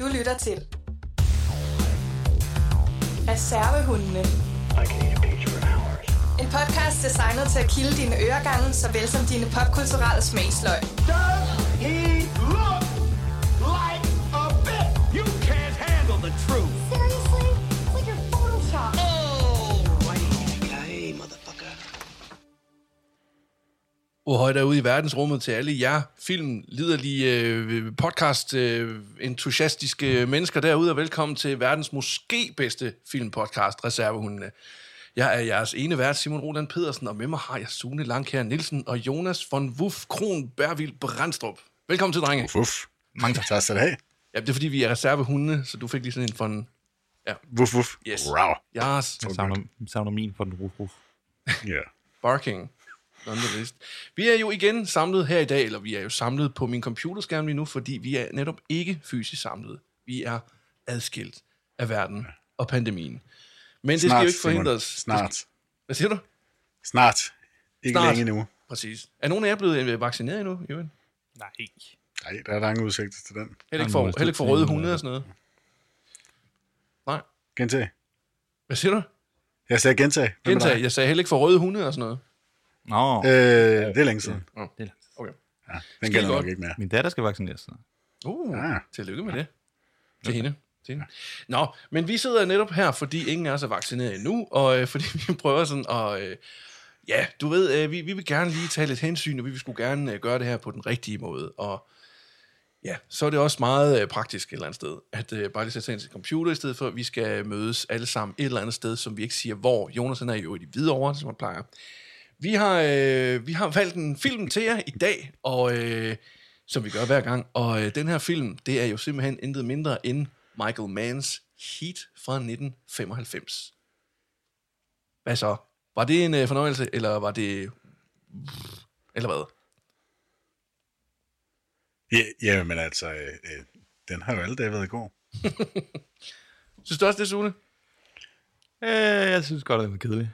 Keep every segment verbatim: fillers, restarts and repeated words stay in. Du lytter til Reservehundene. En podcast designet til at kilde dine øregange, såvel som dine popkulturelle smagsløg. Og høj derude i verdensrummet til alle jer filmliderlige, podcast-entusiastiske mennesker derude, og velkommen til verdens måske bedste filmpodcast, Reservehundene. Jeg er jeres ene vært, Simon Roland Pedersen, og med mig har jeg Sune Langkær Nielsen og Jonas von Wuff Kronbervild Brandstrup. Velkommen til, drenge. Wuff, wuff. Mange tak, tak skal du have. Ja, det er fordi, vi er Reservehundene, så du fik lige sådan en von... Ja. Wuff, wuff. Yes. Wow. Yes. Jeg savner, savner min von Wuff, wuff. Ja. Yeah. Barking. Vi er jo igen samlet her i dag, eller vi er jo samlet på min computerskærm lige nu, fordi vi er netop ikke fysisk samlet. Vi er adskilt af verden og pandemien. Men det snart, skal jo ikke forhindre os. Snart. Skal... Hvad siger du? Snart. Ikke Snart. længe endnu. Præcis. Er nogen af jer blevet vaccineret endnu, Jørgen? Nej. Nej, der er lange udsigter til den. Heller ikke for, heller ikke for røde hunde og sådan noget. Nej. Gentag. Hvad siger du? Jeg sagde gentag. Hvem gentag. Jeg sagde heller ikke for røde hunde og sådan noget. Nå, øh, det er længe siden. Ja, det er længe siden. Okay. Ja, den gælder nok ikke mere. Min datter skal vaccineres. Uh, ja. Tillykke med det. Til hende. Til hende. Nå, men vi sidder netop her, fordi ingen er så vaccineret endnu, og øh, fordi vi prøver sådan at... Øh, ja, du ved, øh, vi, vi vil gerne lige tage lidt hensyn, og vi vil sgu gerne øh, gøre det her på den rigtige måde, og... Ja, så er det også meget øh, praktisk et eller andet sted, at øh, bare lige sætte sig ind til computer i stedet for, at vi skal mødes alle sammen et eller andet sted, som vi ikke siger, hvor. Jonas er jo i Hvidovre, som man plejer. Vi har, øh, vi har valgt en film til jer i dag, og, øh, som vi gør hver gang. Og øh, den her film, det er jo simpelthen intet mindre end Michael Manns Heat fra nitten femoghalvfems. Hvad så? Var det en øh, fornøjelse, eller var det... Eller hvad? Ja, jamen altså, øh, øh, den har jo alle dage været i går. Synes du også det, Sune? Øh, jeg synes godt, det var kedeligt.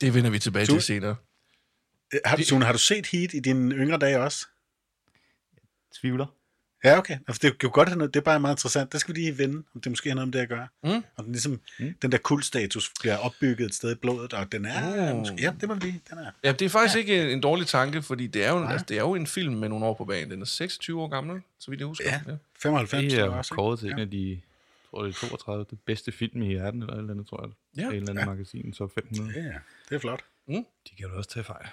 Det vender vi tilbage Sune. til senere. Har, Sune, har du set Heat i dine yngre dage også? Jeg tvivler. Ja, okay. Altså, det er jo godt, det er bare meget interessant. Der skal vi lige vende, om det måske har noget med det at gøre. Mm. Og den, ligesom, mm. den der kultstatus bliver opbygget et sted i blodet, og den er... Mm. Måske, ja, det må vi lige. Den er. Ja, det er faktisk ja. ikke en dårlig tanke, fordi det er, jo, altså, det er jo en film med nogle år på bagen. Den er seksogtyve år gammel, så vidt jeg husker. Ja, ja. femoghalvfems. Det er jo kåret til en af de... og det er toogtredive, det bedste film i verden, eller et eller andet, tror jeg. Ja. Et eller andet ja. magasin, så fem hundrede. Ja, det er flot. Mm. De kan jo også tage fejl.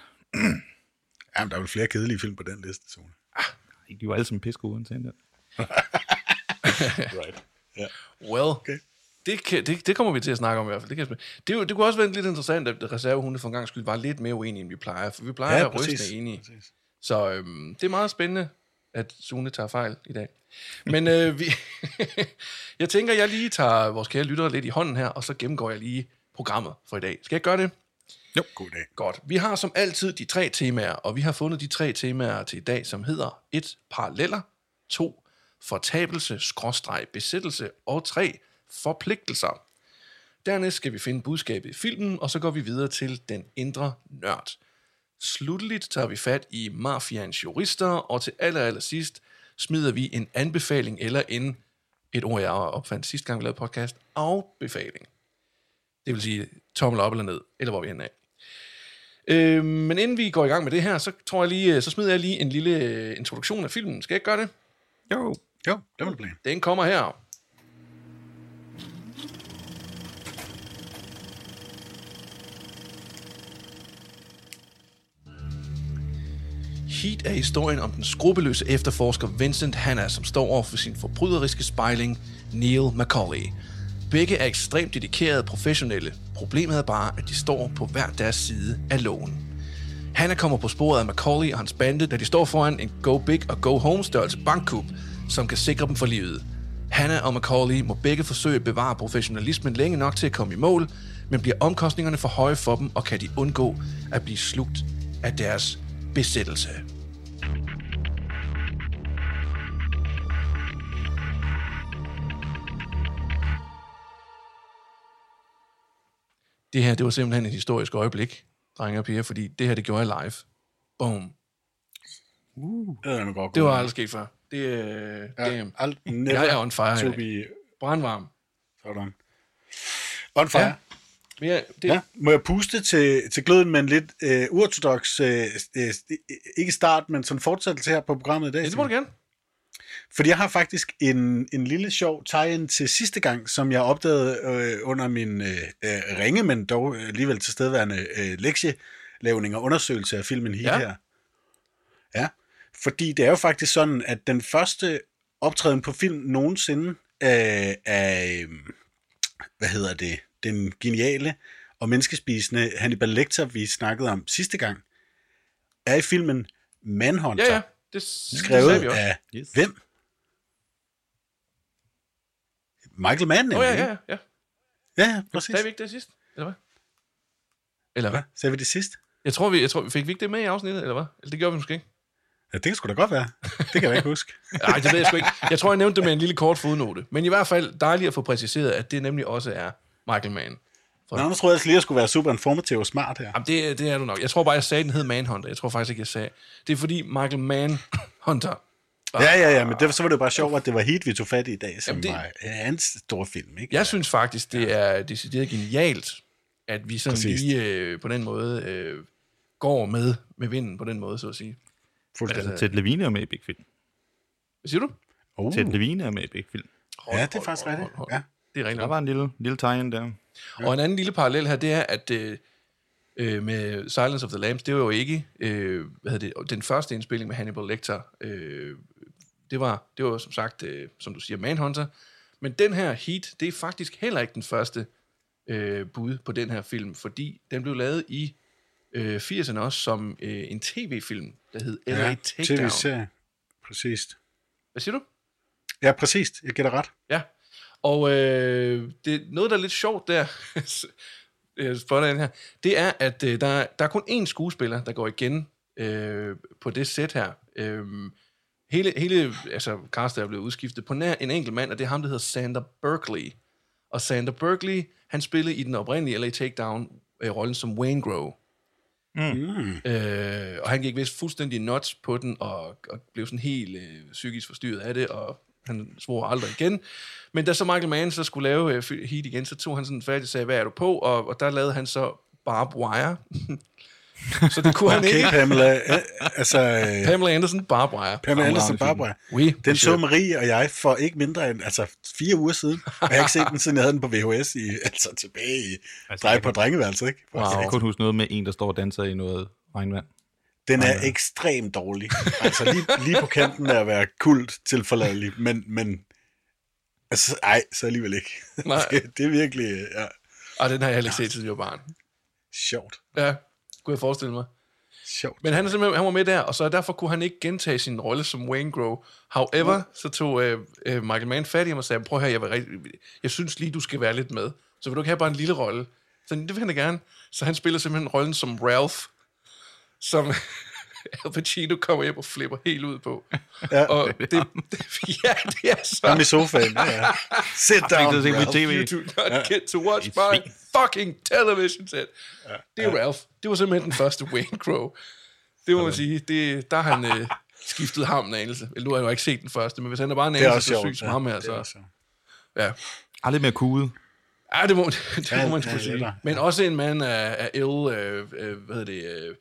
Jamen, der er vel flere kedelige film på den liste, Sune. Ah, de var alle som pisk uden til den. Right. Yeah. Well, okay. det, kan, det, det kommer vi til at snakke om i hvert fald. Det, kan, det, det kunne også være lidt interessant, at Reservehunde for en gang skyld var lidt mere uenige, end vi plejer. For vi plejer ja, at ryste enige. Præcis. Så øhm, det er meget spændende, at Sune tager fejl i dag. Men øh, vi jeg tænker, jeg lige tager vores kære lyttere lidt i hånden her, og så gennemgår jeg lige programmet for i dag. Skal jeg gøre det? Jo, god dag. Godt. Vi har som altid de tre temaer, og vi har fundet de tre temaer til i dag, som hedder et paralleller, to fortabelse, skråstreg, besættelse, og tre forpligtelser. Dernæst skal vi finde budskabet i filmen, og så går vi videre til den indre nørd. Slutteligt tager vi fat i mafians jurister, og til aller, aller sidst smider vi en anbefaling, eller en, et ord jeg opfandt sidste gang vi lavede podcast, afbefaling. Det vil sige tommel op eller ned, eller hvor vi ender af. Øh, men inden vi går i gang med det her, så tror jeg lige, så smider jeg lige en lille introduktion af filmen. Skal jeg ikke gøre det? Jo, jo, det vil blive. Den kommer her. Heat er historien om den skrupelløse efterforsker Vincent Hanna, som står over for sin forbryderiske spejling, Neil McCauley. Begge er ekstremt dedikerede professionelle. Problemet er bare, at de står på hver deres side af loven. Hanna kommer på sporet af McCauley og hans bande, da de står foran en go big og go home størrelse bankkup, som kan sikre dem for livet. Hanna og McCauley må begge forsøge at bevare professionalismen længe nok til at komme i mål, men bliver omkostningerne for høje for dem, og kan de undgå at blive slugt af deres besættelse. Det her, det var simpelthen et historisk øjeblik, drenge og piger, fordi det her, det gjorde jeg live. Boom. Uh, det var god. Aldrig sket før. Det øh, er alt. Jeg er on fire. To be brandvarm. Sådan. On fire. Ja. Ja, det... ja. Må jeg puste til, til gløden med en lidt øh, uortodoks, øh, øh, ikke start, men sådan fortsættelse her på programmet i dag? Ja, det må du gerne. Fordi jeg har faktisk en, en lille sjov tie-in til sidste gang, som jeg opdagede øh, under min øh, ringe, men dog alligevel tilstedeværende øh, lektielavning og undersøgelse af filmen Heat ja. her. Ja, fordi det er jo faktisk sådan, at den første optræden på film nogensinde øh, af, hvad hedder det, den geniale og menneskespisende Hannibal Lecter, vi snakkede om sidste gang, er i filmen Manhunter. Ja, ja. Det skrevet det af yes. hvem? Michael Mann. Åh oh, ja, ja, ja. Ja, ja, præcis. Sagde vi ikke det sidst? Eller hvad? Eller hvad? Sagde vi det sidst? Jeg tror, vi, jeg tror, vi fik vi ikke det med i afsnittet, eller hvad? Eller det gjorde vi måske ikke? Ja, det kan sgu da godt være. Det kan jeg ikke huske. Nej, det ved jeg sgu ikke. Jeg tror, jeg nævnte det med en lille kort fodnote. Men i hvert fald dejligt at få præciseret, at det nemlig også er Michael Mann. For... Nå, nu tror jeg altså lige, at jeg skulle være super informativ og smart her. Jamen, det, det er du nok. Jeg tror bare, jeg sagde, den hed Manhunter. Jeg tror faktisk ikke, jeg sagde. Det er fordi Michael Manhunter. Bare... Ja, ja, ja, men det, så var det bare sjovt, at det var Heat, vi tog fat i i dag, som Jamen, det... var en stor film, ikke? Jeg synes faktisk, det er decideret genialt, at vi sådan Præcis. lige øh, på den måde øh, går med med vinden på den måde, så at sige. Fuldstændig. Altså, Ted Levine er med i Big Film. Hvad siger du? Oh. Ted Levine er med i Big Film. Hold, ja, det er hold, faktisk hold, hold, hold. rigtigt. Ja. Det er rigtigt. Der var en lille, lille tegn der. Ja. Og en anden lille parallel her, det er, at øh, med Silence of the Lambs, det var jo ikke øh, hvad hedder det, den første indspilling med Hannibal Lecter. Øh, det, var, det var som sagt, øh, som du siger, Manhunter. Men den her Heat, det er faktisk heller ikke den første øh, bud på den her film, fordi den blev lavet i øh, firserne også som øh, en tv-film, der hed L A ja, Takedown. T V-serie, præcis. Hvad siger du? Ja, præcis. Jeg gætter ret. Ja. Og øh, det er noget, der er lidt sjovt der, her, det er, at øh, der, der er kun én skuespiller, der går igen øh, på det sæt her. Øh, hele hele altså, castet er blevet udskiftet på nær en enkelt mand, og det er ham, der hedder Sander Berkeley. Og Sander Berkeley, han spillede i den oprindelige L A Takedown-rollen øh, som Waingro. Mm. Øh, og han gik vist fuldstændig nuts på den, og, og blev sådan helt øh, psykisk forstyrret af det, og... Han svor aldrig igen. Men da så Michael Mann så skulle lave uh, Heat igen, så tog han sådan færdig og sagde, hvad er du på? Og, og der lavede han så Barbed Wire. Så det kunne okay, han ikke. Pamela, altså, Pamela Anderson, Barbed Wire. Pamela Anderson, Barbed Wire. Oui, den så Marie og jeg for ikke mindre end altså, fire uger siden. Og jeg har ikke set den, siden jeg havde den på V H S, i, altså tilbage i altså, drej på drengeværelset. Ikke? Wow. Jeg kan kun huske noget med en, der står og danser i noget regnvand. Den er ekstremt dårlig. Altså lige, lige på kanten af at være kult til forladelig, men, men altså, ej, så alligevel ikke. Nej. Det er virkelig, ja. Og den har jeg heller ikke set, siden jeg var barn. Sjovt. Ja, kunne jeg forestille mig. Sjovt. Men han, simpelthen, han var med der, og så derfor kunne han ikke gentage sin rolle som Waingro. However, mm. så tog øh, øh, Michael Mann fat i ham og sagde, prøv her, jeg, vil, jeg synes lige, du skal være lidt med. Så vil du ikke have bare en lille rolle? Så det vil han da gerne. Så han spiller simpelthen rollen som Ralph, som Al Pacino kommer hjem og flipper helt ud på. Ja, og det, det, ja, det er så... Kom i sofaen, ja, ja. Sit down, Ralph. You do not ja. get to watch my fucking television set. Ja, det er ja. Ralph. Det var simpelthen den første Waingro. Det må man sige. Det, der har han øh, skiftet ham en anelse. Eller nu har jeg jo ikke set den første, men hvis han er bare en anelse, så syg som ja, ham her, så... Ja. Aldrig mere kuget. Ja, det må, det må ja, man skulle ja, sige. Ja, ja. Men også en mand af ill... Øh, øh, hvad hedder det... Øh,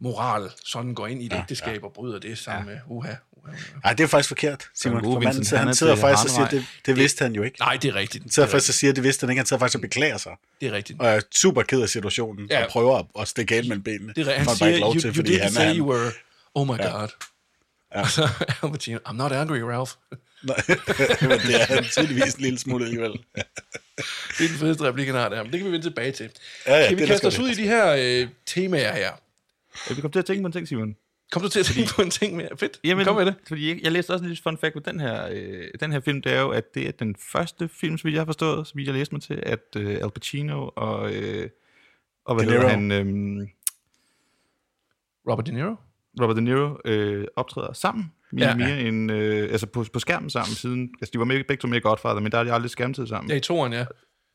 moral, sådan går ind i et ja, ægteskab ja. og bryder det sammen ja. med uha. uha, uha. Nej, det er faktisk forkert, Simon. For manden, så han sidder faktisk og siger, det, det vidste han jo ikke. Nej, det er rigtigt. Han sidder faktisk og siger, det vidste han ikke. Han sidder faktisk og beklager sig. Det er rigtigt. Og er super ked af situationen, ja. og prøver at, at stikke ind mellem benene. Det er rigtigt. Han siger, you, til, you didn't han, say han, you were, oh my ja. god. Ja. Og så Al Pacino, I'm not angry, Ralph. Nej, men det er han tydeligvis en lille smule alligevel. Det er den fedeste replik, han har der. Men det kan vi vende tilbage til. Ja, ja, kan vi kaste os ud i de her temaer her? Jeg kom til at tænke på en ting, Simon. Kom du til at tænke på en ting mere? Fedt, jamen, kom med det. Fordi jeg, jeg læste også en lille fun fact med den her, øh, den her film, det er jo, at det er den første film, som jeg har forstået, som jeg læste mig til, at øh, Al Pacino og, øh, og hvad hedder han? Øh, Robert De Niro? Robert De Niro øh, optræder sammen, mere, ja, mere ja. end, øh, altså på, på skærmen sammen siden, altså de var med, begge to med i Godfather, men der er de aldrig skærmtid sammen. Ja, i toeren, ja.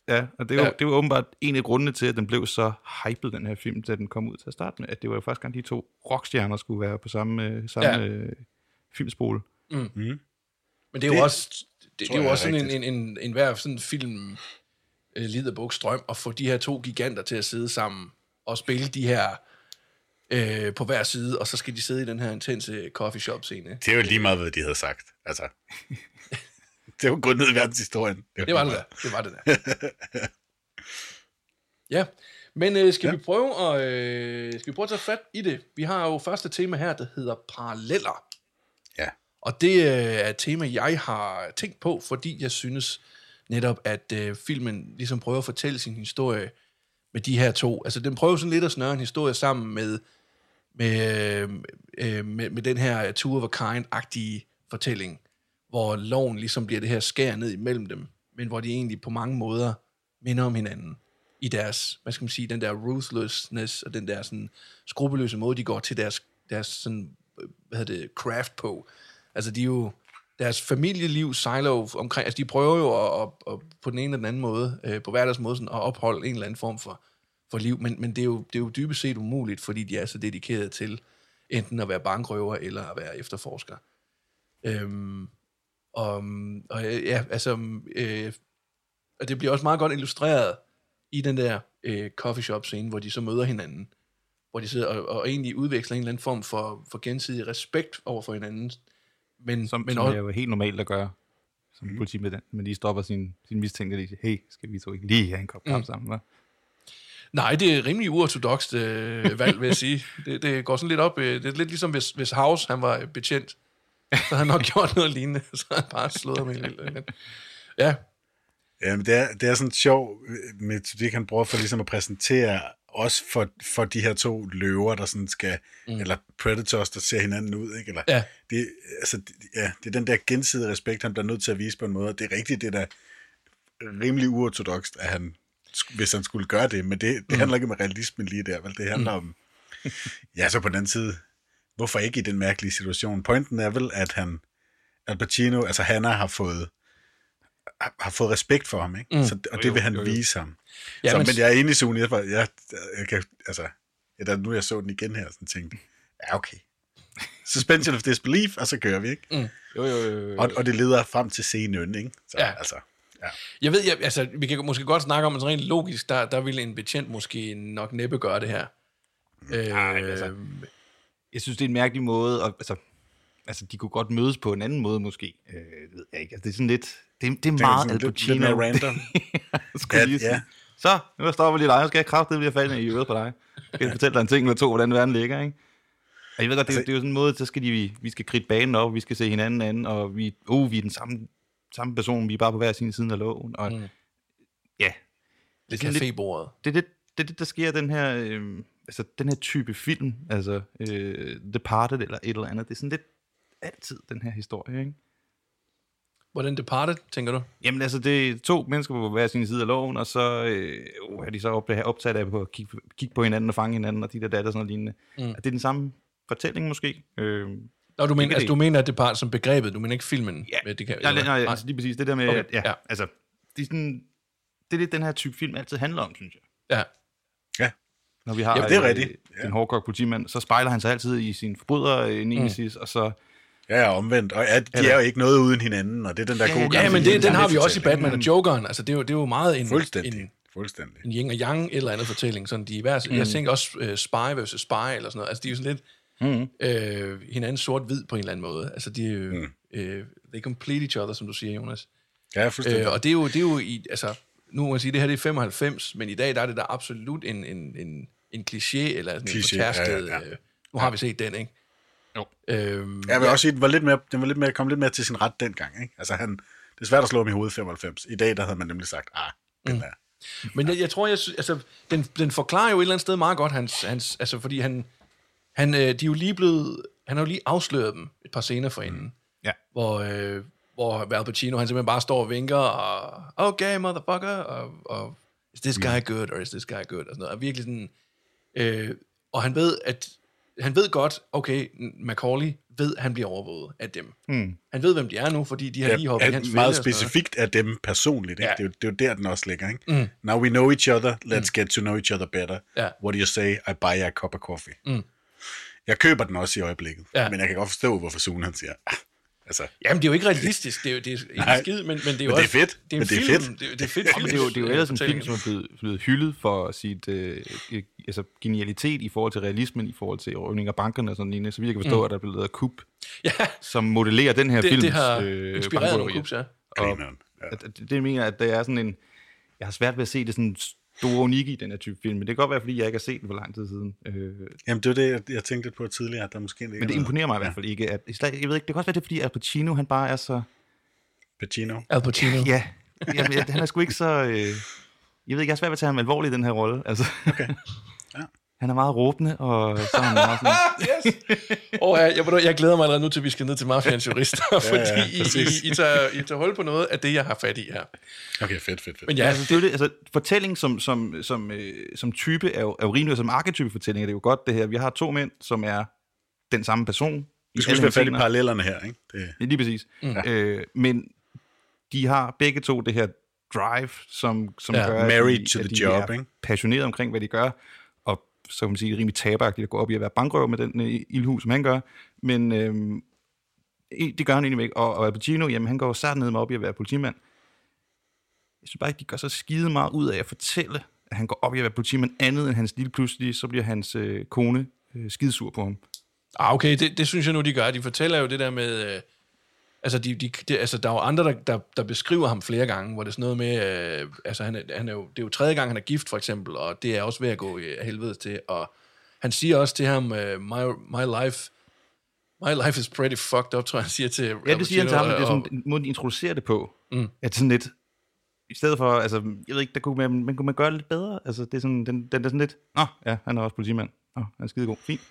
Ja, og det var, ja. det var åbenbart en af grundene til, at den blev så hyped, den her film, da den kom ud til at starte med, at det var jo faktisk gang, de to rockstjerner skulle være på samme, samme ja. øh, filmspole. Mm. Mm. Men det er jo det, også, det, det er jo også er sådan en, en, en, en hver sådan film øh, liderbuks drøm, at få de her to giganter til at sidde sammen og spille de her øh, på hver side, og så skal de sidde i den her intense coffee shop scene. Det er jo lige meget, hvad de havde sagt, altså... Det var gået ned i verdenshistorien. Det, det var det der. Det var det der. Ja, men øh, skal, ja. Vi prøve at, øh, skal vi prøve at tage fat i det? Vi har jo første tema her, der hedder paralleller. Ja. Og det øh, er et tema, jeg har tænkt på, fordi jeg synes netop, at øh, filmen ligesom prøver at fortælle sin historie med de her to. Altså, den prøver sådan lidt at snøre en historie sammen med, med, øh, øh, med, med den her Two of a Kind-agtige fortælling, hvor loven ligesom bliver det her skær ned imellem dem, men hvor de egentlig på mange måder minder om hinanden i deres, hvad skal man sige, den der ruthlessness og den der sådan skrupelløse måde, de går til deres, deres sådan, hvad hedder det, craft på. Altså de er jo, deres familieliv sejler jo omkring, altså de prøver jo at, at, at på den ene eller den anden måde, øh, på hver deres måde sådan, at opholde en eller anden form for, for liv, men, men det, er jo, det er jo dybest set umuligt, fordi de er så dedikeret til enten at være bankrøver eller at være efterforsker. Øhm, Og, og ja, altså, øh, og det bliver også meget godt illustreret i den der øh, coffee shop scene, hvor de så møder hinanden, hvor de sidder og, og egentlig udveksler en eller anden form for, for gensidig respekt over for hinanden. Men, som men som også, det er jo helt normalt at gøre, som mm. politimanden, men de stopper sin, sin mistænkte og siger, hey, skal vi så ikke lige have en kop kaffe mm. sammen, hva'? Nej, det er rimelig uortodokst øh, valg, vil jeg sige. Det, det går sådan lidt op, øh, det er lidt ligesom hvis, hvis House, han var betjent. Så han nok gjort noget lignende, så han bare slået ham helt lille. Ja. Jamen, det, er, det er sådan en sjov metodik, han bruger for ligesom at præsentere os for, for de her to løver, der sådan skal, mm. eller predators, der ser hinanden ud, ikke? Eller, ja. Det, altså, det, ja, det er den der gensidige respekt, han bliver nødt til at vise på en måde, det er rigtigt, det der rimelig uortodokst, at han, hvis han skulle gøre det, men det, det mm. handler ikke om realismen lige der, vel? Det handler mm. om, ja, så på den anden side, hvorfor ikke i den mærkelige situation? Pointen er vel, at han, Al Pacino, altså Hanna, har fået, har fået respekt for ham, ikke? Mm. Så, og det vil han jo, jo, jo. vise ham. Ja, så, men, men jeg er enig i Sune, jeg, jeg, jeg kan, altså, ja, da nu jeg så den igen her, sådan tænkte, ja okay, suspension of disbelief, og så kører vi, ikke? Mm. Jo, jo, jo, jo. Og, og det leder frem til scenen, ikke? Så, ja. altså. Ja. Jeg ved, jeg, altså, vi kan måske godt snakke om, at rent logisk, der, der ville en betjent måske nok næppe gøre det her. Nej, øh, altså. Jeg synes, det er en mærkelig måde, og altså, altså, de kunne godt mødes på en anden måde, måske. Øh, det ved jeg ikke, altså, det er sådan lidt, det, det er meget Al Pacino. Det er random. ja, lige ja. Så, nu stopper vi lige dig, nu skal jeg kraftedeme blive faldet i øret på dig. Jeg kan fortælle dig en ting eller to, hvordan verden ligger, ikke? Og jeg ved godt, det, altså, det er jo sådan en måde, så skal de, vi, vi skal kridte banen op, vi skal se hinanden anden, og vi, oh, vi er den samme, samme person, vi er bare på hver sin side af loven, og mm. ja. Det er cafébordet. Det er det, der sker den her... Øh, altså den her type film, altså øh, The Departed eller et eller andet, det er sådan lidt altid den her historie, ikke? Hvordan Departed, tænker du? Jamen altså, det er to mennesker på hver sin side af loven, og så øh, er de så optaget af på at kigge, kigge på hinanden og fange hinanden, og de der datter og sådan noget lignende. Mm. Er det den samme fortælling måske? Øh, Nå, du mener, altså, du mener, at Departed som begrebet, du mener ikke filmen? Ja, med, det kan, nej, nej, nej, altså lige præcis, det der med, okay. at, ja, ja, altså, det er sådan, det er lidt den her type film altid handler om, synes jeg. Ja. Ja. Når vi har Jamen, det er rigtigt. Ja. En hårdkogt politimand, så spejler han sig altid i sin forbryder nemesis, mm. og så... Ja, omvendt. Og de er jo ikke noget uden hinanden, og det er den der ja, gode... Ja, men det, den, den har vi også i Batman og Jokeren. Altså, det er jo, det er jo meget en... Fuldstændig. En, Fuldstændig. En yin og yang, eller andet fortælling. Sådan de hver, mm. Jeg tænker også uh, spy versus spy, eller sådan noget. Altså, de er jo sådan lidt mm. uh, hinanden sort-hvid på en eller anden måde. Altså, de er jo... Mm. Uh, they complete each other, som du siger, Jonas. Ja, fuldstændig. Uh, og det er jo, det er jo i... Altså, nu må man sige, det her det er femoghalvfems, men i dag der er det der absolut en, en, en, en kliché, eller sådan en fortærsket. Ja, ja, ja. Nu har vi set den, ikke? Jo. Øhm, jeg vil ja. også sige, den var lidt mere, den var lidt mere, kom lidt mere til sin ret dengang, ikke? Altså, han, det er svært at slå ham i hovedet femoghalvfems. I dag, der havde man nemlig sagt, ah, den der. Mm. Men jeg, jeg tror, jeg, altså, den, den forklarer jo et eller andet sted meget godt, hans, hans, altså, fordi han, han, de er jo lige blevet, han har jo lige afsløret dem et par scener forinden, mm. ja. hvor... Øh, hvor Al Pacino, han simpelthen bare står og vinker, og okay, motherfucker, og, og is this guy good, or is this guy good, og sådan noget. Og virkelig sådan, øh, og han ved, at, han ved godt, okay, McCauley, ved, at han bliver overvåget af dem. Mm. Han ved, hvem de er nu, fordi de har ja, lige hoppet i hans fælde. Meget specifikt af dem personligt. Ikke? Ja. Det, er jo, det er jo der, den også ligger. Ikke? Mm. Now we know each other, let's mm. get to know each other better. Ja. What do you say? I buy you a cup of coffee. Mm. Jeg køber den også i øjeblikket, ja. Men jeg kan godt forstå, hvorfor Sune han siger... Altså. Jamen, det er jo ikke realistisk, det er jo det er en skid, men, men det er jo men også... Det er fedt, det er, men det er film, fedt. Det, det er fedt film. Det er jo, det er jo ellers en film, som er blevet, blevet hyldet for sit øh, altså, genialitet i forhold til realismen, i forhold til røvning af bankerne og sådan lignende, så vi kan forstå, mm. at der er blevet lavet Coup, ja. Som modellerer den her film. Det, det har øh, inspireret nogle Coups, ja. Og ja. At, at det mener at der er sådan en... Jeg har svært ved at se det sådan... store unikke i den her type film, men det kan godt være, fordi jeg ikke har set den for lang tid siden. Øh... Jamen, det var det, jeg tænkte lidt på tidligere, at der måske ikke... Men det imponerer mig i hvert fald ikke. At, jeg ved ikke, det kan også være, det er, fordi Al Pacino, han bare er så... Pacino? Al Pacino? Ja. Jamen, han er sgu ikke så... Øh... Jeg ved ikke, jeg har svært ved at tage ham alvorligt i den her rolle. Altså. Okay. Ja. Han er meget råbende, og så er han meget sådan... yes! Og jeg, jeg, jeg glæder mig allerede nu til, vi skal ned til Mafians Jurister, ja, fordi ja, I, I, I, tager, I tager hold på noget af det, jeg har fat i her. Okay, fedt, fedt, fedt. Men ja, altså, det er jo det, altså, fortælling som, som, som, øh, som type er jo, er jo rimelig, som arketype fortælling er det jo godt, det her. Vi har to mænd, som er den samme person. Vi skal være fat i parallellerne her, ikke? Det... Ja, lige præcis. Mm. Øh, men de har begge to det her drive, som, som ja, gør, married at de, to the at de job, er ikke? Passionerede omkring, hvad de gør. Så kan man sige, rimelig tabagtigt at gå op i at være bankrøver med den øh, ildhus, som han gør. Men øhm, det gør han egentlig ikke. Og, og Al Pacino, jamen han går jo særligt ned med op i at være politimand. Jeg synes bare ikke, de gør så skide meget ud af at fortælle, at han går op i at være politimand andet end hans lille pludselig, så bliver hans øh, kone øh, skidesur på ham. Ah, okay, det, det synes jeg nu, de gør. De fortæller jo det der med... Øh Altså, de, de, de, altså, der er jo andre, der, der, der beskriver ham flere gange, hvor det er sådan noget med, øh, altså, han, han er jo, det er jo tredje gang, han er gift, for eksempel, og det er også ved at gå i helvede til, og han siger også til ham, øh, my, my life, my life is pretty fucked up, tror jeg, han siger til... Ja, det siger han til ham, og, det er sådan, måden de introducerer det på, mm. at sådan lidt, i stedet for, altså, jeg ved ikke, der kunne man, man, kunne man gøre det lidt bedre, altså, det er sådan, den, den er sådan lidt, nå, ja, han er også politimand, nå, han er skidegod, fint.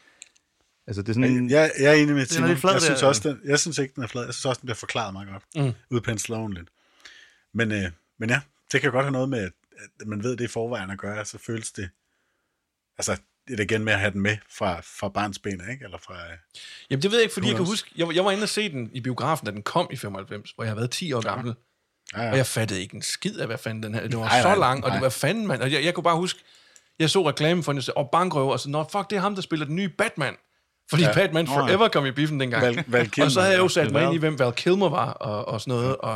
Altså, det er sådan en, jeg, jeg er enig med Timon. Jeg synes der, også, den, jeg synes ikke den er flad. Jeg synes også den bliver forklaret meget godt mm. ude på en sloven lidt. Men øh, men ja, det kan godt have noget med at, at man ved det i forvejen at gøre, så føles det. Altså det er igen med at have den med fra fra barnsben, ikke? Eller fra. Øh, Jamen det ved jeg ikke, fordi jeg kan huske, jeg, jeg var inde og se den i biografen, da den kom i femoghalvfems, hvor jeg har været ti år gammel, ja. Ja, ja. Og jeg fattede ikke en skid af hvad fanden den her. Det var nej, så nej, lang, nej. Og det var fanden mand. Og jeg, jeg kunne bare huske, jeg så reklamen for den og bankrøver og så nå fuck det er ham der spiller den nye Batman. Fordi ja. Batman Forever kom i biffen dengang. Val, Val Kilmer, og så havde jeg jo sat mig ind i, hvem Val Kilmer var, og, og sådan noget. Og,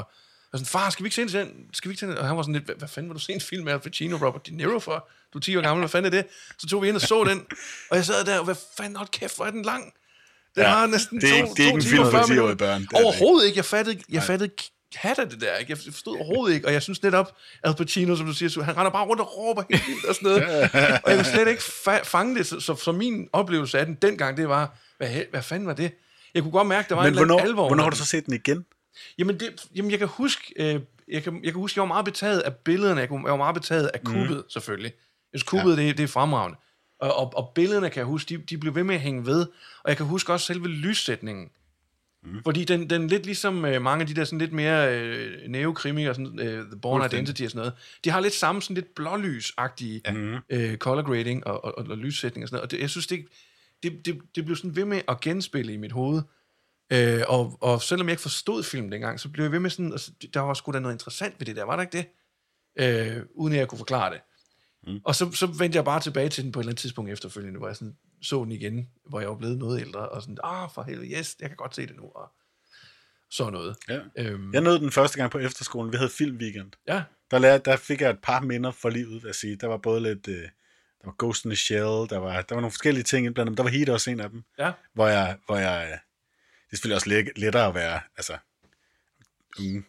og sådan, far, skal vi ikke se en til den? Skal vi ikke se den? Og han var sådan lidt, hvad fanden var du se en film med Al Pacino, Robert De Niro for? Du er ti år gammel, hvad fanden er det? Så tog vi ind og så den, og jeg sad der, og hvad fanden, hold kæft, hvor er den lang? Den ja, har næsten det er to, ikke, det er to ikke timer før minutter. Overhovedet ikke, jeg fattede, jeg fattede kat af det der, ikke? Jeg forstod overhovedet ikke, og jeg synes netop, Al Pacino, som du siger, han render bare rundt og råber helt vildt og sådan noget, og jeg kunne slet ikke fa- fange det, så, så, så min oplevelse af den dengang, det var, hvad, hvad fanden var det? Jeg kunne godt mærke, der var men en hvornår, alvor. Men hvornår har du så set den igen? Jamen, det, jamen jeg kan huske, øh, jeg, kan, jeg kan huske, jeg var meget betaget af billederne, jeg, kunne, jeg var meget betaget af kuppet, mm. selvfølgelig. Jeg synes, kuppet, ja. det, det er fremragende. Og, og, og billederne, kan jeg huske, de, de blev ved med at hænge ved, og jeg kan huske også selve lyssætningen. Mm. Fordi den, den lidt ligesom øh, mange af de der sådan lidt mere øh, neokrimi og sådan, øh, The Born Identity og sådan noget, de har lidt samme sådan lidt blålysagtige mm. øh, color grading og, og, og, og lyssætning og sådan noget. Og det, jeg synes, det, det, det, det blev sådan ved med at genspille i mit hoved. Øh, og, og selvom jeg ikke forstod filmen dengang, så blev jeg ved med sådan, altså, der var sgu da noget interessant ved det der, var der ikke det? Øh, uden at jeg kunne forklare det. Mm. Og så, så vendte jeg bare tilbage til den på et eller andet tidspunkt efterfølgende, hvor jeg sådan... så den igen, hvor jeg var blevet noget ældre, og sådan, ah, for helvede, yes, jeg kan godt se det nu, og sådan noget. Ja. Øhm. Jeg nåede den første gang på efterskolen, vi havde filmweekend. Ja. Der, lærte, der fik jeg et par minder for livet, vil jeg sige. Der var både lidt, øh, der var Ghost in the Shell, der var, der var nogle forskellige ting indblandt dem, der var Heat også en af dem, ja. hvor jeg, hvor jeg, øh, det er selvfølgelig også lettere at være, altså, mm.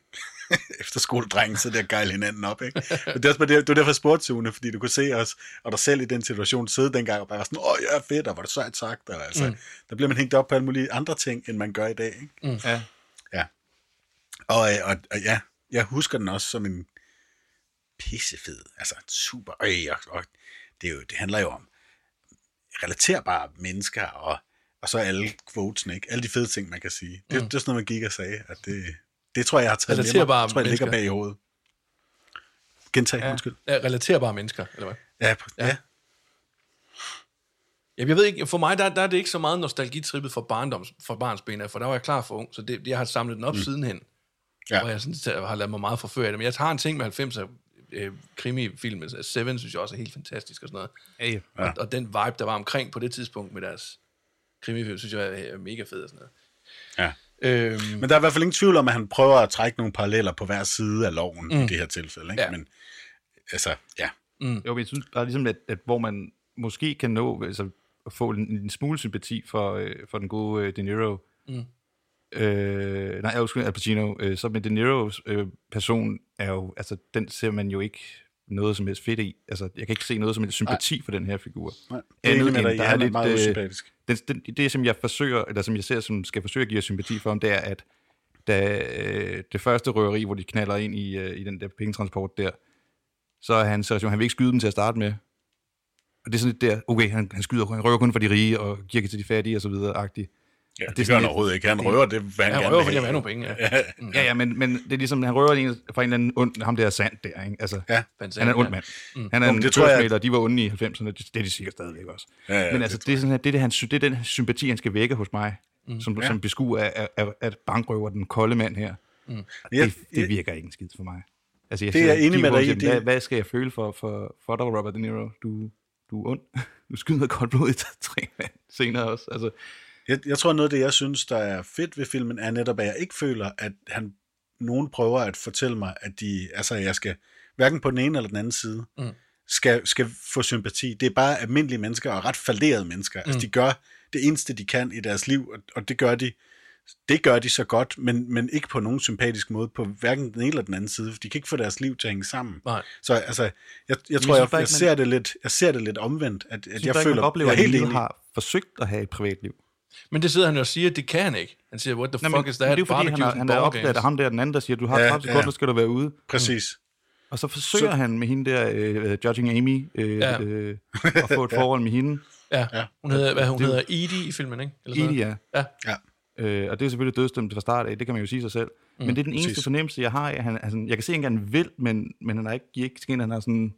efterskoledrengen sidder der og gejler hinanden op, ikke? Og det var derfor jeg spurgte Sune, fordi du kunne se os og dig selv i den situation sidde dengang og bare sådan, åh, jeg er fedt, og var det sejt sagt, og altså, mm. der bliver man hængt op på alle mulige andre ting, end man gør i dag, ikke? Mm. Ja. Ja. Og, og, og ja, jeg husker den også som en pissefed, altså super, øh, og det, er jo, det handler jo om relaterbare mennesker, og, og så alle quotesne, ikke? Alle de fede ting, man kan sige. Det, mm. det er sådan noget, man gik og sagde, at det... Det tror jeg, jeg har taget med mig. Jeg tror, jeg ligger bag i hovedet. Gentag, ja. undskyld. Ja, relaterbare mennesker, eller hvad? Ja, ja. ja. Jeg ved ikke, for mig der, der er det ikke så meget nostalgitrippet for barndoms, for barnsben, for der var jeg klar for ung, så det, jeg har samlet den op mm. sidenhen, ja. Og jeg synes, jeg har ladet mig meget forføre af det, men jeg tager en ting med halvfemser øh, krimifilmen, altså Seven synes jeg også er helt fantastisk og sådan noget, hey. Ja. og, og den vibe, der var omkring på det tidspunkt med deres krimifilm, synes jeg er mega fed og sådan noget. Ja. Øhm, men der er i hvert fald ingen tvivl om, at han prøver at trække nogle paralleller på hver side af loven mm. i det her tilfælde, ikke? Ja. Men altså, ja. Mm. Jo, jeg synes bare ligesom, at, at hvor man måske kan nå, altså at få en, en smule sympati for, øh, for den gode øh, De Niro. Mm. Øh, nej, jeg husker Al Pacino. Øh, så med De Niros øh, person er jo, altså den ser man jo ikke noget som helst fedt i. Altså, jeg kan ikke se noget som helst sympati Ej. for den her figur. Nej, det er, end, der, der er lidt, meget usympatisk. Øh, den, den, det, som jeg forsøger, eller som jeg ser, som skal forsøge at give sympati for ham, det er, at da, øh, det første røveri, hvor de knalder ind i, øh, i den der pengetransport der, så er hans reaktion, han vil ikke skyde dem til at starte med. Og det er sådan lidt der, okay, han, han skyder, han røver kun for de rige, og giver til de fattige, og så videre-agtigt. Ja, det, det gør han overhovedet ikke. Han røver det, hvad han, han gerne vil have. Han røver, fordi han vil have nogle penge, ja. Ja, ja, ja, men, men det er ligesom, han røver en fra en eller anden ond, ham der Sand der, ikke? Altså, ja. Han er en ond mand. Mm. Han er en dødsmælder, de var onde i halvfemserne, det, det er de sikkert stadigvæk også. Ja, ja, men altså, det, det, er sådan, det, er det, han, det er den sympati, han skal vække hos mig, mm. som, ja. som beskuer af, af, at bankrøver den kolde mand her. Mm. Det, det, det virker ikke en skid for mig. Altså, jeg det er jeg enig med dig i. Hvad, hvad skal jeg føle for, for, for dig, Robert De Niro? Du, du er ond. Du skyder noget koldt blod i tre mand senere også. Altså. Jeg, jeg tror, noget af det, jeg synes, der er fedt ved filmen, er netop, at jeg ikke føler, at han, nogen prøver at fortælle mig, at de, altså, jeg skal hverken på den ene eller den anden side, mm. skal, skal få sympati. Det er bare almindelige mennesker og ret falderede mennesker. Mm. Altså, de gør det eneste, de kan i deres liv, og, og det gør de Det gør de så godt, men, men ikke på nogen sympatisk måde, på hverken den ene eller den anden side, for de kan ikke få deres liv til at hænge sammen. Nej. Så altså, jeg, jeg, jeg tror, jeg, jeg, jeg, ser det lidt, jeg ser det lidt omvendt, at, at jeg føler, oplever, jeg at jeg helt har forsøgt at have et privatliv. Men det sidder han jo og siger, det kan han ikke. Han siger, what the Nå, fuck men, is that? Det er jo fordi, han, har, han er opdaget af ham der, den anden, der siger, du har ja, trapset ja. godt, nu skal du være ude. Præcis. Mm. Og så forsøger så, han med hende der, øh, Judging Amy, øh, ja. øh, at få et forhold med hende. Ja, ja. Hun hedder, hvad hun det, hedder, Edie i filmen, ikke? Edie, ja. Ja. Øh, og det er selvfølgelig dødsdømt fra start af, det kan man jo sige sig selv. Mm, men det er den eneste precis. fornemmelse, jeg har. Han, altså, jeg kan se, at han gerne vil, men, men han er ikke, ikke skin, han er sådan,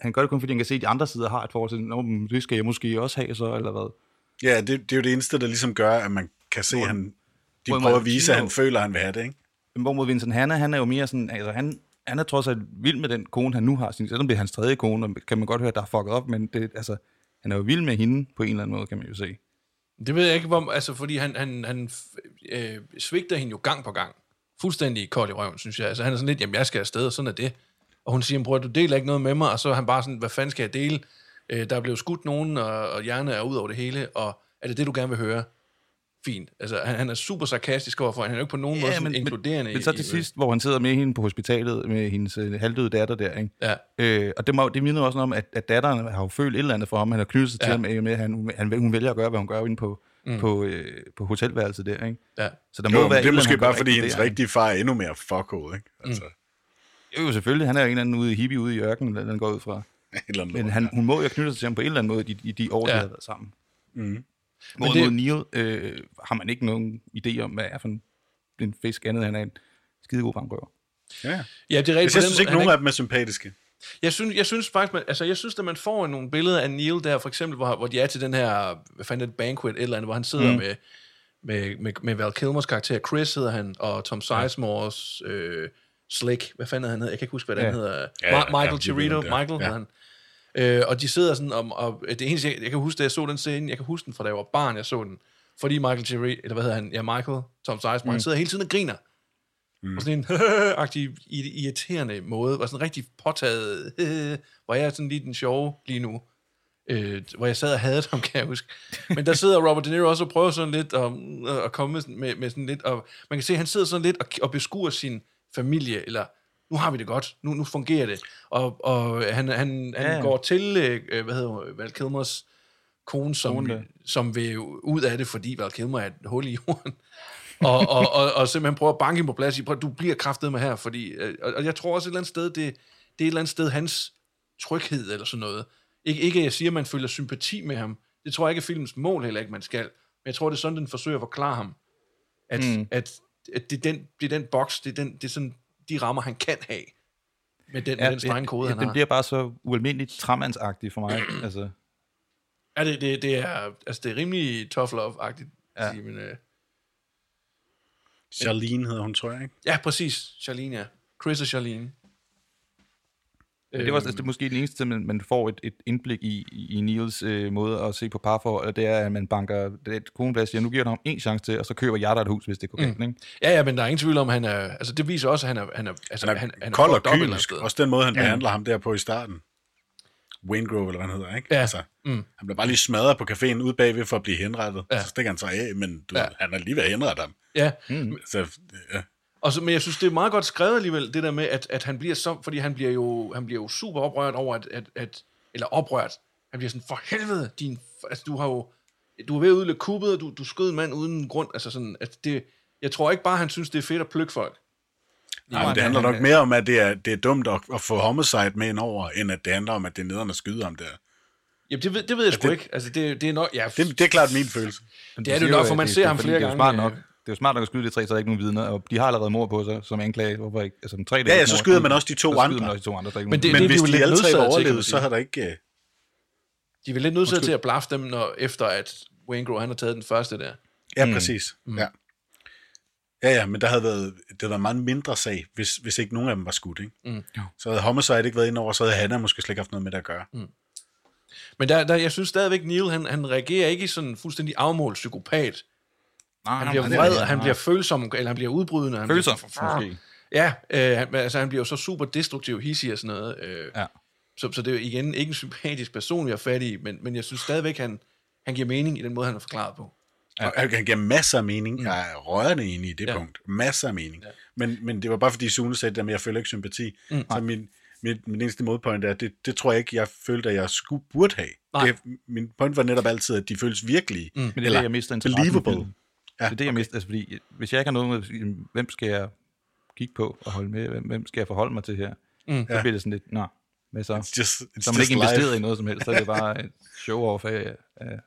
han gør det kun, fordi han kan se, at de andre sider har et forhold til, nå, det skal jeg måske også have så, eller hvad. Ja, det, det er jo det eneste, der ligesom gør, at man kan se, hvor, han, de prøver man, at vise, at han føler, at han vil have det, ikke? Hvorimod Vincent Hanna, han er jo mere sådan, altså han, han er trods alt vild med den kone, han nu har, selvom det er hans tredje kone, og kan man godt høre, der er fucket op, men det, altså, han er jo vild med hende på en eller anden måde, kan man jo se. Det ved jeg ikke, hvor, altså, fordi han, han, han øh, svigter hende jo gang på gang. Fuldstændig kold i røven, synes jeg. Altså, han er sådan lidt, jamen, jeg skal afsted, og sådan er det. Og hun siger, bror, du deler ikke noget med mig, og så er han bare sådan, hvad fanden skal jeg dele? Øh, der er blevet skudt nogen, og, og hjernen er ud over det hele, og er det det, du gerne vil høre? Fint. Altså, han, han er super sarkastisk overfor, han er jo ikke på nogen ja, måde men, inkluderende. Men, i, men så til sidst, hvor han sidder med hende på hospitalet, med hendes øh, halvdøde datter der, ikke? Ja. Øh, og det, må, det minder også om, at, at datteren har jo følt et eller andet for ham, han har knyttet sig ja. til ham med, at han, han, hun vælger at gøre, hvad hun gør inde på, mm. på, øh, på hotelværelset der, ikke? Ja. Så der må jo, være det er måske bare, fordi hendes rigtige far er endnu mere fuckhoved, ikke? Altså. Mm. Jo, selvfølgelig. Han er jo en eller anden ude, hippie ude i ørkenen, eller den går ud fra. Men han, hun må jo knytte sig til ham på en eller anden måde i, i de år, ja. de har været sammen. Mm. Men det, mod Neil øh, har man ikke nogen idé om, hvad er for en, en fisk andet. Han er en skidegod bankrøver. Ja, ja, ja, det er rigtigt. Jeg synes ikke, nogen af dem er sympatiske. Jeg synes, jeg synes faktisk, man, altså jeg synes, at man får nogle billeder af Neil der, for eksempel, hvor, hvor de er til den her, hvad fanden er det, banquet eller andet, hvor han sidder mm. med, med, med, med Val Kilmers karakter, Chris hedder han, og Tom Sizemores øh, Slick, hvad fanden han hedder, jeg kan ikke huske, hvad den ja. hedder, ja, ja, Michael ja, Cheritto, Michael hedder ja. han. Øh, og de sidder sådan, og, og det eneste, jeg, jeg kan huske, da jeg så den scene, jeg kan huske den fra da jeg var barn, jeg så den, fordi Michael Cheritto, eller hvad hedder han, ja, Michael, Tom Sizemore, mm. sidder hele tiden og griner, mm. på sådan en høhøhøhagtig, irriterende måde, var sådan rigtig påtaget, øh, hvor jeg er sådan lige den sjove lige nu, øh, hvor jeg sad og havde ham, kan jeg huske. Men der sidder Robert De Niro også og prøver sådan lidt at komme med, med, med sådan lidt, og man kan se, han sidder sådan lidt og, og beskuer sin familie, eller nu har vi det godt, nu, nu fungerer det. Og, og han, han, han ja. går til, øh, hvad hedder hun, Val Kilmers kone, som, som vil ud af det, fordi Val Kilmer er et hul i jorden. Og, og, og, og, og simpelthen prøver at banke på plads i, du bliver kraftet med her, fordi, øh, og jeg tror også et eller andet sted, det, det er et eller andet sted hans tryghed, eller sådan noget. Ikke, ikke at jeg siger, at man føler sympati med ham, det tror jeg ikke er filmens mål heller ikke, man skal, men jeg tror, det er sådan, den forsøger at forklare ham, at, mm. at, at det er den, det er den boks, det er den, det er sådan, de rammer, han kan have med den, ja, med den strenge kode, ja, han den har. Den bliver bare så ualmindeligt trammandsagtig for mig. Altså. Ja, det, det, det er, altså det er rimelig tough love-agtigt. Ja. Sige, men, øh, Charlene hedder hun, tror jeg, ikke? Ja, præcis. Charlene, ja. Chris og Charlene. Men det var altså, det måske den eneste tid, man, man får et, et indblik i, i Niels øh, måde at se på parforhold, det er, at man banker det koneblad og siger, nu giver du ham en chance til, og så køber jeg dig et hus, hvis det er korrekt, mm. ikke? Ja, ja, men der er ingen tvivl om, han er, altså det viser også, at han er, han er, altså, han er, han, han kold og kynisk, også den måde, han ja. behandler ham der på i starten. Waingro, eller hvad han hedder, ikke? Ja. Altså, mm. Han bliver bare lige smadret på caféen ude bagved for at blive henrettet, ja. Så stikker han sig af, men du, ja. han er lige ved at henrette ham. Ja. Mm. Så, ja. Og så, men jeg synes, det er meget godt skrevet alligevel, det der med, at, at han bliver så, fordi han bliver jo, han bliver jo super oprørt over, at, at, at eller oprørt, han bliver sådan, for helvede, din, altså du har jo, du er ved at udlægge kuppet, og du, du skød en mand uden grund, altså sådan, at det, jeg tror ikke bare, han synes, det er fedt at plukke folk. Nej, men det handler nok mere om, at det er, det er dumt at, at få homicide med ind over, end at det handler om, at det er nederen at skyde ham der. Jamen, det ved, det ved jeg ja, sgu det, ikke. Altså, det, det er nok, ja. Det, det er klart min følelse. Det, det er det jo nok, for man det, ser det, ham flere gange. Det er smart nok. Det er jo smart nok at skyde de tre, så der er ikke nogen vidner, og de har allerede mord på sig som anklage. Hvorfor ikke? Altså, tre ja, ja, så skyder man også de to andre. Også de to andre men, det, det, men det, hvis de alle tre overlevede, så har der ikke... De er vel lidt nødsaget til at blaffe dem, når, efter at Waingro, han har taget den første der. Ja, mm. præcis. Mm. Ja. ja, ja, men der havde været, det havde været meget mindre sag, hvis, hvis ikke nogen af dem var skudt, ikke? Mm. Så havde homicide ikke været ind over, så havde Hanna måske slet ikke haft noget med det at gøre. Mm. Men der, der, jeg synes stadigvæk, Neil, han, han reagerer ikke i sådan fuldstændig afmålt psykopat. Han, han bliver vred, han bliver følsom, eller han bliver udbrydende. Han følsom, bliver, måske. Ja, øh, han, altså han bliver jo så super destruktiv, hissig og sådan noget. Øh, ja. så, så det er jo igen ikke en sympatisk person, vi har fat i, men, men jeg synes stadigvæk, han, han giver mening i den måde, han har forklaret på. Ja. Han, han giver masser af mening. Jeg er rørende inde i det ja. punkt. Masser af mening. Ja. Men, men det var bare fordi Sune sagde det der med, at jeg føler ikke sympati. Mm. Så min, min, min eneste modpoint er, det, det tror jeg ikke, jeg følte, at jeg skulle, burde have. Det, min point var netop altid, at de føles virkelige. Mm. Men det er jeg mister believable. Ja, det er det, jeg okay. mister, altså, fordi hvis jeg ikke har noget med, hvem skal jeg kigge på og holde med, hvem, hvem skal jeg forholde mig til her, mm. så ja. bliver det sådan lidt, nej, hvad så? It's just, it's så man ikke investeret i noget som helst, så er det bare et show-off af, af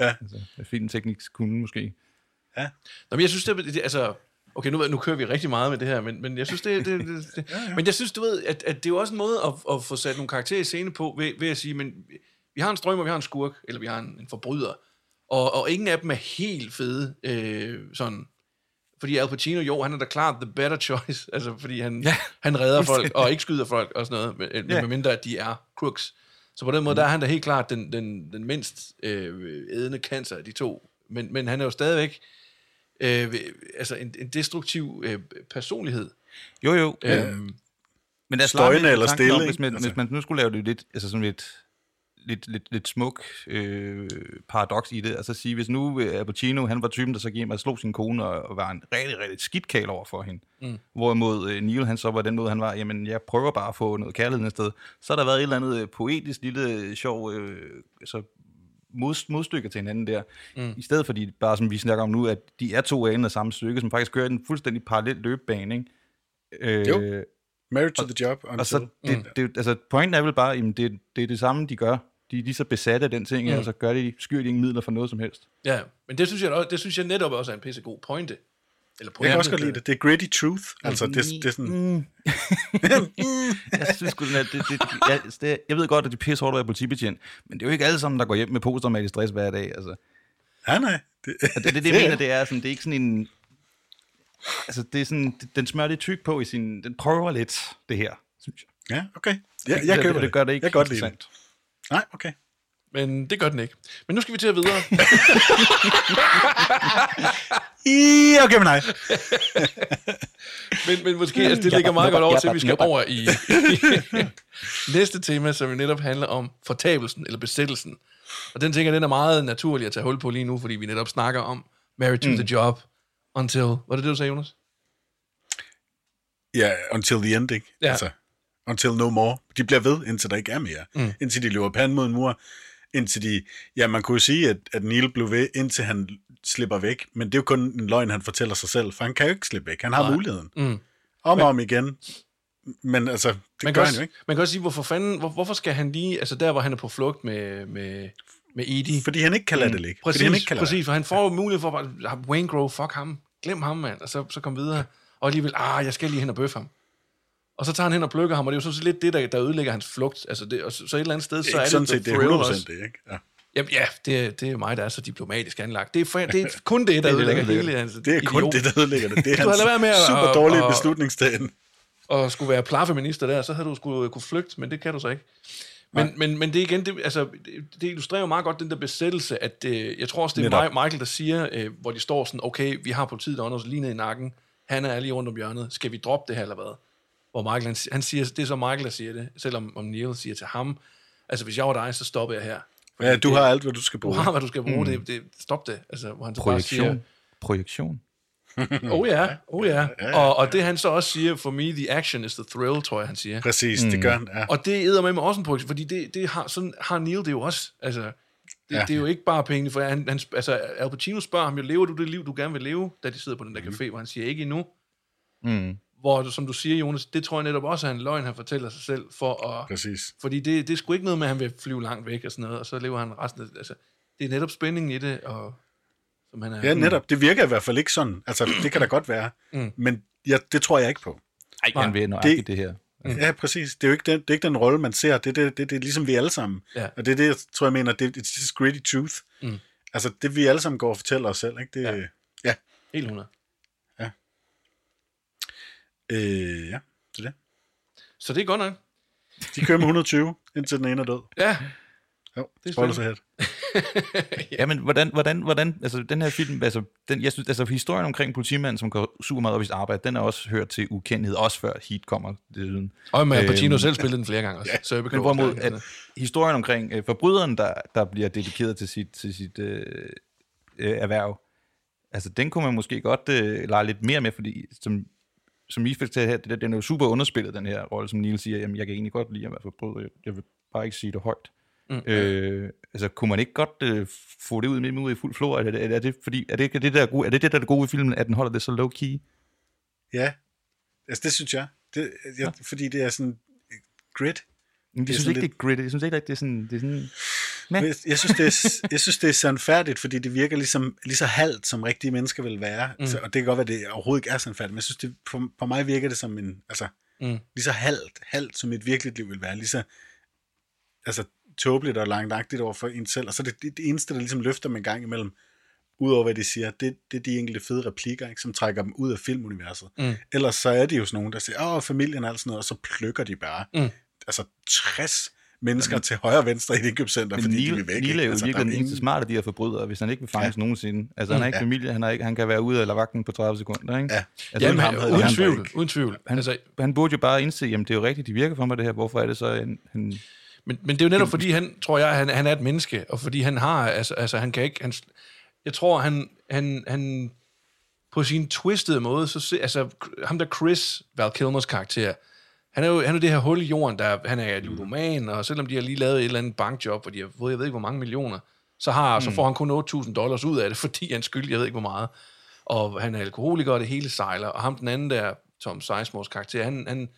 ja. altså, filmteknisk kunde måske. Ja. Nå, men jeg synes, det, det altså, okay, nu, nu kører vi rigtig meget med det her, men, men jeg synes, det, det, det, det ja, ja. men jeg synes, du ved, at, at det er jo også en måde at, at få sat nogle karakterer i scene på, ved, ved at sige, men vi har en strømmer, vi har en skurk, eller vi har en, en forbryder, Og, og ingen af dem er helt fede, øh, sådan, fordi Al Pacino, jo, han er da klart the better choice, altså fordi han, ja, han redder folk, og ikke skyder folk, og sådan noget, med, ja. med mindre at de er crooks. Så på den måde, mm. der er han da helt klart den, den, den mindst øh, ædende cancer af de to, men, men han er jo stadigvæk øh, altså en, en destruktiv øh, personlighed. Jo, jo. Øh, øh, men støjende eller stille. Om, hvis, man, altså. hvis man nu skulle lave det lidt, altså sådan lidt... Lidt, lidt, lidt smuk øh, paradoks i det, altså at sige, hvis nu Al Pacino, han var typen, der så gik hjem og slog sin kone, og, og var en rigtig, rigtig skidtkal over for hende, mm. hvorimod øh, Neil, han så var den måde, han var, jamen, jeg prøver bare at få noget kærlighed et sted, så har der været et eller andet poetisk lille sjov øh, så mod, modstykke til hinanden der, mm. i stedet for de, bare som vi snakker om nu, at de er to af en af samme stykke, som faktisk kører en fuldstændig parallel løbebane, ikke? Øh, jo, married to og, the job, og så det, mm. det, altså pointen er vel bare, jamen, det, det er det samme, de gør. De er lige så besatte af den ting, mm. og så gør de, skyr de ingen midler for noget som helst. Ja, men det synes jeg, det synes jeg netop også er en pissegod pointe. Eller pointe. Jeg kan også godt lide det. Det er gritty truth. Altså, mm. det, det er sådan... Mm. jeg synes sgu sådan, at det, det, jeg, det, jeg ved godt, at de pisse hårdt er politibetjent, men det er jo ikke alle sammen, der går hjem med posttraumatisk stress hver dag, altså. Nej, nej. Det er det, det, det, jeg mener, det er sådan, det er ikke sådan en... Altså, det er sådan, den smører lidt tyk på i sin... Den prøver lidt, det her, synes jeg. Ja, okay. Ja, jeg, jeg køber det. Det, det gør det ikke interessant. Nej, okay. Men det gør den ikke. Men nu skal vi til at videre. I, okay, men nej. men, men måske, altså, det ligger meget godt over til, at vi skal over i, i næste tema, som jo netop handler om fortabelsen eller besættelsen. Og den tænker, den er meget naturlig at tage hul på lige nu, fordi vi netop snakker om married to mm. the job until... Var det det, du sagde, Jonas? Ja, yeah, until the end, ikke? Ja. Altså. Until no more. De bliver ved, indtil der ikke er mere. Mm. Indtil de løber panden mod en mur. Indtil de... Ja, man kunne jo sige, at, at Neil blev ved, indtil han slipper væk. Men det er jo kun en løgn, han fortæller sig selv. For han kan jo ikke slippe væk. Han har Nej. muligheden. Mm. Om og om igen. Men altså, det man gør også, han jo ikke. Man kan også sige, hvorfor fanden... Hvor, hvorfor skal han lige... Altså der, hvor han er på flugt med... med med Edie. Fordi han ikke kan lade det ligge. Præcis, han ikke kan præcis for han får jo ja. mulighed for... at Waingro, fuck ham. Glem ham, mand. Og så, så kom videre. Og alligevel, ah, jeg skal lige hen og bøffe ham. Og så tager han hen og plukker ham, og det er jo sådan set lidt det, der, der ødelægger hans flugt. Altså det, og så, så et eller andet sted, så er det, det, det, det, det er hundrede procent det, ikke? Ja. Jamen ja, det, det er mig, der er så diplomatisk anlagt. Det er, for, det er kun det, der ødelægger hele hans idiot. Det er kun det, der ødelægger det. Det er hans super dårlige beslutningsdagen. Og skulle være plafeminister der, så havde du skulle kunne flygte, men det kan du så ikke. Men, men, men det igen, det, altså, det illustrerer jo meget godt den der besættelse, at jeg tror også, det er Michael, der siger, hvor de står sådan, okay, vi har politiet, der ånder os lige ned i nakken, han er lige rundt om hjørnet, skal vi droppe det her eller hvad? Hvor Michael, han, han siger, det er så Michael, der siger det, selvom om Neil siger til ham, altså hvis jeg var dig, så stopper jeg her. Ja, du det, har alt, hvad du skal bruge. Du har, hvad du skal bruge. Mm. Det, det, stop det. Altså, hvor han så projektion. Bare siger, projektion. Oh ja, oh ja. Og, og det han så også siger, for me, the action is the thrill, tror jeg, han siger. Præcis, mm. det gør han, ja. Og det æder med mig også en projektion, fordi det, det har, sådan har Neil det jo også. Altså, det, ja. det er jo ikke bare penge, for han, han, altså, Al Pacino spørger ham jo, lever du det liv, du gerne vil leve, da de sidder på den der café, mm. hvor han siger, ikke endnu. Mm. Hvor, som du siger, Jonas, det tror jeg netop også er en løgn, han fortæller sig selv, for at, præcis. Fordi det, det er sgu ikke noget med, at han vil flyve langt væk og sådan noget, og så lever han resten af, altså, det er netop spændingen i det, og som han er. Ja, netop. Det virker i hvert fald ikke sådan. Altså, det kan da godt være, mm. men ja, det tror jeg ikke på. Nej, han vil nøjagtigt det her. Mm. Ja, præcis. Det er jo ikke den, det er ikke den rolle, man ser. Det er det, det, det er ligesom vi alle sammen. Ja. Og det er det, jeg tror, jeg mener, det er gritty truth. Mm. Altså, det vi alle sammen går og fortæller os selv, ikke? Det, ja. ja. Helt hundrede. Øh, ja, så det. Så det er godt nok. De kører med et hundrede og tyve, indtil den ene er død. Ja. Jo, spoiler så helt. Ja, men hvordan, hvordan, hvordan, altså den her film, altså, den, jeg synes, altså historien omkring politimanden, som går super meget op i sit arbejde, den er også hørt til ukendthed, også før Heat kommer. Det og med Pacino øh, selv spillede den flere gange også. Ja. Så jeg men hvorimod, at historien omkring øh, forbryderen, der, der bliver dedikeret til sit, til sit øh, øh, erhverv, altså den kunne man måske godt øh, lege lidt mere med, fordi som som I fik til her, det der, den er jo super underspillet, den her rolle, som Neil siger, jamen, jeg kan egentlig godt lide at være forbryder, jeg vil bare ikke sige det højt. Mm. Øh, altså, kunne man ikke godt øh, få det ud med ud i fuld flor? Er det, er det, fordi, er det, er det, der gode, er det, det der er det gode i filmen, at den holder det så low-key? Ja, altså det synes jeg. Det, jeg ja. Fordi det er sådan grit. Men jeg synes ikke, lidt... det er grit. Jeg synes ikke, det er sådan... Det er sådan... Men. Jeg synes, det er, jeg synes, det er sandfærdigt, fordi det virker ligesom, lige så halvt, som rigtige mennesker vil være. Mm. Så, og det kan godt være, det overhovedet ikke er sandfærdigt, men jeg synes, det, for, for mig virker det som en, altså, mm. lige så halvt, halvt, som et virkeligt liv vil være. Lige så, altså, tåbeligt og langdagtigt over for en selv. Og så det, det, det eneste, der ligesom løfter dem en gang imellem, udover hvad de siger, det, det er de enkelte fede replikker, ikke, som trækker dem ud af filmuniverset. Mm. Ellers så er det jo sådan nogen, der siger, åh, familien er alt sådan noget, og så plukker de bare. Mm. Altså, tres mennesker til højre og venstre i et indkøbscenter, men fordi Neil, de vil væk. Neil er jo altså, virkelig den ingen... smarte af de her forbrydere, hvis han ikke vil fanges ja. nogensinde. Altså, han er ikke ja. familie, han, er ikke, han kan være ude af lavagten på tredive sekunder, ikke? Ja, altså, jamen, han, uden, han, tvivl, uden tvivl. Han, altså, han burde jo bare indse, jamen, det er jo rigtigt, de virker for mig det her, hvorfor er det så en... en men, men det er jo netop, en, fordi han, tror jeg, han, han er et menneske, og fordi han har, altså, altså han kan ikke... Han, jeg tror, han, han, han på sin twistede måde, så se, altså, ham der Chris, Val Kilmers karakter, han er jo han er det her hul i jorden, der han er et ludoman, og selvom de har lige lavet et eller andet bankjob, hvor de har fået, jeg ved ikke, hvor mange millioner, så, har, mm. så får han kun otte tusind dollars ud af det, fordi han skylder, jeg ved ikke, hvor meget. Og han er alkoholiker, og det hele sejler. Og ham den anden der, Tom Sizemores karakter, han, han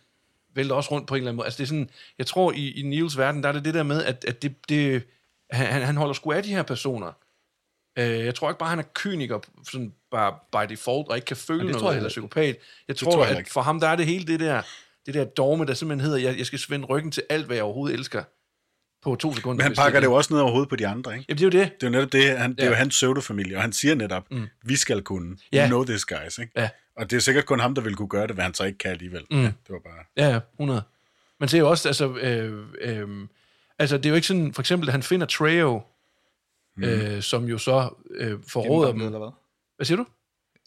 vælter også rundt på en eller anden måde. Altså det er sådan, jeg tror i, i Neils verden, der er det det der med, at, at det, det, han, han holder sgu af de her personer. Jeg tror ikke bare, han er kyniker, sådan bare by default, og ikke kan føle noget, jeg, eller psykopat. Jeg det tror, tror jeg, at for ham, der er det hele det der... Det der dogme, der simpelthen hedder, jeg, jeg skal svende ryggen til alt, hvad jeg overhovedet elsker, på to sekunder. Men han pakker det jo også ned overhovedet på de andre, ikke? Jamen, det er jo det. Det er jo netop det, han, det ja. er jo hans pseudo-familie, og han siger netop, mm. vi skal kunne, ja. you know this guys, ikke? Ja. Og det er sikkert kun ham, der vil kunne gøre det, hvad han så ikke kan alligevel. Mm. Ja, det var bare... Ja, hundrede. Man ser jo også, altså, øh, øh, altså, det er jo ikke sådan, for eksempel, at han finder Trejo, mm. øh, som jo så øh, forråder dem. Eller hvad? Hvad siger du?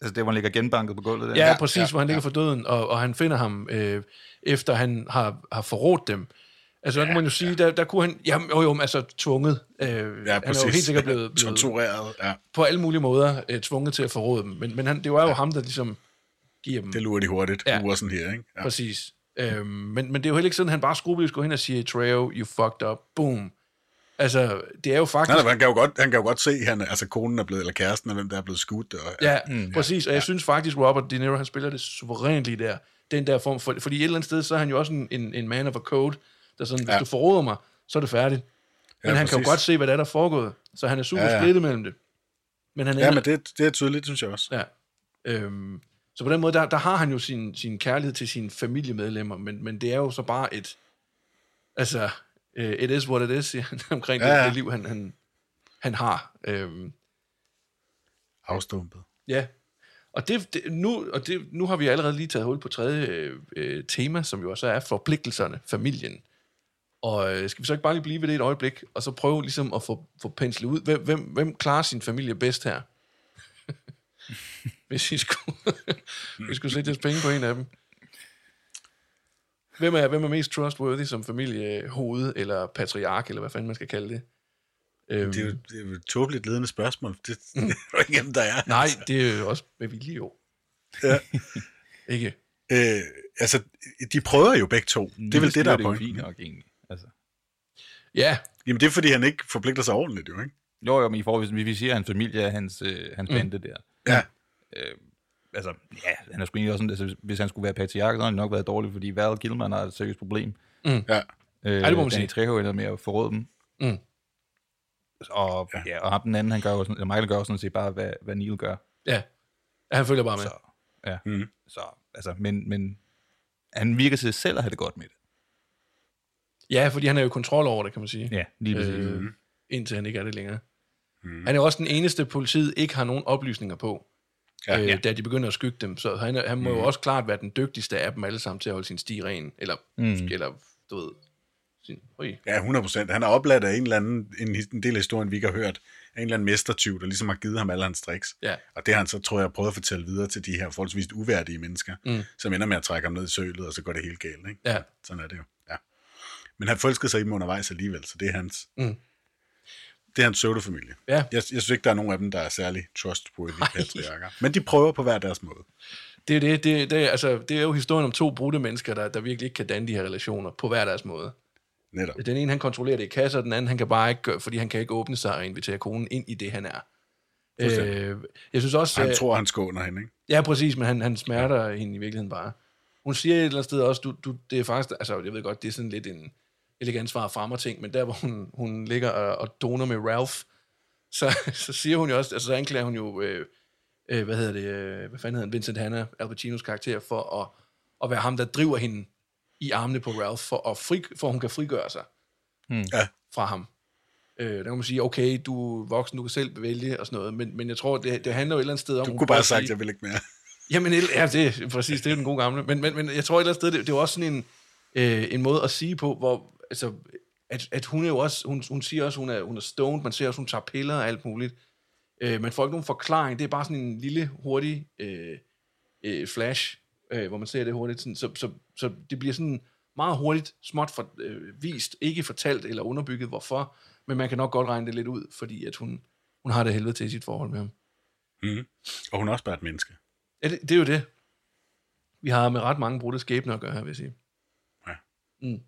Altså det, hvor han ligger genbanket på gulvet? Der. Ja, præcis, ja, hvor han ligger ja. for døden, og, og han finder ham, øh, efter han har, har forrådt dem. Altså, ja, der kunne man jo sige, ja. der, der kunne han... Jamen, jo, jo, altså tvunget. Øh, ja, præcis. Han er jo helt sikkert blevet... blevet tortureret, ja. På alle mulige måder øh, tvunget til at forråde dem. Men, men han, det var jo ja. ham, der ligesom giver dem... Det lurer de hurtigt. Ja. Lurer sådan her, ikke? Ja. Præcis. Øh, men, men det er jo heller ikke sådan, han bare skrubbeløst går hen og siger, Trejo, you fucked up, boom. Altså, det er jo faktisk... Nej, nej, han kan jo godt, han kan jo godt se, han, altså konen er blevet, eller kæresten, hvem der er blevet skudt. Og, ja, mm, præcis, ja, og jeg ja. synes faktisk, Robert De Niro, han spiller det suverænt lige der, den der form for... Fordi et eller andet sted, så er han jo også en, en man of a code, der sådan, ja. hvis du forråder mig, så er det færdigt. Men ja, han præcis. kan jo godt se, hvad der er, der er foregået, så han er super ja, ja. splittet mellem det. Men han er ja, men det, det er tydeligt, synes jeg også. Ja. Øhm, så på den måde, der, der har han jo sin, sin kærlighed til sine familiemedlemmer, men, men det er jo så bare et... Altså... It is what it is, omkring ja, ja. det liv, han, han, han har. Øhm, Afstumpet. Ja. Og, det, det, nu, og det, nu har vi allerede lige taget hul på tredje øh, tema, som jo også er forpligtelserne, familien. Og øh, skal vi så ikke bare lige blive ved det et øjeblik, og så prøve ligesom at få, få penslet ud, hvem, hvem, hvem klarer sin familie bedst her? Hvis I skulle, vi skulle sætte deres penge på en af dem. Hvem er, hvem er mest trustworthy som familiehoved, eller patriark, eller hvad fanden man skal kalde det? Det er jo, det er jo et tåbeligt ledende spørgsmål. Det, det er jo ikke dem, der er. Nej, altså. Det er jo også med vilje jo. Ja. Ikke? Øh, altså, de prøver jo begge to. Det er vel det, der er pointen. Det er jo fint nok egentlig. Altså. Ja. Jamen det er, fordi han ikke forpligter sig ordentligt jo, ikke? Jo, jo, men i forhold til, vi siger, at hans familie er hans, øh, hans bande mm. der. Ja. Øh, altså, ja, han er sgu egentlig også sådan, altså, hvis han skulle være patriark, så havde han nok været dårlig, fordi Val Kilmer har et seriøst problem. Mm. Ja. Øh, ja, det må man sige. Trejo ender med at forråde dem. Mm. Og, ja. Ja, og ham den anden, han gør jo sådan, Michael gør jo sådan set bare, hvad, hvad Neil gør. Ja, han følger bare med. Så, ja. Mm. Så, altså, men, men han virker til selv at have det godt med det. Ja, fordi han er jo i kontrol over det, kan man sige. Ja, lige præcis. Øh, mm. Indtil han ikke er det længere. Mm. Han er jo også den eneste, politiet ikke har nogen oplysninger på, ja, øh, ja. Da de begynder at skygge dem. Så han, han må mm. jo også klart være den dygtigste af dem alle sammen til at holde sin sti ren. Eller, mm. eller du ved... Ja, hundrede procent. Han er opladt af en eller anden, en del af historien, vi ikke har hørt, af en eller anden mestertyv, der ligesom har givet ham alle hans tricks. Ja. Og det har han så, tror jeg, prøvet at fortælle videre til de her forholdsvis uværdige mennesker, mm. som ender med at trække ham ned i sølet, og så går det helt galt, ikke? Ja. Sådan er det jo. Ja. Men han forelskede sig i dem undervejs alligevel, så det er hans, mm. det er hans pseudo-familie. Ja. Jeg, jeg synes ikke, der er nogen af dem, der er særlig trustworthy patriarker. Men de prøver på hver deres måde. Det er, det, det, det, altså, det er jo historien om to brudte mennesker, der, der virkelig ikke kan danne de her relationer på hver deres måde. Netop. Den ene, han kontrollerer det i kasser, og den anden, han kan bare ikke gøre, fordi han kan ikke åbne sig og invitere konen ind i det, han er. Øh, jeg synes også... Han tror, han skåner hende, ikke? Ja, præcis, men han, han smerter ja. hende i virkeligheden bare. Hun siger et eller andet sted også, du, du, det er faktisk... Altså, jeg ved godt, det er sådan lidt en... Jeg lægger ansvar frem og ting, men der, hvor hun, hun ligger og, og doner med Ralph, så, så siger hun jo også... Altså, så anklager hun jo... Øh, øh, hvad hedder det? Øh, hvad fanden hedder han? Vincent Hanna, Al Pacinos karakter, for at, at være ham, der driver hende i armene på Ralph, for at, fri, for at hun kan frigøre sig hmm. fra ham. Øh, der kan man sige, okay, du er voksen, du kan selv vælge og sådan noget, men, men jeg tror, det, det handler jo et eller andet sted om... Du kunne bare have sagt, at jeg vil ikke mere. Jamen, ja, det er præcis, det er den gode gamle. Men, men, men jeg tror et eller andet sted, det, det er jo også sådan en, øh, en måde at sige på, hvor, altså, at, at hun er jo også, hun, hun siger også, hun er, hun er stoned, man ser også, hun tager piller og alt muligt. Øh, man får ikke nogen forklaring, det er bare sådan en lille, hurtig øh, øh, flash... Øh, hvor man ser det hurtigt, sådan, så, så, så det bliver sådan meget hurtigt, småt for, øh, vist, ikke fortalt eller underbygget, hvorfor, men man kan nok godt regne det lidt ud, fordi at hun, hun har det helvede til i sit forhold med ham. Mm. Og hun er også bare et menneske. Ja, det, det er jo det. Vi har med ret mange brudte skæbner at gøre her, vil jeg sige. Ja. Mm.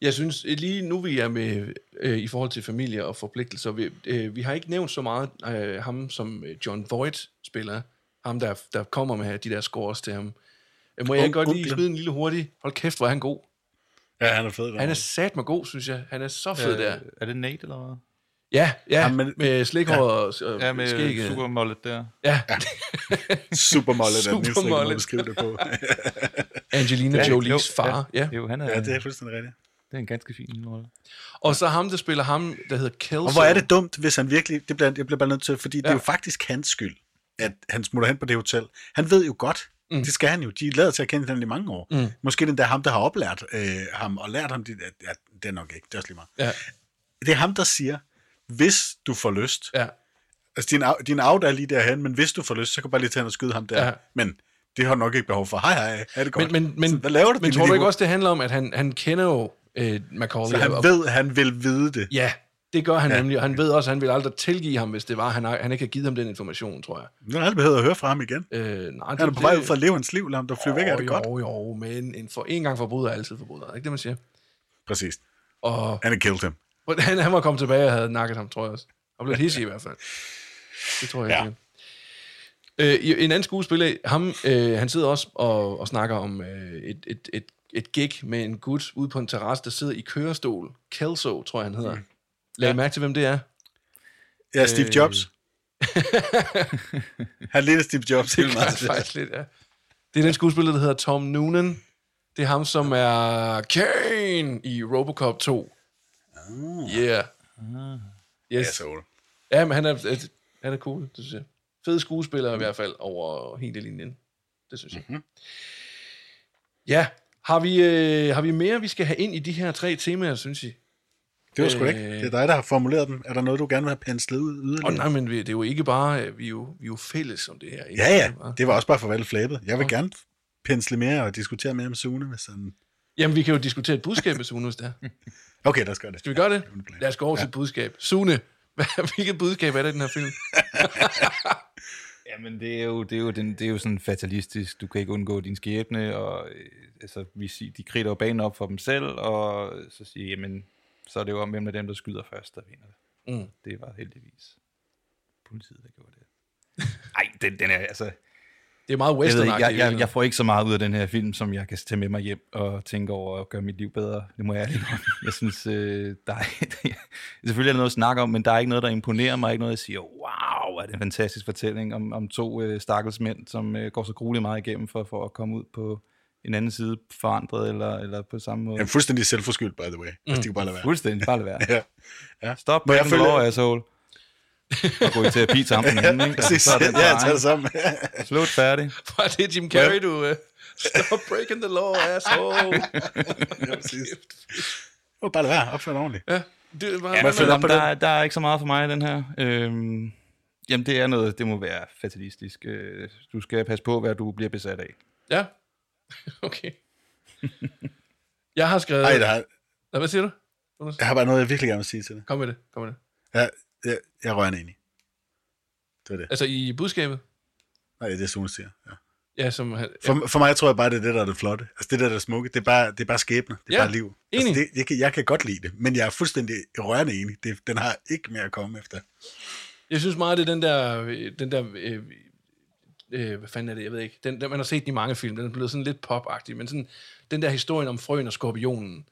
Jeg synes, lige nu vi er med, øh, i forhold til familie og forpligtelser, vi, øh, vi har ikke nævnt så meget øh, ham, som John Voight spiller. Ham, der, der kommer med de der scores til ham. Må jeg um, godt lige um, smide en lille hurtig? Hold kæft, hvor er han god. Ja, han er fed. Der. Han er sat mig god, synes jeg. Han er så fed øh, der. Er det Nate, eller hvad? Ja, ja, ja men, med slikhåret ja. og, og ja, med skægget. Supermollet der. Ja. ja. Supermollet er den næste, jeg må skrive det på. Angelina ja, Jolies far. Ja, ja. Jo, han er, ja, det er fuldstændig rigtigt. Det er en ganske fin rolle. Og så ham, der spiller ham, der hedder Kelso. Og hvor er det dumt, hvis han virkelig... Det bliver, jeg bliver bare nødt til, fordi ja. det er jo faktisk hans skyld, at han smutter hen på det hotel. Han ved jo godt, mm. det skal han jo. De er lavet til at kende hinanden i mange år. Mm. Måske den der ham, der har oplært øh, ham, og lært ham, det, ja, det er nok ikke, det er også lige meget. Ja. Det er ham, der siger, hvis du får lyst, ja. altså din, din out er lige derhen, men hvis du får lyst, så kan du bare lige tage og skyde ham der. Ja. Men det har nok ikke behov for. Hej, hej, er det godt? Men, men, men, så, hvad laver du, men tror du ikke også, det handler om, at han, han kender jo øh, McCauley? Så han op. ved, han vil vide det. Ja, det gør han ja. nemlig, og han ved også, at han ville aldrig tilgive ham, hvis det var, han, han ikke har givet ham den information, tror jeg. Nu har han behøvet at høre fra ham igen. Øh, nej, det, han er på vej ud for at leve hans liv, lad ham der flyve væk, er det jo, godt? Jo, jo, men en, for, en gang forbryder er altid forbryder, er ikke det, man siger? Præcis. Og han har killed him. Han, han var kommet tilbage og havde nakket ham, tror jeg også. Og blev hissig i hvert fald. Det tror jeg ikke. Ja. Øh, en anden skuespiller, ham, øh, han sidder også og, og snakker om øh, et, et, et, et gig med en gut ude på en terrasse, der sidder i kørestol. Kelso, tror jeg, han hedder. Mm. Lad I mærke til, hvem det er? Ja, Steve øh... Jobs. Han ligner Steve Jobs helt meget. Det er faktisk lidt, ja. Det er den skuespiller, der hedder Tom Noonan. Det er ham, som er Kane i Robocop to. Yeah. Yes. Asshole. Ja, men han er, han er cool, det synes jeg. Fede skuespiller i hvert fald over hele linjen. Det synes jeg. Mm-hmm. Ja, har vi, øh, har vi mere, vi skal have ind i de her tre temaer, synes jeg? Det var sgu ikke. Det er dig, der har formuleret dem. Er der noget, du gerne vil have penslet ud yderligere? Oh, nej, men det er jo ikke bare, vi er jo, vi er jo fælles om det her. Ikke? Ja, ja. Det var også bare farvel flabet. Jeg vil okay. gerne pensle mere og diskutere mere med Sune. Hvis han... Jamen, vi kan jo diskutere et budskab med Sune, hvis det er. Okay, lad os gøre det. Skal vi gøre det? Lad os gå over ja. til et budskab. Sune, hvilket budskab er det i den her film? Jamen, det er jo, det er jo, den, det er jo sådan fatalistisk. Du kan ikke undgå din skæbne, og altså, vi siger, de kridter jo banen op for dem selv, og så siger jamen... så er det jo om, hvem af dem, der skyder først, der vinder det. Mm. Det var heldigvis politiet, der gjorde det. Ej, den, den er altså... Det er meget westernagtigt. Jeg, jeg, jeg får ikke så meget ud af den her film, som jeg kan tage med mig hjem og tænke over at gøre mit liv bedre. Det må jeg ærligt. Jeg synes, øh, der er... Selvfølgelig er der noget at snakke om, men der er ikke noget, der imponerer mig. Ikke noget, jeg siger, wow, er det en fantastisk fortælling om, om to øh, stakkels mænd, som øh, går så grueligt meget igennem for, for at komme ud på... en anden side forandret, eller, eller på samme måde. Jamen, fuldstændig selvforskyldt, by the way. Mm. Det kan bare lade være. Fuldstændig, bare lade være. ja. Ja. Stop med den lov, asshole. Og gå i terapi sammen med hende, ikke? Så den, ja, tag det sammen. Slut færdig. Bare det, Jim Carrey, ja. du... Uh, stop breaking the law, asshole. ja, præcis. Du må bare lade være, opfør dig ordentligt. Ja. Det bare, ja, man, man, man, der, der er ikke så meget for mig i den her... Øhm, jamen, det er noget, det må være fatalistisk. Øh, du skal passe på, hvad du bliver besat af. Ja. Okay. Jeg har skrevet... Ej, der har... Nå, hvad siger du? Jonas? Jeg har bare noget, jeg virkelig gerne vil sige til det. Kom med det, kom med det. Ja, jeg, jeg rører en enig. Det er det. Altså i budskabet? Nej, det er Sune siger, ja. Ja, som... Ja. For, for mig jeg tror jeg bare, det er det, der er det flotte. Altså det der, der er smukke, det er bare, det er bare skæbne. Det er ja, bare liv. Altså, det, jeg, kan, jeg kan godt lide det, men jeg er fuldstændig rørende enig. Det, den har ikke mere at komme efter. Jeg synes meget, det er den der... Den der øh, Øh, hvad fanden er det, jeg ved ikke, den, den, man har set i mange film, den er blevet sådan lidt popagtig, men sådan, den der historien om frøen og skorpionen,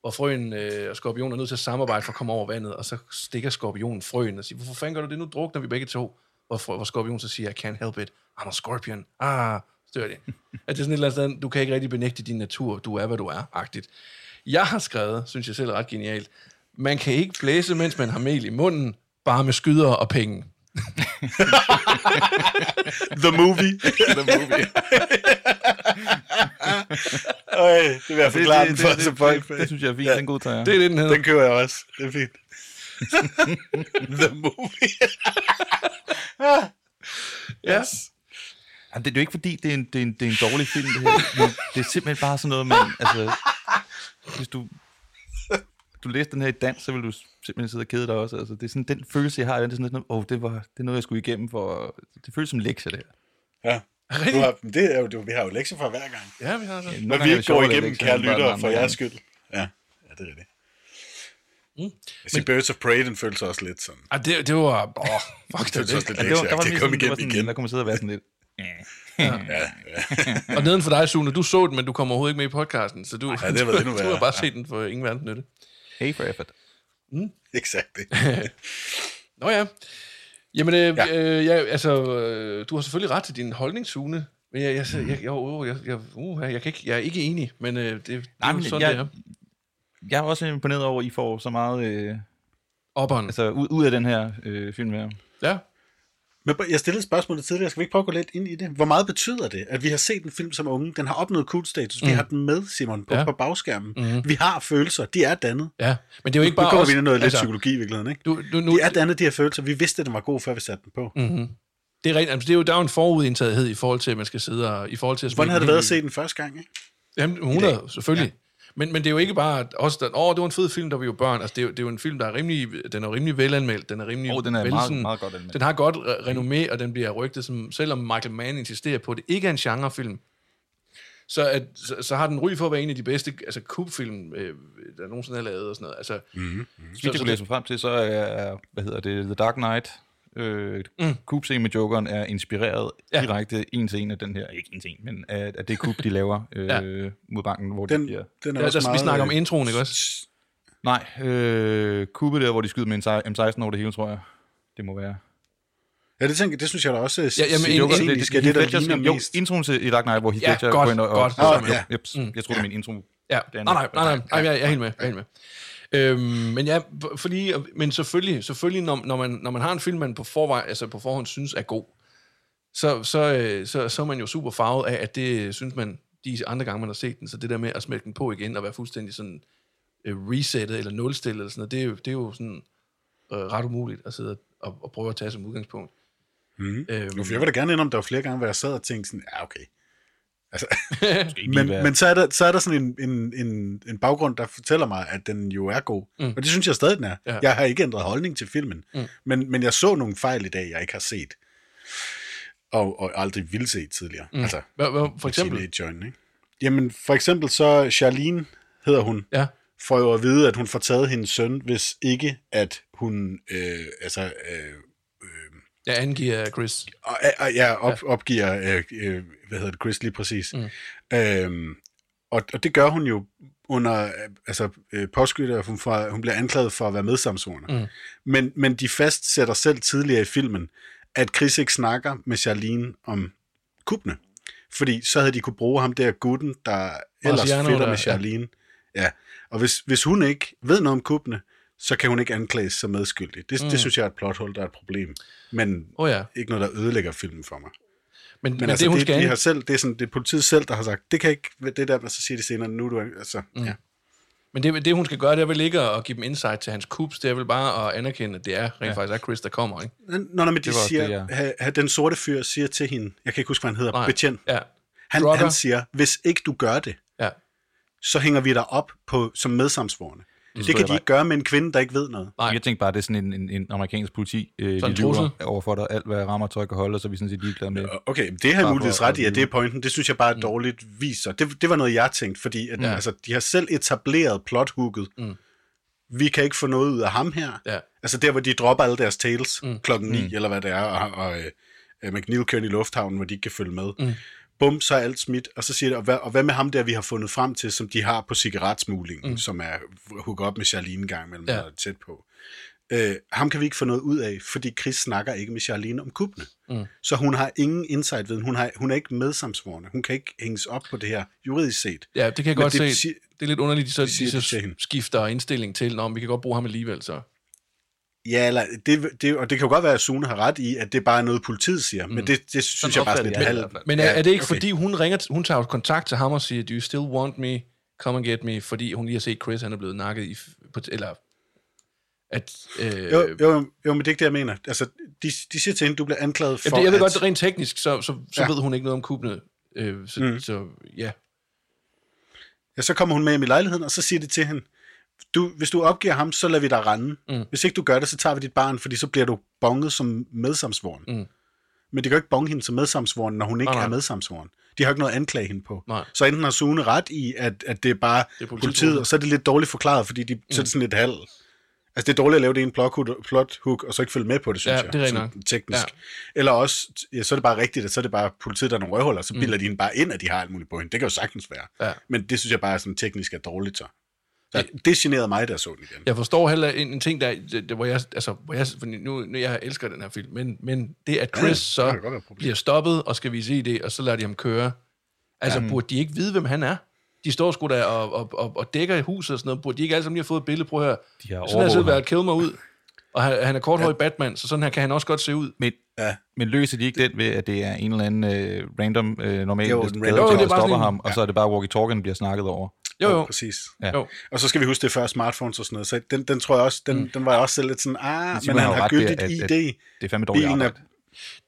hvor frøen øh, og skorpionen er nødt til at samarbejde for at komme over vandet, og så stikker skorpionen frøen og siger, hvorfor fanden gør du det, nu drukner vi begge to, og hvor skorpionen så siger, I can't help it, I'm a scorpion, ah, stør det. At det er sådan et eller andet sted, du kan ikke rigtig benægte din natur, du er, hvad du er-agtigt. Jeg har skrevet, synes jeg selv ret genialt, man kan ikke blæse, mens man har mel i munden, bare med skyder og penge. The movie. The movie. Øj, det vil jeg forklare den for så folk. Det synes jeg er fint, ja. Den godtager jeg. Det er det, den hedder. Den køber jeg også, det er fint. The movie. Ja. Yes. Jamen, det er jo ikke fordi, det er en, det er en, det er en dårlig film, det her. Men det er simpelthen bare sådan noget, man... Altså, hvis du... du læste den her i dans, så vil du simpelthen sidde og kede dig også. Altså, det er sådan den følelse, jeg har. Det er sådan, åh, oh, det var det er noget, jeg skulle igennem for... Det føles som lektier, det her. Ja. Har, det er jo, vi har jo lektier for hver gang. Ja, vi har så. Ja, når vi ikke går igennem, kære lyttere, for jeres skyld. Ja, ja det er det. Mm. Jeg siger, men, Birds of Prey, den føles også lidt sådan... Ah, det, det var... Åh, oh, fuck, det føles også lidt lektier. Ja, det, var, det kom igennem igen. Der kunne sidde og være sådan lidt... Ja. Ja, ja. Og neden for dig, Sune, du så den, men du kommer overhovedet ikke med i podcasten, så du har bare set den for ingen verdens nytte. Hey for effort. Mm. Exakt. Nå ja. Jamen, øh, ja. Øh, jeg, altså, øh, du har selvfølgelig ret til din holdning, Sune. Men jeg, jeg, jeg, jeg, jeg, jeg, uh, jeg, kan ikke, jeg er ikke enig, men øh, det, det nej, er jo sådan, jeg, det er. Jeg er også imponeret over, at I får så meget øh, altså, ud, ud af den her øh, film her. Ja. Men jeg stillede spørgsmålet tidligere, skal vi ikke prøve at gå lidt ind i det? Hvor meget betyder det, at vi har set en film som unge, den har opnået cool status, mm. vi har den med, Simon, på, ja. på bagskærmen, mm. vi har følelser, de er dannet. Ja, men det er jo ikke bare nu kommer også, vi ind i noget altså, lidt psykologi i virkeligheden, ikke? Du, du, nu, de er dannet, de her følelser, vi vidste, at den var god, før vi satte den på. Mm-hmm. Det er rent, altså, det er jo, der er jo en forudindtagethed i forhold til, at man skal sidde og... I forhold til at hvordan havde det været at se den første gang, ikke? Jamen, hundrede, selvfølgelig. Ja. Men, men det er jo ikke bare også der, åh, det var en fed film, der var jo børn. Altså, det, er jo, det er jo en film, der er rimelig, den er rimelig velanmeldt, den er rimelig oh, den er vel, meget, sådan, meget godt anmeldt. Den har godt re- renommé, og den bliver rygtet, som, selvom Michael Mann insisterer på, at det ikke er en genrefilm, så, at, så, så har den ry for at være en af de bedste altså, kubfilm, øh, der nogensinde er lavet og sådan noget. Altså, mm-hmm. så, så, det, du læser frem til, så er, hvad hedder det, The Dark Knight, øh, mm. kubscenen med Jokeren er inspireret ja. direkte en til en af den her, ikke en til en, men af, af det kub, de laver øh, ja. mod banken, hvor den, de bliver... Den er ja, også der, meget, vi snakker om introen, ikke også? Nej, øh, kubet der, hvor de skyder med en M seksten over det hele, tror jeg, det må være. Ja, det, tænker, det synes jeg da også... Ja, ja men Jokeren, det er det, der ligner mest. Jo, introen til Dark Knight, hvor Heat Ledger går ind og... Ja, godt, godt. Jeg tror, det er min intro. Ja, nej, nej, nej, jeg er helt med, jeg er helt med. Øhm, men ja, fordi, men selvfølgelig, selvfølgelig når, når, man, når man har en film, man på, forvej, altså på forhånd synes er god, så, så, så, så er man jo super farvet af, at det synes man, de andre gange, man har set den, så det der med at smække den på igen, og være fuldstændig sådan resettet, eller nulstillet, eller sådan noget, det er jo, det er jo sådan øh, ret umuligt at sidde og, og prøve at tage som udgangspunkt. Mm. Øhm, nu, jeg vil da gerne indrømme, der var flere gange, hvor jeg sad og tænkte sådan, ja, okay. Altså, men, men så er der, så er der sådan en, en, en, en baggrund, der fortæller mig, at den jo er god. Mm. Og det synes jeg stadig, den er. Ja. Jeg har ikke ændret holdning til filmen. Mm. Men, men jeg så nogle fejl i dag, jeg ikke har set. Og, og aldrig ville se tidligere. Mm. Altså, hvad, hvad, for eksempel? Join, ikke? Jamen, for eksempel så Charlene, hedder hun, ja. Får jo at vide, at hun får taget hendes søn, hvis ikke, at hun, øh, altså... Øh, Ja, angiver Chris. Og, og, ja, op, ja, opgiver, øh, øh, hvad hedder det, Chris lige præcis. Mm. Øhm, og, og det gør hun jo under, altså øh, påskytter, hun, får, hun bliver anklaget for at være medsamsvorende. Mm. Men, men de fastsætter selv tidligere i filmen, at Chris ikke snakker med Charlene om kuppene. Fordi så havde de kunne bruge ham der gutten, der ellers fedter med Charlene. Ja, ja. Og hvis, hvis hun ikke ved noget om kuppene, så kan hun ikke anklages som medskyldig. Det, mm. det synes jeg er et plothul, der er et problem. Men oh, ja. ikke noget, der ødelægger filmen for mig. Men, men, men altså, det, hun det, skal... de har selv, det, er sådan, det er politiet selv, der har sagt, det kan ikke det der, og så siger de senere, nu du... Altså, mm. ja. Men det, det, hun skal gøre, det er vel ikke at give dem insight til hans kups, det er vel bare at anerkende, at det er rent ja. faktisk er Chris, der kommer, ikke? Nå, nå men de siger, det, ja. ha, den sorte fyr siger til hende, jeg kan ikke huske, hvad han hedder, Nej. betjent. Ja. Han, han siger, hvis ikke du gør det, ja. så hænger vi dig op på, som medsamsvorene. Det, det kan de ikke gøre med en kvinde, der ikke ved noget. Nej. Jeg tænker bare, det er sådan en, en, en amerikansk politi, øh, de lyver overfor dig, alt hvad rammer, tøj og hold, og så er vi sådan set ligeglade med. Okay, det har jeg muligvis ret i, at det er pointen. Det synes jeg bare er dårligt viser. Det, det var noget, jeg tænkte, fordi at, ja. altså, de har selv etableret plothooket. Mm. Vi kan ikke få noget ud af ham her. Ja. Altså der, hvor de dropper alle deres tales mm. klokken ni, mm. eller hvad det er, og, og, og øh, McNeil kører i lufthavnen, hvor de ikke kan følge med. Mm. Bum, så er alt smidt, og så siger det, og hvad, og hvad med ham der, vi har fundet frem til, som de har på cigaretsmuglingen, mm. som er hooket op med Charlene en gang, mellem ja. tæt på. Øh, ham kan vi ikke få noget ud af, fordi Chris snakker ikke med Charlene om kuppene. Mm. Så hun har ingen insight-viden, hun, hun er ikke medsamsvorende, hun kan ikke hænges op på det her juridisk set. Ja, det kan jeg Men godt det, se. Det er lidt underligt, så, de så, så skifter indstilling til, når vi kan godt bruge ham alligevel så. Ja, eller det, det, og det kan jo godt være, at Sune har ret i, at det bare er noget, politiet siger. Men det, det synes jeg bare lidt er halv. Men er, er det ikke, okay. fordi hun ringer, hun tager kontakt til ham og siger, do you still want me, come and get me, fordi hun lige har set Chris, han er blevet nakket i... Eller... At, øh, jo, jo, jo, men det er ikke det, jeg mener. Altså, de, de siger til hende, du bliver anklaget for... Ja, det, jeg ved at, godt, rent teknisk, så, så, så ja. ved hun ikke noget om kuppene. Øh, så, mm. så ja. Ja, så kommer hun med hjem i lejligheden, og så siger det til hende, Du, hvis du opgiver ham, så lader vi dig rende. Mm. Hvis ikke du gør det, så tager vi dit barn, fordi så bliver du bonget som medsamsvoren. Mm. Men de kan jo ikke bonge hende som medsamsvoren, når hun ikke nej, nej. er medsamsvoren. De har ikke noget at anklage hende på. Nej. Så enten har Sune ret i, at, at det er bare det er politiet, politiet, og så er det lidt dårligt forklaret, fordi de, mm. så er det sådan lidt halv. Altså det er dårligt at lave det i en plot hook, og så ikke følge med på det, synes ja, jeg. Det er teknisk. Ja. Eller også, ja, så er det bare rigtigt, at så er det bare politiet, der er nogle røvhuller, så bilder mm. de hende bare ind, at de har alt muligt på hende. Det kan jo sagtens være. Ja. Men det synes jeg bare sådan teknisk er dårligt så. Så det generede mig, der så den igen. Jeg forstår heller en, en ting, der, det, det, hvor jeg, altså, hvor jeg, nu, nu jeg elsker den her film, men, men det, at Chris ja, så det bliver stoppet, og skal vise I D, og så lader de ham køre. Altså, ja, burde de ikke vide, hvem han er? De står sgu da og, og, og, og dækker i huset og sådan noget. Burde de ikke alle sammen lige have fået et billede? Prøv at høre. De har sådan har selv været Kilmer ud, og han, han er korthøj ja. Batman, så sådan her kan han også godt se ud. Men, ja. men løser de ikke den ved, at det er en eller anden øh, random øh, normal, jo, der random, stopper ham, en, ja. og så er det bare walkie-talkien, der bliver snakket over? Jo, jo. Præcis. Ja. Jo. Og så skal vi huske det før smartphones og sådan noget. Så den, den tror jeg også, den, mm. den var jeg også selv lidt sådan, ah, men han har, har gyldigt I D. At, at det er fandme dårligt arbejde.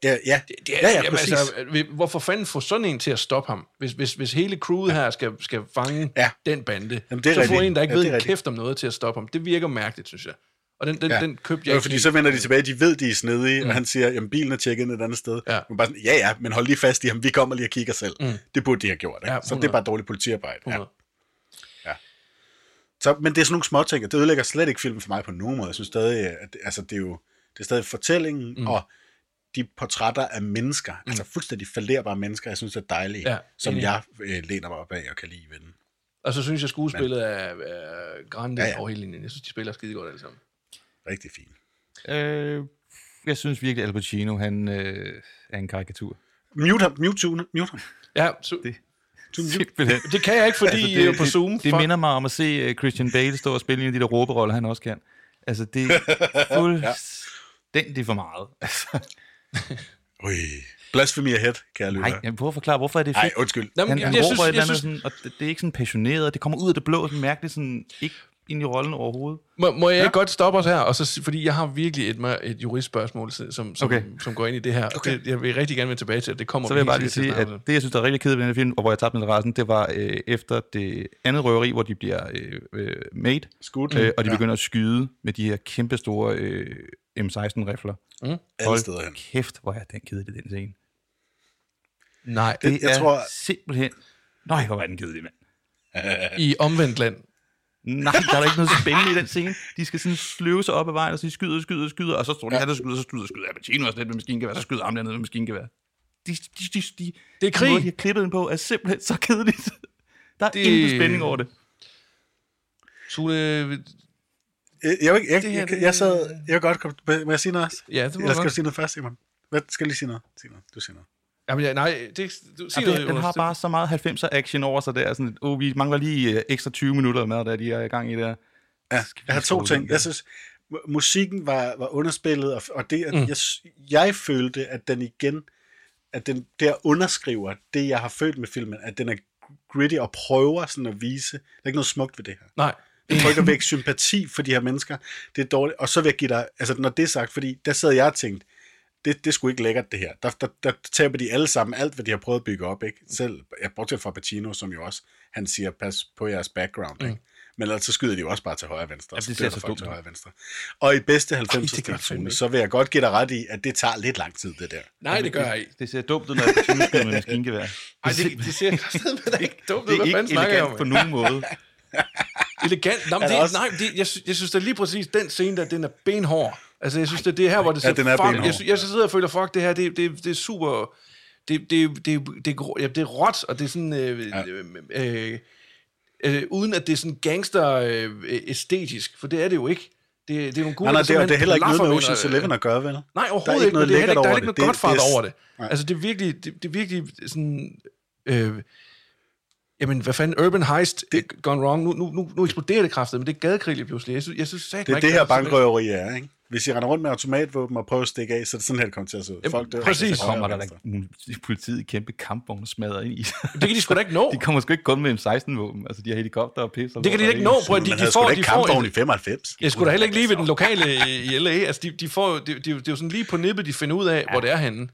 Ja, ja, ja, ja, præcis. Jamen, altså, hvorfor fanden få sådan en til at stoppe ham? Hvis, hvis, hvis hele crewet her skal, skal fange ja. den bande, jamen, det er så får en, der ikke ja, ved en kæft om noget til at stoppe ham. Det virker mærkeligt, synes jeg. Og den, den, ja. den købte jeg jo, fordi ikke. Så vender de tilbage, de ved, de er snedige, mm. og han siger, jamen bilen er tjekket ind et andet sted. Ja. Man bare sådan, ja, ja, men hold lige fast i ham, vi kommer lige og kigger selv. Det burde de have gjort. Så det er bare dårligt politiarbejde. Så, men det er sådan nogle småting, og det ødelægger slet ikke filmen for mig på nogen måde. Jeg synes stadig, at altså, det er jo det er stadig fortællingen, mm. og de portrætter af mennesker, mm. altså fuldstændig falderbare mennesker, jeg synes er dejlige, ja, som inden. jeg øh, læner mig op af og kan lide ved den. Og så synes jeg, skuespillet er øh, grande ja, ja. over hele linjen. Jeg synes, de spiller skide godt alle sammen. Rigtig fint. Øh, jeg synes virkelig, at Al Pacino han, øh, er en karikatur. Mute ham, mute Sune, mute ham. Ja, su- det. Det kan jeg ikke, fordi altså, det, jeg er på Zoom. Det, det minder mig om at se Christian Bale stå og spille en af de der råberoller, han også kan. Altså, det er fuldstændig for meget. Ui. Blasphemy ahead, kan jeg lytte. Nej, jeg prøver at forklare, hvorfor er det fedt? Nej, undskyld. Han, Jamen, han jeg råber synes, et eller andet, synes... sådan, og det, det er ikke sådan passioneret, det kommer ud af det blå, sådan mærkeligt, sådan ikke ind i rollen overhovedet. Må, må jeg ja. ikke godt stoppe os her? Og så, fordi jeg har virkelig et, et juristspørgsmål, som, som, okay. som går ind i det her. Okay. Det, jeg vil rigtig gerne vende tilbage til, at det kommer. Så vil jeg bare lige sige, at det, jeg synes, der er rigtig kedeligt ved den her film, og hvor jeg tabte min rasen, det var øh, efter det andet røveri, hvor de bliver øh, made, Skudt, øh, og de ja. begynder at skyde med de her kæmpe store øh, M seksten rifler. Mm. Hold kæft, hvor er den kedelig, den scene. Nej, det, det jeg er tror... simpelthen... Nej, hvor var den kedelig, mand. I omvendt land. Nej, der er da ikke noget spændende i den scene. De skal sådan sløve sig op ad vejen, og så skyder, skyder, skyder, og så står de her, der skyder, så skyder, skyder. Al Pacino og sådan lidt med maskingevær, så skyder ham dernede med maskingevær. De, de, de, de, det er krig. De har klippet den på, er simpelthen så kedeligt. Der er det... ingen spænding over det. Sune... Jeg vil jeg, jeg, jeg, jeg sad... Jeg vil godt komme... Må jeg sige noget også? Ja, det må jeg. Eller skal du sige noget først, Simon? Hvad skal lige sige noget? Sig noget. Du siger noget. Jamen, ja, nej, det, du, sig Jamen, det, den har bare så meget halvfemser action over sig der. Sådan, oh, vi mangler lige uh, ekstra tyve minutter med, da de er i gang i det. Ja, jeg har to ting. Der. Jeg synes, musikken var, var underspillet, og, og det, at mm. jeg, jeg følte, at den igen, at den der underskriver det, jeg har følt med filmen, at den er gritty og prøver sådan at vise. Der er ikke noget smukt ved det her. Nej. Det trykker væk sympati for de her mennesker. Det er dårligt. Og så vil jeg give dig, altså når det er sagt, fordi der sad jeg og tænkte, Det, det er sgu ikke lækkert, det her. Der, der, der taber de alle sammen alt, hvad de har prøvet at bygge op, ikke? Selv, jeg brugte det fra Pacino, som jo også, han siger, pas på jeres background, ikke? Mm. Men ellers så skyder de jo også bare til højre og venstre. Ja, det ser så dumt til højre og venstre. Og i bedste halvfemserne, så vil jeg godt give dig ret i, at det tager lidt lang tid, det der. Nej, det gør jeg ikke. Det ser dumt ud, når Pacino skyder med maskingevær. Nej, det, det ser det ikke dumt ud, hvad fanden snakker jeg om? Det er ikke elegant på nogen måde. Elegant? Nå, det, også... Nej, det, jeg, synes, jeg synes da lige præcis, den scene der, den er benhård. Altså, jeg synes, det er det her, hvor det siger, ja, fuck, jeg, jeg sidder og føler, fuck, det her, det, det, det er super, det, det, det, det, ja, det er råt, og det er sådan, øh, ja. øh, øh, uden at det er sådan gangster-æstetisk, øh, for det er det jo ikke. Det, det er nogle gode, nej, nej, det, det er heller ikke noget med Ocean's Eleven at gøre, vel? Nej, overhovedet ikke, men der er ikke noget, noget Godfather over det. Nej. Altså, det er virkelig, det, det er virkelig sådan... Øh, Jamen, hvad fanden, Urban Heist det, gone wrong, nu, nu, nu, nu eksploderer det kraftigt, men det er gadekrigeligt pludselig. Jeg synes, jeg synes, det er det, det her bankrøveri er, ikke? Hvis I render rundt med automatvåben og prøver at stikke af, så er det sådan her, det kommer til at se ud. Folk dør. Præcis. Så kommer der da politiet i kæmpe kampvogne smadrer ind i. Det kan de sgu da ikke nå. De kommer sgu ikke kun med M seksten våben. Altså, de har helikopter og pisse. Det kan de ikke nå, prøv at de, de, de får... Man havde kampvogne i femoghalvfems. Jeg skulle da heller ikke lige ved den lokale i L A. Altså, de, de får... Det de, de er jo sådan lige på nippet, de finder ud af, ja. hvor det er henne.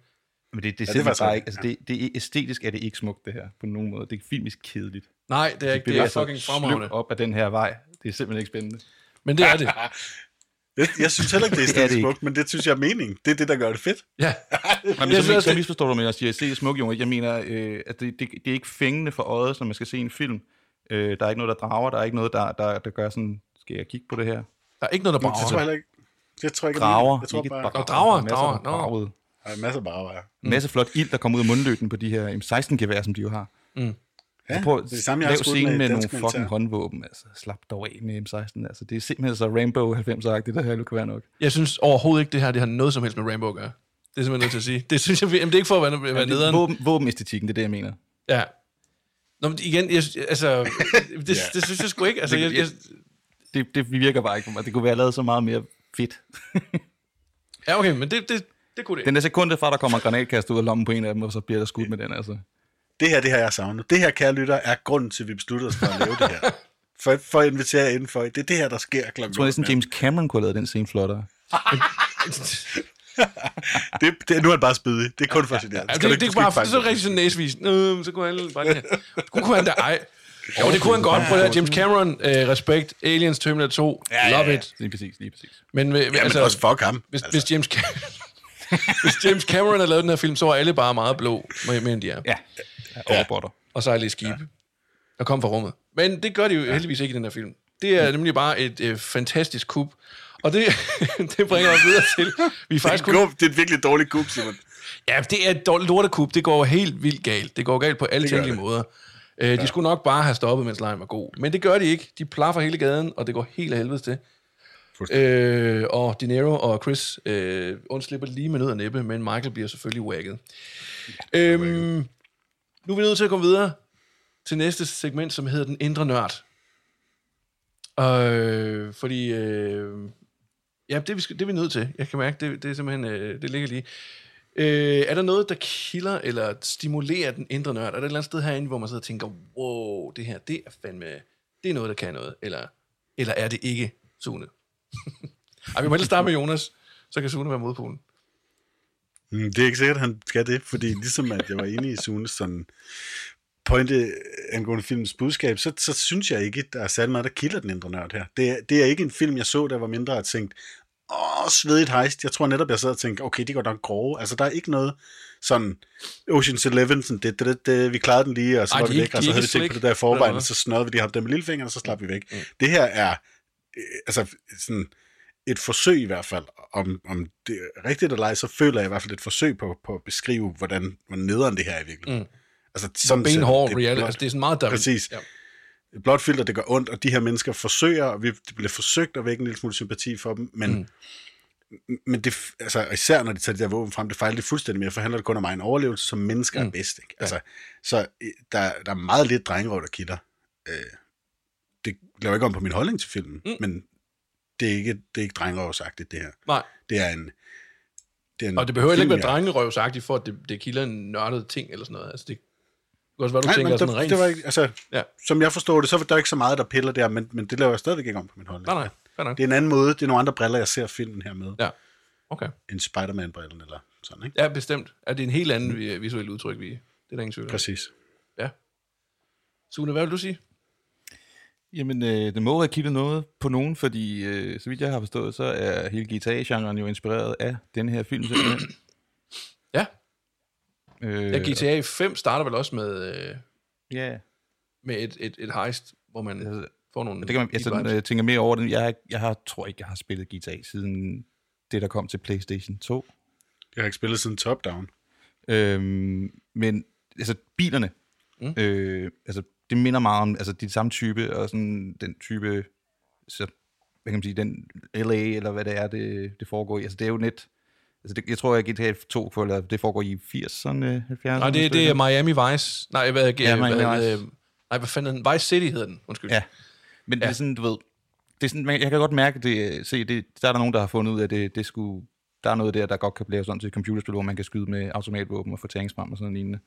Men det, det, ja, det, var bare ikke, altså det, det er æstetisk er det ikke smukt, det her, på nogen måde. Det er filmisk kedeligt. Nej, det er ikke. Det, det er fucking fremragende. Op af den her vej. Det er simpelthen ikke spændende. Men det er det. Jeg, jeg synes heller ikke, det er æstetisk smukt, men det synes jeg er meningen. Det er det, der gør det fedt. Ja. Nej, men så misforstår du, men jeg siger, at det er smukt, jo. Jeg mener, øh, at det, det, det er ikke fængende for øjet, når man skal se en film. Øh, der er ikke noget, der drager. Der er ikke noget, der, der, der gør sådan, skal jeg kigge på det her? Der er ikke noget, der brager. Det tror jeg ikke. Jeg tror ikke, drager. Jeg tror ikke bare, drager. Drager. En masse bare, ja. En masse flot ild, der kommer ud af mundløben på de her M seksten geværer, som de jo har. Mm. Ja, prøv, det er det samme, jeg har skudt med, med nogle fucking håndvåben. Altså, slap dog af med M seksten. Altså, det er simpelthen så Rambo halvfems-agtigt, det her, du kan være nok. Jeg synes overhovedet ikke, det her det har noget som helst med Rambo at gøre. Det er simpelthen nødt til at sige. Det synes jeg, jamen, det er ikke for at være, være nederen. Våben, våbenæstetikken, det er det, jeg mener. Ja. Nå, men igen, jeg, altså, det, det, det synes jeg sgu ikke. Altså, det, jeg, jeg, det, det virker bare ikke for mig. Det kunne være lavet så meget mere fedt. Ja, okay, men det... det Det kunne det. Den der sekunde fra, der kommer en granatkast ud af lommen på en af dem, og så bliver der skudt med den, altså. Det her, det her, jeg savner. Det her, kære lytter, er grunden til, at vi besluttede os for at lave det her. For, for at invitere jer indenfor. Det er det her, der sker klokken. Jeg tror næsten, James Cameron kunne have lavet den scene flottere. det, det, nu er han bare spydig. Det er kun for sit hjerte. Det, det, det er bare, for, så rigtig sådan næsvis. Nå, så kunne han bare det her. Kunne, kunne han da, ej. Jo, det kunne han godt. Prøv at høre, James Cameron, øh, respekt, Aliens, Terminator to, ja, love ja, ja. it. Lige præcis, lige præcis. Men, øh, ja, men altså, også fuck ham. Hvis, altså. hvis James Cameron... Hvis James Cameron har lavet den her film, så er alle bare meget blå, men de er. Ja, overbotter. Og så er lidt skibe, ja. der kom fra rummet. Men det gør de jo ja. heldigvis ikke i den her film. Det er nemlig bare et øh, fantastisk kup. Og det, det bringer os videre til. Vi faktisk det, er kunne... det er et virkelig dårligt kup, Simon. Ja, det er et dårligt lortekup. Det går helt vildt galt. Det går galt på alle tænkelige måder. Øh, ja. De skulle nok bare have stoppet, mens lejen var god. Men det gør de ikke. De plaffer hele gaden, og det går helt af helvedes til. Øh, og De Niro og Chris øh, undslipper lige med nød og næppe, men Michael bliver selvfølgelig wacket. Ja, øhm, nu er vi nødt til at komme videre til næste segment, som hedder Den Indre Nørd. Øh, fordi... Øh, ja, det er, vi, det er vi nødt til. Jeg kan mærke, det, det er simpelthen... Øh, det ligger lige... Øh, er der noget, der kilder eller stimulerer den indre nørd? Er der et eller andet sted herinde, hvor man sidder og tænker, wow, det her, det er fandme... Det er noget, der kan noget. Eller, eller er det ikke Sune? Ej, vi må ellers starte med Jonas, så kan Sune være modpolen. Det er ikke sikkert, at han skal det, fordi ligesom at jeg var enig i Sunes sådan pointe angående filmens budskab, så, så synes jeg ikke, at der er særlig meget, der kilder den indre nørd her. Det er, det er ikke en film, jeg så, der var mindre og tænkte, åh, svedigt hejst. Jeg tror netop, jeg sad og tænkte, okay, det går nok grove. Altså, der er ikke noget sådan Ocean's Eleven, sådan, det, det, det, vi klarede den lige, og så ej, var det væk, ikke, og så havde vi tænkt på det der i forvejen, og så snød vi lige ham dem lillefingeren, og så slap vi væk. Mm. Det her er øh, altså sådan et forsøg i hvert fald, om, om det er rigtigt eller ej, så føler jeg i hvert fald et forsøg på, på at beskrive, hvordan, hvordan nederen det her er i virkeligheden. Mm. Altså, sådan, det, det, altså, det er sådan meget der. Præcis. Ja. Blot filter, det gør ondt, og de her mennesker forsøger, og vi bliver forsøgt at vække en lille smule sympati for dem, men, mm. men det, altså, især når de tager de der våben frem, det fejler det fuldstændig mere, for handler det kun om egen overlevelse, som mennesker mm. er bedst. Ikke? Altså, ja. Så der, der er meget lidt drengerøv, der kilder. Øh, det laver ikke om på min holdning til filmen, mm. men det er ikke, det er ikke drengerøvsagtigt, det her. Nej. Det er en... Det er en og det behøver film, ikke være drengerøvsagtigt, for at det, det kilder en nørdet ting, eller sådan noget. Altså, det også, hvad du nej, tænker, der, sådan rent... det var ikke, altså, ja. Som jeg forstår det, så er der ikke så meget, der piller der, men, men det laver jeg stadigvæk ikke om på min holdning. Nej, nej, nej. Det er en anden måde, det er nogle andre briller, jeg ser filmen her med. Ja, okay. En Spider-Man-brillen eller sådan, ikke? Ja, bestemt. Er det en helt anden mm. visuel udtryk, vi... det er der ingen tvivl. Præcis. Ja. Sune, hvad vil du sige? Jamen, øh, det må have kildet noget på nogen, fordi, øh, så vidt jeg har forstået, så er hele guitar-genren jo inspireret af den her film, simpelthen. Ja. Øh, ja, G T A fem starter vel også med øh, yeah. med et, et, et heist, hvor man altså, får nogle... Det kan man, jeg sådan, tænker mere over den. Jeg, jeg har, tror ikke, jeg har spillet G T A siden det, der kom til PlayStation to. Jeg har ikke spillet siden Top Down. Øhm, men altså, bilerne, mm. øh, altså, det minder meget om altså, de samme type, og sådan den type, så, hvad kan man sige, den L A, eller hvad det er, det, det foregår i. Altså, det er jo net... Altså det, jeg tror, at G T A to for, det foregår i firserne, halvfjerdserne. Nej, det, det er Miami Vice. Nej, hvad, ja, hvad, hvad, nej, hvad fanden den? Vice City hedder den, undskyld. Ja, men ja. Det er sådan, du ved... Det er sådan, jeg kan godt mærke, det, se, det, der er der nogen, der har fundet ud af, at det, det skulle, der er noget der, der godt kan blive sådan til et computerspil, hvor man kan skyde med automatvåben og få tæringsbram og sådan noget lignende.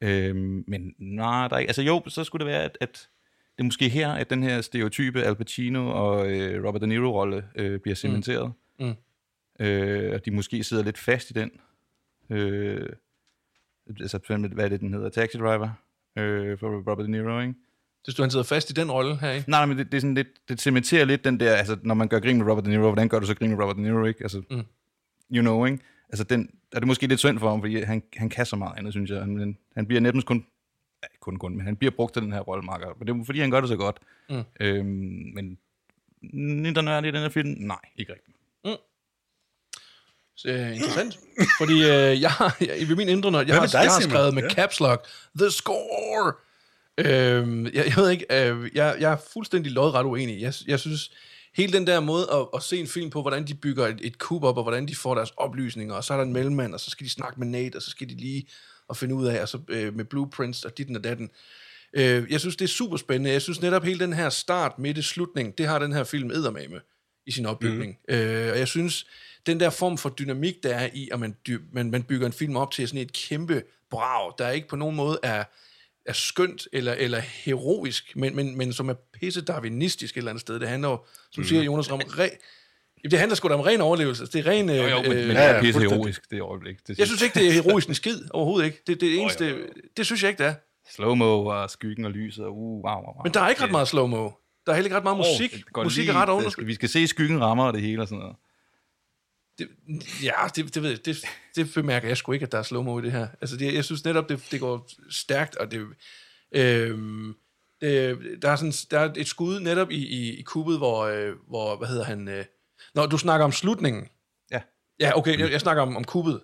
Øhm, men nej, der er ikke... Altså jo, så skulle det være, at, at det er måske her, at den her stereotype Al Pacino og øh, Robert De Niro-rolle øh, bliver cementeret. Mm. Mm. Øh, og de måske sidder lidt fast i den. Øh, altså, hvad er det, den hedder? Taxi Driver øh, for Robert De Niro, ikke? Synes du, han sidder fast i den rolle her, ikke? Nej, men det, det er sådan lidt, det cementerer lidt den der, altså, når man gør grin med Robert De Niro, hvordan gør du så grin med Robert De Niro, ikke? Altså, mm. you know, ikke? Altså, den, er det måske lidt synd for ham, fordi han, han kan så meget andet, synes jeg. Han, han bliver næsten kun, ja, kun, kun, men han bliver brugt til den her rollemarker, men det er fordi, han gør det så godt. Mm. Øh, men, der nørde i den her film? Nej, ikke rigtigt. Mm. Så, interessant, fordi øh, jeg har i min indre nørd, jeg har, dig, jeg har skrevet med ja. Caps Lock, The Score. Øhm, jeg, jeg ved ikke, øh, jeg, jeg er fuldstændig lodret uenig. Jeg, jeg synes, hele den der måde at, at se en film på, hvordan de bygger et, et kub op, og hvordan de får deres oplysninger, og så er der en mellemmand, og så skal de snakke med Nate, og så skal de lige og finde ud af, og så øh, med blueprints og ditten og datten. Øh, jeg synes, det er super spændende. Jeg synes netop, hele den her start, midte, slutning, det har den her film eddermame i sin opbygning. Mm. Øh, og jeg synes... Den der form for dynamik, der er i, at man, dy- man, man bygger en film op til sådan et kæmpe brag, der ikke på nogen måde er, er skønt eller, eller heroisk, men, men, men som er pisse darwinistisk et eller andet sted. Det handler jo, som mm. siger Jonas, om re- det handler sgu da om ren overlevelse. Altså, det er ren... Jo, jo, men, øh, men det er pisse heroisk, det øjeblik. Det synes. Jeg synes ikke, det er heroisk en skid, overhovedet ikke. Det, det eneste, oh, jo, jo. det synes jeg ikke, det er. Slowmo og skyggen og lyset og uh, wow, wow, wow. Men der er ikke ret meget slowmo. Der er heller ikke ret meget musik. Oh, musik er ret under. Vi skal se skyggen rammer og det hele og sådan noget. Det, ja, det, det ved jeg, det, det bemærker jeg sgu ikke, at der er slow-mo i det her. Altså, det, jeg synes netop, det, det går stærkt, og det, øh, det der, er sådan, der er et skud netop i, i, i kuppet, hvor, øh, hvor, hvad hedder han, øh, når du snakker om slutningen. Ja. Ja, okay, jeg, jeg snakker om, om kuppet.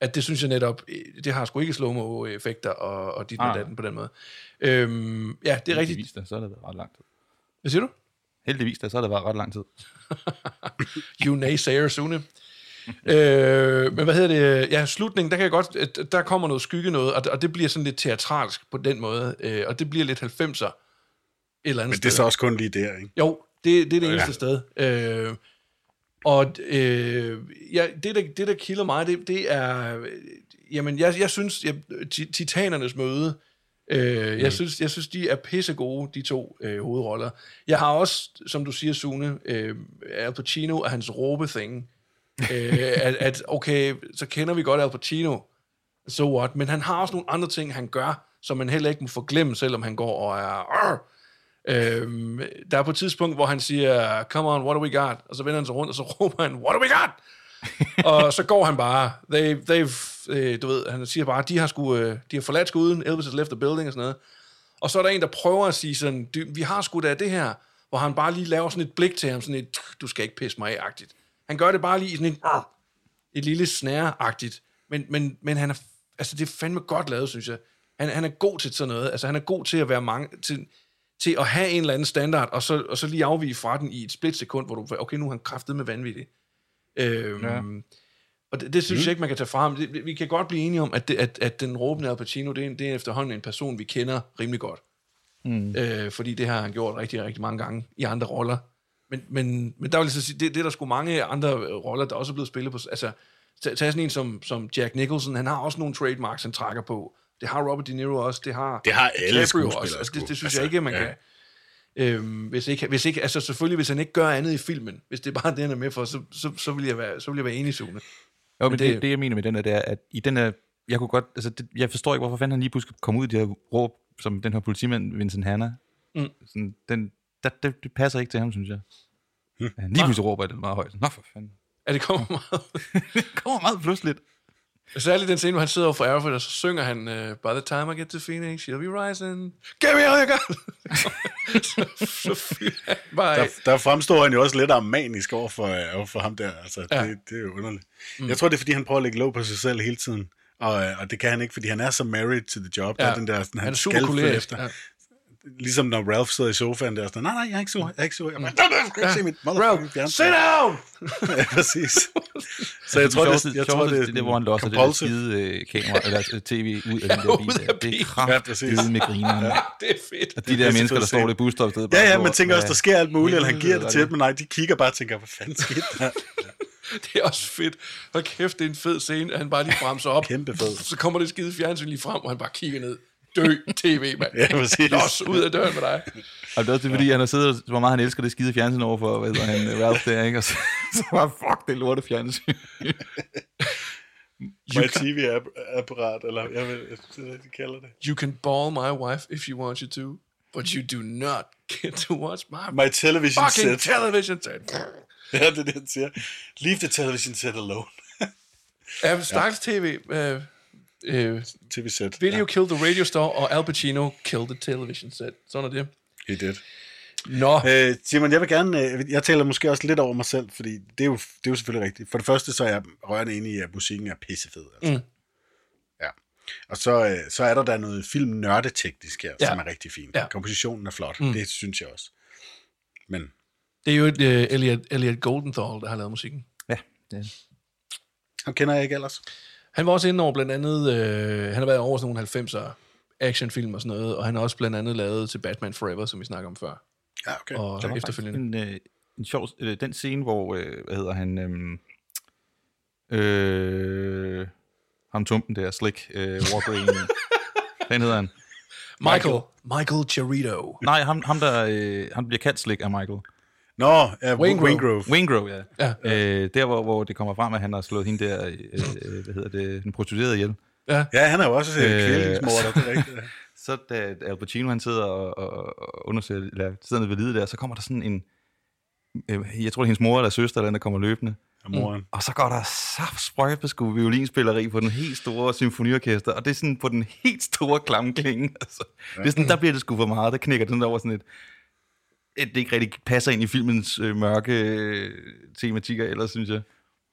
At det synes jeg netop, det har sgu ikke slow-mo-effekter, og, og dit ah, og datten på den måde. Øh, ja, det er rigtigt. Heldigvis, så har det været ret lang tid. Hvad siger du? Heldigvis, da, så har det været ret lang tid. You naysayers, Sune. øh, men hvad hedder det? Ja, slutningen, der kan jeg godt... Der kommer noget skygge noget, og, og det bliver sådan lidt teatralsk på den måde, øh, og det bliver lidt halvfemser et eller andet. Men det er sted. Så også kun lige der, ikke? Jo, det, det er det eneste ja. sted. Øh, og øh, ja, det, der, det, der kilder mig, det, det er... Jamen, jeg, jeg synes, jeg, titanernes møde... Øh, mm. jeg, synes, jeg synes, de er pissegode, de to øh, hovedroller. Jeg har også, som du siger, Sune, øh, Al Pacino og hans råbe-thing. øh, at, at, okay, så kender vi godt Al Pacino, so what? Men han har også nogle andre ting, han gør, som man heller ikke må forglemme, selvom han går og er... Øh, der er på et tidspunkt, hvor han siger, come on, what do we got? Og så vender han sig rundt, og så råber han, what do we got? Og så går han bare, they, they've, øh, du ved, han siger bare, de har, sku, øh, de har forladt skuden, Elvis has left the building og sådan noget. Og så er der en, der prøver at sige sådan, vi har sgu da det her, hvor han bare lige laver sådan et blik til ham, sådan et, du skal ikke pisse mig af-agtigt. Han gør det bare lige sådan et, øh, et lille snære-agtigt. Men, men, men han er, altså det er fandme godt lavet, synes jeg. Han, han er god til sådan noget, altså han er god til at være mange, til, til at have en eller anden standard, og så, og så lige afvige fra den i et splitsekund, hvor du, okay, nu er han kraftet med vanvittigt. Øhm, ja. Og det, det synes mm. jeg ikke man kan tage fra ham. Vi kan godt blive enige om At, det, at, at den råbende Al Pacino det er, det er efterhånden en person vi kender rimelig godt. mm. øh, Fordi det har han gjort rigtig rigtig mange gange i andre roller. Men, men, men der vil jeg så sige det, det er der sgu mange andre roller der også er blevet spillet på. Altså tag sådan en som, som Jack Nicholson. Han har også nogle trademarks han trækker på. Det har Robert De Niro også. Det har, det har alle skuespillere også. Altså, det, det synes altså, jeg ikke man ja. kan. Øhm, hvis ikke, hvis ikke, altså selvfølgelig hvis han ikke gør andet i filmen, hvis det er bare det han er med for, så så, så vil jeg være, så vil jeg være enig i Sune. Jo, men det, det, det jeg mener med den her, det er, at i den her, jeg kunne godt, altså det, jeg forstår ikke hvorfor fanden han lige pludselig kom ud i det her råb som den her politimand Vincent Hanna. Mm. Sådan, den, der, det, det passer ikke til ham synes jeg. Hmm. Han lige pludselig råber det meget højt. Nå for fanden. Ja, det kommer meget. Det kommer meget pludseligt. Særligt den scene, hvor han sidder over for Arafat, og så synger han, by the time I get to Phoenix, you'll be rising. Give me all you got! så, så fyrer der, der fremstår han jo også lidt armanisk over for, over for ham der. Altså, ja. det, det er jo underligt. Mm. Jeg tror, det er, fordi han prøver at lægge låg på sig selv hele tiden. Og, og det kan han ikke, fordi han er så married to the job. Ja. Der er den der, sådan, han, han er super kollegisk. Ja. Ligesom når Ralph sidder i sofaen der, sådan, nej, nej, jeg er ikke sur, jeg er ikke sur. Jeg kan ikke se mit motherfucking fjernsyn. Sit down! Ja, præcis. Så jeg tror, det, jeg tror, det er det, hvor han losser det der skide kamera, eller tv ud af den der bil. Det er kraftedeme med grinerne. Ja, det er fedt. Og de der mennesker, der står i busstoppestedet. Ja, ja, man tænker også, der sker alt muligt, eller han giver det til dem, men nej, de kigger bare og tænker, hvad fanden sker der? Det er også fedt. Hold kæft, det er en fed scene, at han bare lige bremser op. Kæmpe fed. Så kommer det skide fjernsyn lige frem, og han bare kigger ned. Dø, tv, mand. Ja, præcis. Los, ud af døren med dig. Og det er også fordi, ja. han har siddet, hvor meget han elsker det skide fjernsyn overfor, hvad hedder han, Ralph der, ikke? Og så, så var fuck, det lorte fjernsyn. My tv-apparat, eller jeg ved, hvad de kalder det. You can ball my wife if you want you to, but you do not get to watch my, my television fucking set. television set. Ja, det er det, han siger. Leave the television set alone. Ja, stakkels tv... Øh, Uh, T V-set. Video ja. Killed the radio star, og Al Pacino killed the television set. Sådan er det. He did. Nå. Øh, Simon, jeg vil gerne... Jeg taler måske også lidt over mig selv, fordi det er jo, det er jo selvfølgelig rigtigt. For det første, så er jeg rørende enig i, at musikken er pissefed. Altså. Mm. Ja. Og så, så er der der noget filmnørdeteknisk her, ja. som er rigtig fint. Ja. Kompositionen er flot. Mm. Det synes jeg også. Men... Det er jo et, uh, Elliot, Elliot Goldenthal, der har lavet musikken. Ja. Yeah. Han kender jeg ikke ellers. Han var også inde over blandt andet, øh, han har været over sådan nogle halvfemser actionfilm og sådan noget, og han har også blandt andet lavet til Batman Forever, som vi snakker om før. Ja, okay. Og der var efterfølgende. En, øh, en sjov, øh, den scene, hvor, øh, hvad hedder han, øh, øh, ham tumpen der, slik, øh, Wolverine, den hedder han. Michael, Michael Cheritto. Nej, ham, ham der, øh, han bliver kaldt slik af Michael. Nå, no, uh, Waingro. Waingro. Waingro, ja. ja. Øh, der, hvor, hvor det kommer frem, at han har slået hende der, øh, hvad hedder det, den prostituerede ihjel. Ja, ja han er jo også øh, kvælingsmorder, det er rigtigt. Så da Al Pacino, han sidder og, og undersøger, eller sidder nede ved lidet der, så kommer der sådan en, øh, jeg tror det er hendes mor eller søster, eller andet, der kommer løbende. Ja, moren. Mm. Og så går der saft sprøjtbeskud violinspilleri på den helt store symfoniorkester, og det er sådan på den helt store klamklinge. Altså. Ja. Det er sådan, der bliver det sgu for meget, der knækker den der over sådan et, det ikke rigtig passer ind i filmens øh, mørke øh, tematikker, ellers, synes jeg.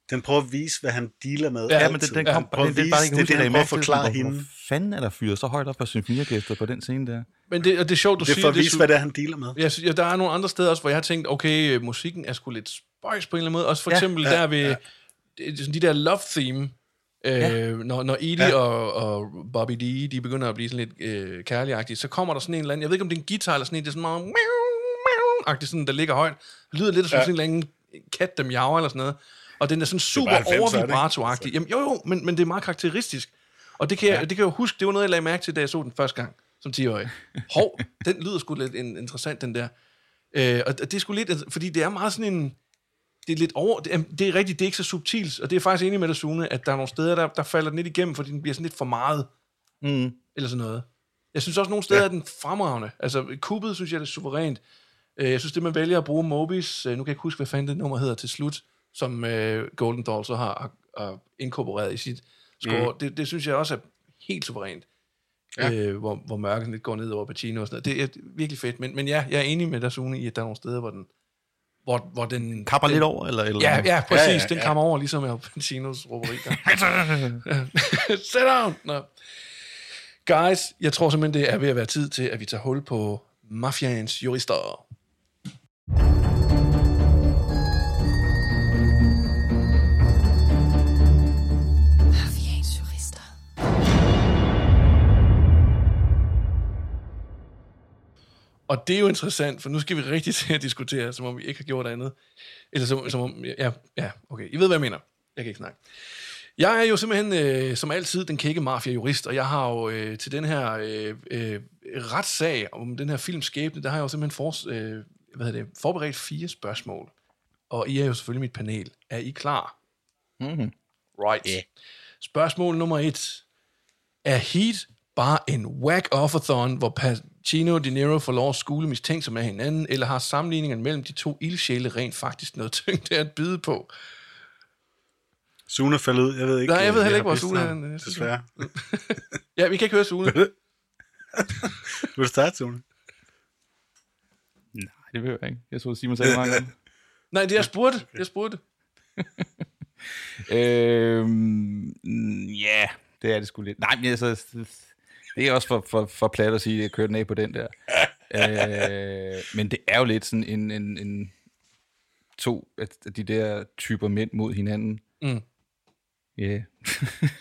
Den prøver at vise, hvad han dealer med. Ja, altid. Men den, den kom ja, den, den, bare ikke det, det, han prøver at forklare hende. Hvor fanden er der fyret så højt op på symfoniorkestret på den scene der? Men det, og det er sjovt, du det siger. Det er for at vise, det, hvad det er, han dealer med. Ja, så, ja, der er nogle andre steder også, hvor jeg har tænkt, okay, musikken er sgu lidt spøjs på en eller anden måde. Også for ja, eksempel ja, der ved... Ja. sådan de der love theme, ja. øh, når, når Edie ja. og, og Bobby D, de begynder at blive sådan lidt øh, kærligagtige, så kommer der sådan en eller anden, jeg ved ikke om det er en guitar eller sådan en, det er sådan meget meow, meow-agtigt, sådan, der ligger højt. Det lyder lidt som ja. sådan en eller anden kat, der miaver eller sådan noget. Og den er sådan super overvibrato-agtig. Jamen jo, jo, men, men det er meget karakteristisk. Og det kan, ja. jeg, det kan jeg huske, det var noget, jeg lagde mærke til, da jeg så den første gang, som ti-årig. Hov, den lyder sgu lidt interessant, den der. Øh, og det er sgu lidt, fordi det er meget sådan en, det er lidt over, det er, det er rigtigt, det er ikke så subtilt, og det er faktisk enig med dig, Sune, at der er nogle steder, der, der falder den lidt igennem, fordi den bliver sådan lidt for meget, mm. eller sådan noget. Jeg synes også, nogle steder ja. er den fremragende. Altså, kuppet, synes jeg, det er suverænt. Øh, jeg synes, det man vælger at bruge Mobis, øh, nu kan jeg ikke huske, hvad fanden det nummer hedder til slut, som øh, Golden Doll så har, har inkorporeret i sit score, mm. det, det synes jeg også er helt suverænt. Ja. Øh, hvor, hvor mørken lidt går ned over Pacino og sådan noget. Det er virkelig fedt, men, men ja, jeg er enig med dig, Sune, i, at der er nogle steder, hvor den... Hvor, hvor den kapper den, lidt over, eller... eller ja, ja, præcis, ja, ja, ja. Den kammer over, ligesom af Pacinos råberi. Sit down! No. Guys, jeg tror simpelthen, det er ved at være tid til, at vi tager hul på mafiaens jurister. Og det er jo interessant, for nu skal vi rigtig til at diskutere, som om vi ikke har gjort andet. Eller som, som om... Ja, ja, okay. I ved, hvad jeg mener. Jeg kan ikke snakke. Jeg er jo simpelthen, øh, som altid, den kække mafia-jurist, og jeg har jo øh, til den her øh, øh, retssag om den her filmskæbne, der har jeg jo simpelthen for, øh, hvad hedder det, forberedt fire spørgsmål. Og I er jo selvfølgelig mit panel. Er I klar? Mm-hmm. Right. Yeah. Spørgsmål nummer et. Er Heat bare en whack-offathon, hvor... Pa- Chino og De Niro får lov at skule mistænksomme af hinanden, eller har sammenligningerne mellem de to ildsjæle rent faktisk noget tyngde at byde på? Sune faldt ud, jeg ved ikke. Nej, jeg ved heller ikke, hvor Sune er. Desværre. Ja, vi kan ikke høre Sune. Vil du starte, Sune? Nej, det behøver jeg ikke. Jeg troede, Simon sagde mange gange. Nej, det jeg spurgte. Jeg spurgte. øhm, ja, det er det sgu lidt. Nej, men jeg så... Det er også for, for, for plat at sige, at jeg kører den af på den der. øh, men det er jo lidt sådan en, en, en to af de der typer mænd mod hinanden. Mm. Yeah.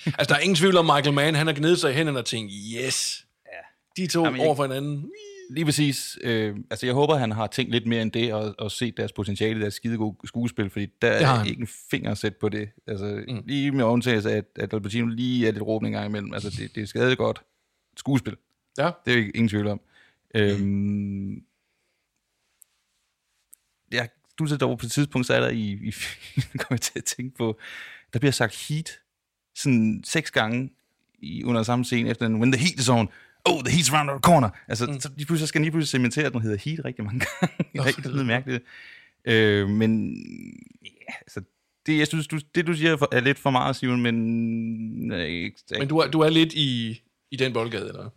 Altså, der er ingen tvivl om Michael Mann. Han har gnedet sig i hænderne og tænkt, yes, ja. de to Jamen, over for hinanden. Lige præcis. Øh, altså, jeg håber, han har tænkt lidt mere end det, og, og set deres potentiale, deres skidegode skuespil, fordi der er ikke en finger at sætte på det. Altså, mm. lige med undtagelse af, at Al Pacino lige er lidt råbende en gang imellem. Altså, det, det er skadet godt. Skuespil. Ja. Det er jo ingen tvivl om. Øhm, jeg studsede dog på et tidspunkt, så er der i... i kommer jeg til at tænke på... Der bliver sagt heat sådan seks gange i, under samme scene efter den. When the heat is on. Oh, the heat's round our corner. Altså, mm. så, de så skal jeg lige pludselig cementere, at den hedder heat rigtig mange gange. Det er rigtig lidt mærkeligt. Øh, men... Ja, altså... Det, jeg synes, du, det du siger er lidt for meget, Simon, men... Øh, men du er, du er lidt i... I den boldgade, eller?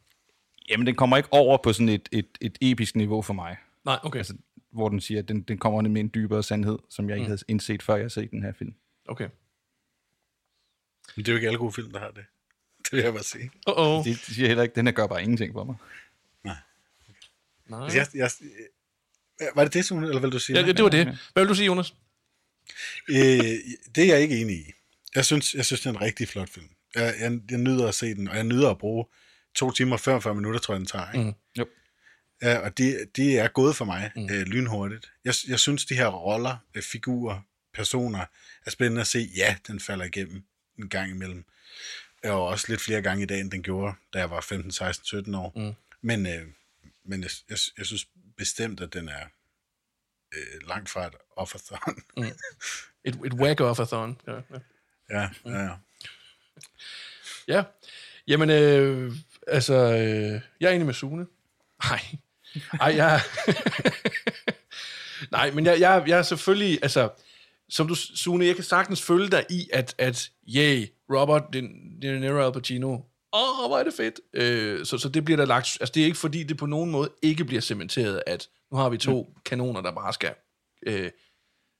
Jamen, den kommer ikke over på sådan et, et, et episk niveau for mig. Nej, okay. Altså, hvor den siger, at den, den kommer med en dybere sandhed, som jeg ikke mm. havde indset, før jeg havde set den her film. Okay. Men det er jo ikke alle gode film, der har det. Det vil jeg bare sige. Uh-oh. Det siger heller ikke, den her gør bare ingenting for mig. Nej. Okay. Nej. Altså, jeg, jeg, jeg, var det det, Sune, eller vil du sige? Ja, det var det. Hvad vil du sige, Jonas? øh, det er jeg ikke enig i. Jeg synes, jeg synes det er en rigtig flot film. Jeg, jeg, jeg nyder at se den, og jeg nyder at bruge to timer og femogfyrre minutter, tror jeg, den tager. Ikke? Mm, yep. Ja, og det, det er gået for mig mm. øh, lynhurtigt. Jeg, jeg synes, de her roller, figurer, personer er spændende at se. Ja, den falder igennem en gang imellem. Og også lidt flere gange i dag, end den gjorde, da jeg var femten, seksten, sytten år. Mm. Men, øh, men jeg, jeg, jeg synes bestemt, at den er øh, langt fra et offerthorn. mm. Et, et whack offerthorn. Ja, ja, mm. ja. Ja, jamen, øh, altså, øh, jeg er enig med Sune. Nej, nej, jeg... Nej, men jeg, jeg, jeg er selvfølgelig, altså, som du, Sune, jeg kan sagtens følge dig i, at, at yay, Robert De Niro, Al Pacino, åh, oh, hvor er det fedt. Øh, så, så det bliver der lagt, altså, det er ikke fordi, det på nogen måde ikke bliver cementeret, at nu har vi to mm. kanoner, der bare skal... Øh,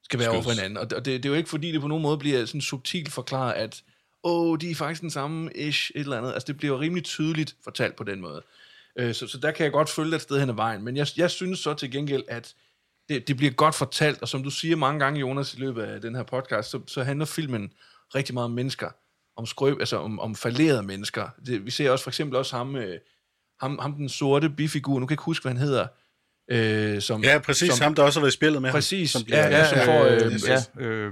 skal være over for hinanden, og det, det er jo ikke fordi, det på nogen måde bliver sådan subtilt forklaret, at åh, oh, de er faktisk den samme ish, et eller andet. Altså, det bliver jo rimelig tydeligt fortalt på den måde. Øh, så, så der kan jeg godt følge det et sted hen ad vejen. Men jeg, jeg synes så til gengæld, at det, det bliver godt fortalt, og som du siger mange gange, Jonas, i løbet af den her podcast, så, så handler filmen rigtig meget om mennesker, om skrøb, altså om, om fallerede mennesker. Det, vi ser også for eksempel også ham, øh, ham, ham den sorte bifigur, nu kan jeg ikke huske, hvad han hedder, øh, som... Ja, præcis, som, ham der også har været spillet med. Præcis, ham, som bliver, ja, ja, ja, som får... Øh, øh, ja, øh,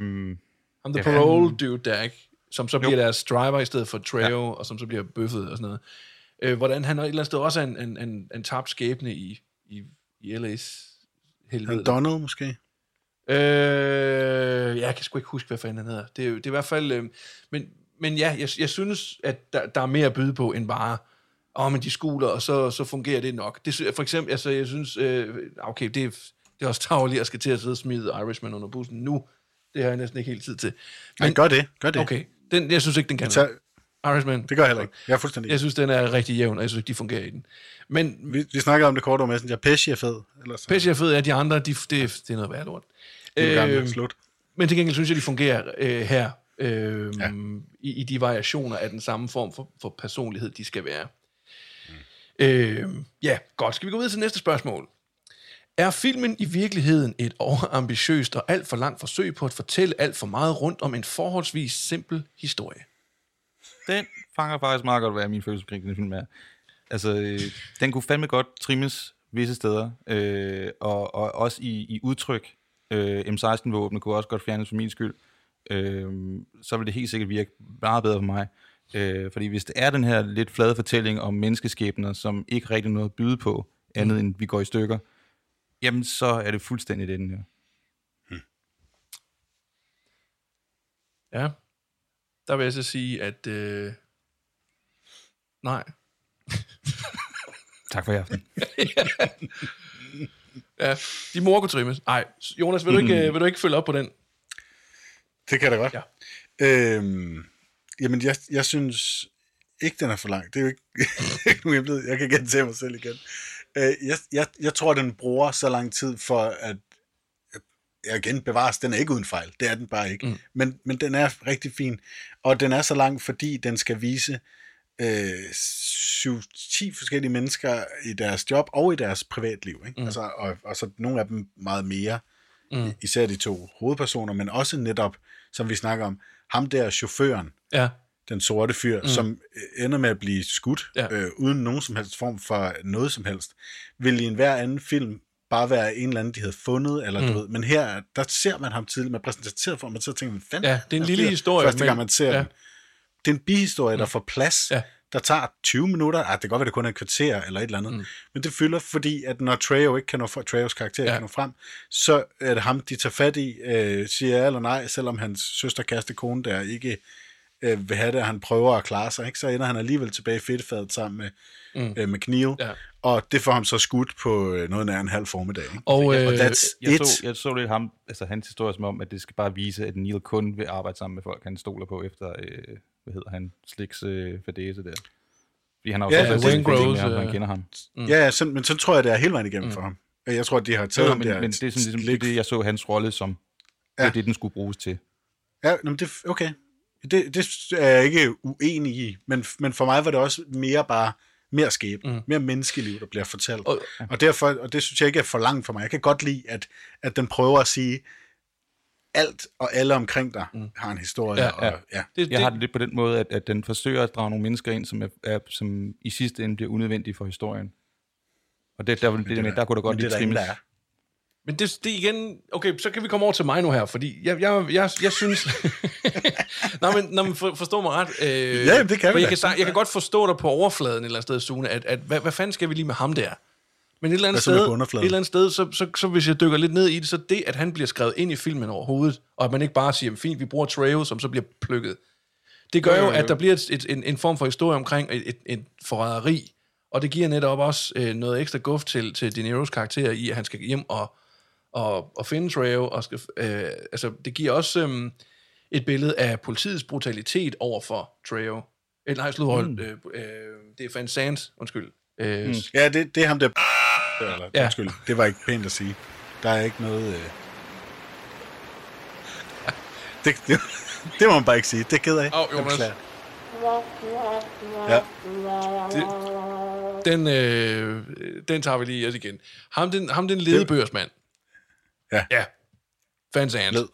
ham the parole han, dude, der, ikke? Som så bliver jo. Deres driver i stedet for Trejo, ja. Og som så bliver bøffet og sådan noget. Øh, hvordan han et eller andet sted også er en, en, en, en tabt skæbne i, i, i L A's helvede. Donald måske? Øh, ja, jeg kan sgu ikke huske, hvad fanden han hedder. Det, det er i hvert fald... Øh, men, men ja, jeg, jeg synes, at der, der er mere at byde på, end bare, åh, oh, men de skuler, og så, så fungerer det nok. Det, for eksempel, altså, jeg synes... Øh, okay, det, det er også tarveligt, at skal til at sidde og smide Irishman under bussen nu. Det har jeg næsten ikke helt tid til. Men, men gør det, gør det. Okay. Den, jeg synes ikke, den kan tage... Irishman. Det gør jeg heller ikke. Jeg er fuldstændig. Jeg synes, den er rigtig jævn, og jeg synes ikke, de fungerer i den. Men... Vi, vi snakkede om det kort over med, sådan, ja, Pesci er fed. Ellers... Pesci er fed, ja, de andre, de, det, det er noget værd lort. Det er øh, slut. Men til gengæld synes jeg, de fungerer øh, her, øh, ja. i, i de variationer af den samme form for, for personlighed, de skal være. Mm. Øh, ja, godt. Skal vi gå videre til næste spørgsmål? Er filmen i virkeligheden et overambitiøst og alt for langt forsøg på at fortælle alt for meget rundt om en forholdsvis simpel historie? Den fanger faktisk meget godt, hvad er min følelse omkring den film er. Altså, øh, den kunne fandme godt trimmes visse steder, øh, og, og også i, i udtryk. Øh, M seksten-våbnet kunne også godt fjernes for min skyld. Øh, så ville det helt sikkert virke meget bedre for mig. Øh, fordi hvis det er den her lidt flade fortælling om menneskeskæbner, som ikke rigtig noget at byde på, andet end vi går i stykker, jamen så er det fuldstændig den her. Hmm. Ja. Der vil jeg så sige, at... Øh... Nej. Tak for i aften. Ja, de mor kunne trimmes. Nej, Jonas, vil du, ikke, mm. vil du ikke følge op på den? Det kan jeg da godt. Ja. Øhm, jamen, jeg, jeg synes ikke, den er for lang. Det er jo ikke... Jeg kan gentage mig selv igen. Øh, jeg, jeg, jeg tror, den bruger så lang tid for at... Jeg igen bevares, den er ikke uden fejl, det er den bare ikke, mm. men, men den er rigtig fin, og den er så lang, fordi den skal vise øh, syv til ti forskellige mennesker i deres job og i deres privatliv, ikke? Mm. Altså, og, og så nogle af dem meget mere, mm. især de to hovedpersoner, men også netop, som vi snakker om, ham der chaufføren, ja. Den sorte fyr, mm. som ender med at blive skudt, ja. øh, uden nogen som helst form for noget som helst, vil i enhver anden film bare være en eller anden, de havde fundet, eller mm. du ved, men her, der ser man ham tidligt, man præsenterer for, man så tænker, hvad fanden? Ja, det er en lille siger, historie. Første gang, man ser ja. Den. Det er en bihistorie, mm. der får plads, ja. Der tager tyve minutter, ah, det kan godt være, det kun er et kvarter, eller et eller andet, mm. men det fylder, fordi at når Trejo ikke kan nå, Trejos karakter ja. Kan nå frem, så er det ham, de tager fat i, øh, siger ja eller nej, selvom hans søsterkæreste kone der ikke øh, vil have det, han prøver at klare sig, ikke? Så ender han alligevel tilbage i fedtefadet sammen med, mm. øh, med knive, ja. Og det får ham så skudt på noget nær en halv formiddag. Ikke? Og, øh, og that's jeg, it. Så, jeg så lidt ham, altså hans historie som om, at det skal bare vise, at Neil kun vil arbejde sammen med folk, han stoler på efter, øh, hvad hedder han, Slicks øh, fadese der. Fordi han har jo ja, også sådan ting med ham, øh, han kender ham. Mm. Ja, så, men så tror jeg, det er hele vejen igennem mm. for ham. Jeg tror, at de har taget ja, ham men, der. Men det er sådan, ligesom, det, det, jeg så hans rolle som, ja. Det er det, den skulle bruges til. Ja, men det, okay. Det, det er jeg ikke uenig i, men, men for mig var det også mere bare, mere skæbne, mm. mere menneskeliv, der bliver fortalt. Og, og derfor, og det synes jeg ikke er for langt for mig. Jeg kan godt lide, at, at den prøver at sige, alt og alle omkring dig mm. har en historie. Ja, og, ja. Ja. Det, jeg det, har det lidt på den måde, at, at den forsøger at drage nogle mennesker ind, som, er, er, som i sidste ende bliver unødvendige for historien. Og det, der, det, det der, der, der kunne da godt lide trimmes. Men det, det igen... Okay, så kan vi komme over til mig nu her, fordi jeg, jeg, jeg, jeg synes... Nå, men, nå, men for, forstå mig ret. Øh, ja, det kan vi jeg, kan, jeg kan godt forstå dig på overfladen et eller andet sted, Sune, at, at hvad, hvad fanden skal vi lige med ham der? Men et eller andet sted, et eller andet sted så, så, så hvis jeg dykker lidt ned i det, så det, at han bliver skrevet ind i filmen overhovedet, og at man ikke bare siger, fint, vi bruger Trejo, som så bliver plukket. Det gør jo, at der bliver et, et, en, en form for historie omkring et, et, et forræderi, og det giver netop også øh, noget ekstra guf til, til De Niros karakter i, at han skal hjem og og, og finde Trejo, og skal, øh, altså det giver også øh, et billede af politiets brutalitet over for Trejo. Eller nej, sluthold, mm. øh, øh, det er Van Sands, undskyld. Øh, mm. Ja, det, det er ham der... Eller, ja. Undskyld, det var ikke pænt at sige. Der er ikke noget... Øh... Det, det, det må man bare ikke sige, det keder jeg. Åh, oh, Jonas. Ja. Det, den, øh, den tager vi lige igen. Ham den, ham, den ledebørsmand. Ja. Ja. Fans af Ned.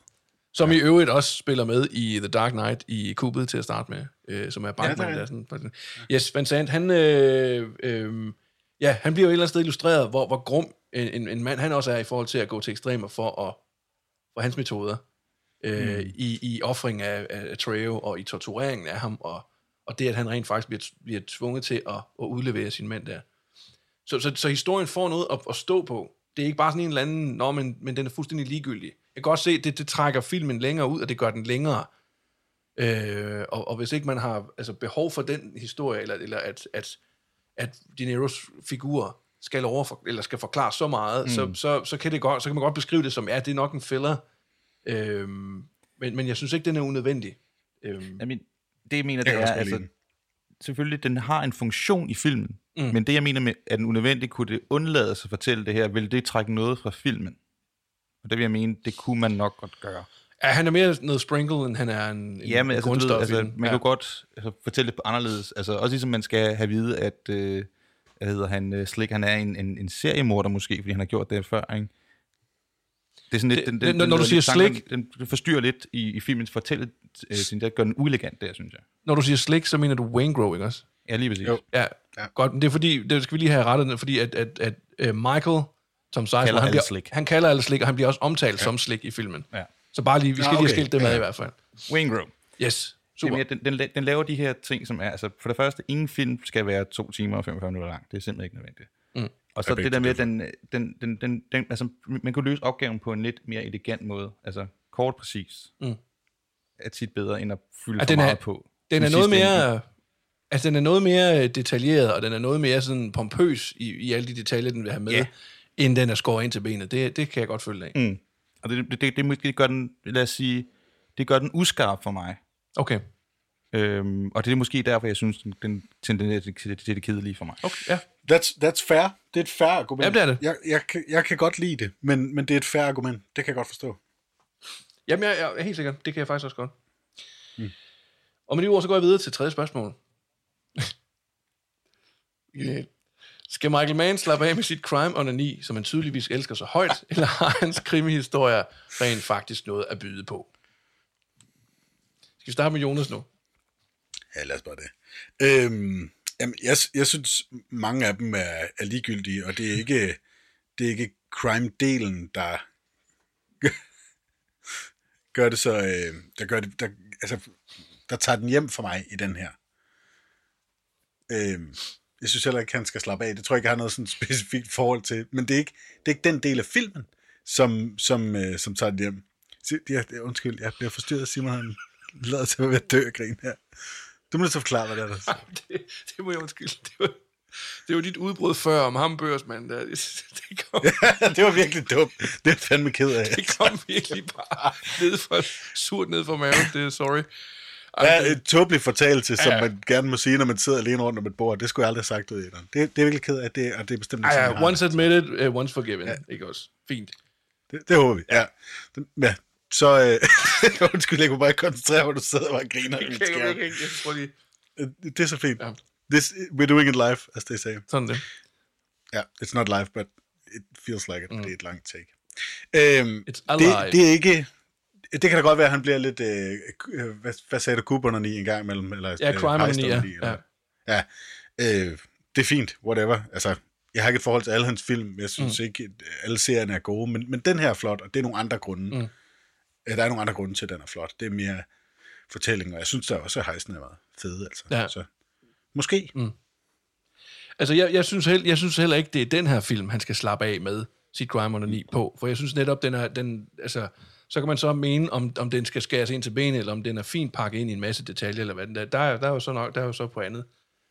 Som ja. i øvrigt også spiller med i The Dark Knight i kuppet til at starte med, øh, som er bankmand. Ja, der sådan. Yes, Van Zandt, han, øh, øh, ja, han bliver jo et eller andet sted illustreret, hvor, hvor grum en, en mand han også er i forhold til at gå til ekstremer for, at, for hans metoder. Øh, mm. I, i offring af, af Trejo og i tortureringen af ham, og, og det, at han rent faktisk bliver, bliver tvunget til at, at udlevere sin mand der. Så, så, så historien får noget at, at stå på. Det er ikke bare sådan en eller anden, nå, men, men den er fuldstændig ligegyldig. Jeg kan godt se, at det, det trækker filmen længere ud, og det gør den længere. Øh, og, og hvis ikke man har altså, behov for den historie, eller, eller at, at, at De Niros figur skal, overfor, eller skal forklare så meget, mm. så, så, så, kan det godt, så kan man godt beskrive det som, ja, det er nok en filler. Øh, men, men jeg synes ikke, den er unødvendig. Øh, Jamen, det jeg mener, det er, altså, selvfølgelig, den har en funktion i filmen, mm. men det jeg mener med, at den unødvendig, kunne det undlade sig at fortælle det her, vil det trække noget fra filmen? Og det vil jeg mene, det kunne man nok godt gøre. Ja, han er mere noget sprinkle, end han er en, ja, men en altså, grundstof. Altså, man ja. kan godt altså, fortælle det på anderledes. Altså, også ligesom man skal have vide, at øh, hvad hedder han, uh, Slick, han er en, en, en seriemorder måske, fordi han har gjort det før, ikke? Det er sådan lidt... Den, den, når den, du den, siger Slick... Sang, den, den forstyrrer lidt i, i filmens fortællet, øh, den der gør den uelegant der, synes jeg. Når du siger Slick, så mener du Waingro, ikke også? Ja, lige præcis. Jo. Ja, ja, godt. Men det er fordi, det skal vi lige have rettet, fordi at, at, at, at Michael... Tom Sizemore, kalder han, bliver, han kalder alle Slick, og han bliver også omtalt ja. som Slick i filmen. Ja. Så bare lige, vi skal ja, okay. lige have skilt det med ja. i hvert fald. Waingro. Yes, super. Jamen, ja, den, den, den laver de her ting, som er, altså for det første, ingen film skal være to timer og femogfyrre minutter lang. Det er simpelthen ikke nødvendigt. Mm. Og så det, det der med, at den, den, den, den, den, altså, man kunne løse opgaven på en lidt mere elegant måde. Altså kort præcis. Mm. Er tit bedre, end at fylde at for meget er, på. Den er noget mere... Ende. Altså den er noget mere detaljeret, og den er noget mere sådan pompøs i, i alle de detaljer, den vil have med. Yeah. Inden den er skåret ind til benet. Det, det kan jeg godt følge af. Mm. Og det, det, det, det, det gør den, lad os sige, det gør den uskarp for mig. Okay. Øhm, og det er måske derfor, jeg synes, den, den tenderer til det kedelige for mig. Okay, ja. That's, that's fair. Det er et fair argument. Jamen, det er det. Jeg, jeg, jeg, jeg kan godt lide det, men, men det er et fair argument. Det kan jeg godt forstå. Jamen, jeg, jeg er helt sikker. Det kan jeg faktisk også godt. Mm. Og med de ord, så går jeg videre til tredje spørgsmål. yeah. Skal Michael Mann slappe af med sit crime-onani, som han tydeligvis elsker så højt, eller har hans krimihistorier rent faktisk noget at byde på? Skal vi starte med Jonas nu? Ja, lad os bare det. Øhm, jamen, jeg, jeg synes, mange af dem er, er ligegyldige, og det er ikke, det er ikke crime-delen, der gør det så... Øh, der, gør det, der, altså, der tager den hjem for mig i den her. Øhm... Jeg synes heller ikke, han skal slappe af. Det tror jeg ikke, jeg har noget sådan specifikt forhold til. Men det er ikke, det er ikke den del af filmen, som, som, øh, som tager det hjem. Jeg, jeg, undskyld, jeg bliver forstyrret, Simon. Han lader til at være død og grine her. Du må da så forklare, hvad det er der. Ej, det, det må jeg undskylde. Det var, det var dit udbrud før om ham børsmanden der. Det, det, kom, ja, det var virkelig dumt. Det er fandme ked af. Det kom virkelig bare ned for, surt ned for maven. Det er sorry. Ja, et tåbeligt fortalelse, som ja, ja. man gerne må sige, når man sidder alene rundt om et bord. Det skulle jeg aldrig have sagt ud i den. Det, det er virkelig ked af det, og det er bestemt ikke sådan. Once admitted, uh, once forgiven. Ja. Ikke også? Fint. Det, det håber vi, ja. ja. Så øh, undskyld, jeg kunne bare koncentrere, hvor du sidder og bare griner. Okay, okay, okay. Jeg tror lige. Det er så fint. Ja. This, we're doing it live, as they say. Sådan det. Ja, it's not live, but it feels like it. Mm. Det er et langt take. Øhm, it's alive. Det, det er ikke... Det kan da godt være, at han bliver lidt, øh, hvad, hvad sagde du, kubonerne i en gang imellem? Eller, ja, crime-onani, ja. Eller, ja, ja øh, det er fint, whatever. Altså, jeg har ikke et forhold til alle hans film, jeg synes mm. ikke, at alle serierne er gode, men, men den her er flot, og det er nogle andre grunde. Mm. Ja, der er nogle andre grunde til, at den er flot. Det er mere fortælling, og jeg synes der også, at hejsen er meget fede, altså. Ja. Så, måske. Mm. Altså, jeg, jeg, synes heller, jeg synes heller ikke, det er den her film, han skal slappe af med sit crime-onani på, for jeg synes netop, den er, den, altså... Så kan man så mene, om, om den skal skæres ind til benet, eller om den er fint pakket ind i en masse detaljer, eller hvad den der. Der er, der er jo så nok, der er jo så på andet.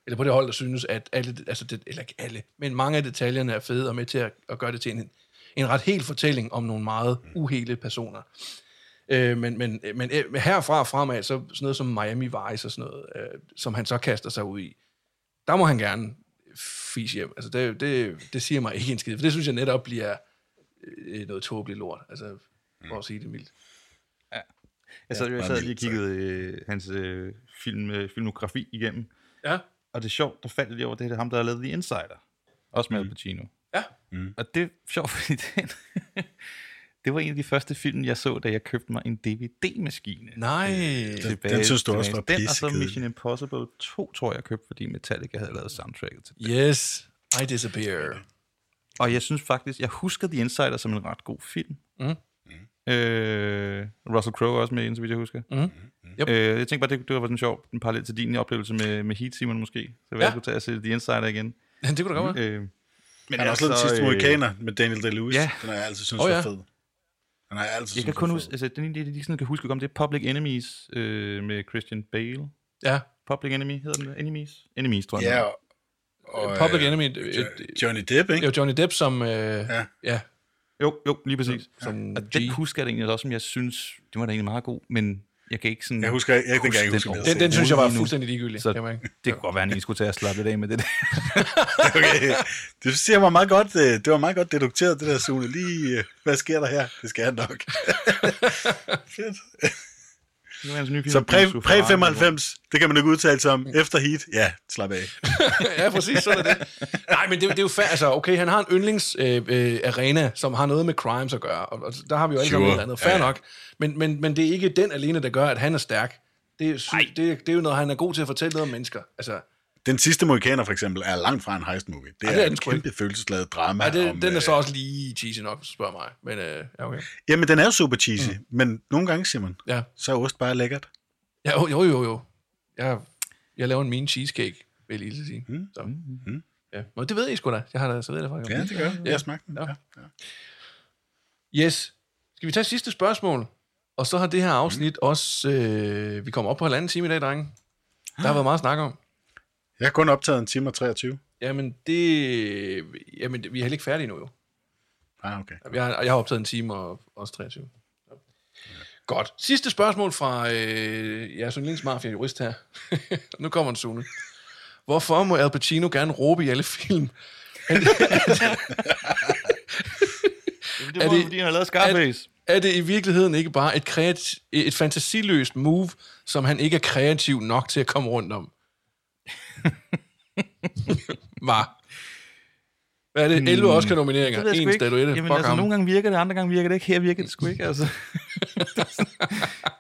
Eller på det hold, der synes, at alle, altså det, eller ikke alle, men mange af detaljerne er fede og med til at, at gøre det til en, en ret hel fortælling om nogle meget uhele personer. Øh, men, men, men herfra og fremad, så sådan noget som Miami Vice og sådan noget, øh, som han så kaster sig ud i, der må han gerne fise hjem. Altså det, det, det siger mig ikke en skid, for det synes jeg netop bliver øh, noget tåbeligt lort. Altså... for at sige det mildt. Ja. Jeg sad, ja, jeg sad lige og kiggede øh, hans øh, film, øh, filmografi igennem. Ja. Og det er sjovt, der faldt lige over det her, ham, der har lavet The Insider. Også med Al Pacino. Ja. Mm. Og det er sjovt, fordi den, Det var en af de første film, jeg så, da jeg købte mig en D V D-maskine. Nej, tilbage, den synes du også var pissekedelig. Den og så Mission Impossible to, tror jeg, købte, fordi Metallica havde lavet soundtracket til den. Yes, I Disappear. Og jeg synes faktisk, jeg husker The Insider som en ret god film. Mm. Mm. Øh, Russell Crowe også med, så vidt jeg husker. Mm. Mm. Yep. Øh, jeg tænkte bare, det, det var sådan sjovt, en parallel til din oplevelse med, med Heat, Simon, måske. Så jeg ja. skulle tage at se The Insider igen. Det kunne da godt være. Øh, men han har også lavet Den sidste Mohikaner med Daniel Day-Lewis. Ja. Den har jeg altid synes oh, ja. var fed. Nej, altså jeg kan kun huske, altså den ene, de sådan kan huske om det er Public Enemies øh, med Christian Bale. Ja. Public Enemy hedder den. Enemies. Enemies, tror jeg. Ja. Og, og Public øh, Enemy. Øh, Johnny Depp, ikke? Jo, Johnny Depp som. Øh, ja. ja. Jo, jo, lige præcis. Ja. Som og den husker jeg egentlig også, som jeg synes, det var da egentlig meget god, men jeg kan ikke sådan. Jeg husker, jeg kan ikke huske den. Den, den, den synes jeg var fuldstændig ligegyldig. Så det kunne godt være, at I skulle tage at slappe lidt af med det der. Okay. Det siger mig meget godt. Det var meget godt dedukteret, det der, Sune. Lige, hvad sker der her? Det skal jeg nok. Fedt. Så præ femoghalvfems, det kan man ikke udtale som. Efter Heat, ja, slap af. Ja, præcis, sådan er det. Nej, men det, det er jo færdigt. Altså, okay, han har en yndlingsarena, øh, øh, som har noget med crimes at gøre, og der har vi jo alle sure. noget andet. Fair ja. nok. Men, men, men det er ikke den alene, der gør, at han er stærk. Det, sy- det, det er jo noget, han er god til at fortælle noget om mennesker. Altså. Den sidste Mohikaner, for eksempel, er langt fra en heist-movie. Det, Ej, det er, er en kæmpe følelsesladet drama. Ej, det, om, den er så også lige cheesy nok, spørger mig. Men, øh, ja, okay. Jamen, den er jo super cheesy, mm. men nogle gange, Simon, ja. så er ost bare lækkert. Ja, jo, jo, jo. Jeg, jeg laver en mean cheesecake, vil jeg lige sige. Mm. Så. Mm. Ja. Nå, det ved I sgu da. Jeg har da så ved det fra. Ja, det gør jeg. Jeg har smagt den. Ja. Ja. Yes. Skal vi tage sidste spørgsmål? Og så har det her afsnit mm. også... Øh, vi kommer op på halvanden time i dag, drenge. Der har været meget at snakke om. Jeg har kun optaget en time og treogtyve. Jamen, det... Jamen, vi er heller ikke færdige nu, jo. Ah, okay. Jeg har, jeg har optaget en time og også treogtyve. Ja. Okay. Godt. Sidste spørgsmål fra... Øh, jeg er sådan en linksmafia jurist her. Nu kommer en Sune. Hvorfor må Al Pacino gerne råbe i alle film? Er det, er det, det må det, fordi han har lavet Scarface. Er det i virkeligheden ikke bare et, kreat, et fantasiløst move, som han ikke er kreativ nok til at komme rundt om? Var. Hvad er det? elleve hmm. Oscar-nomineringer. Det en statuette. Jamen altså, nogle gange virker det, andre gange virker det ikke. Her virker det sgu ikke, altså.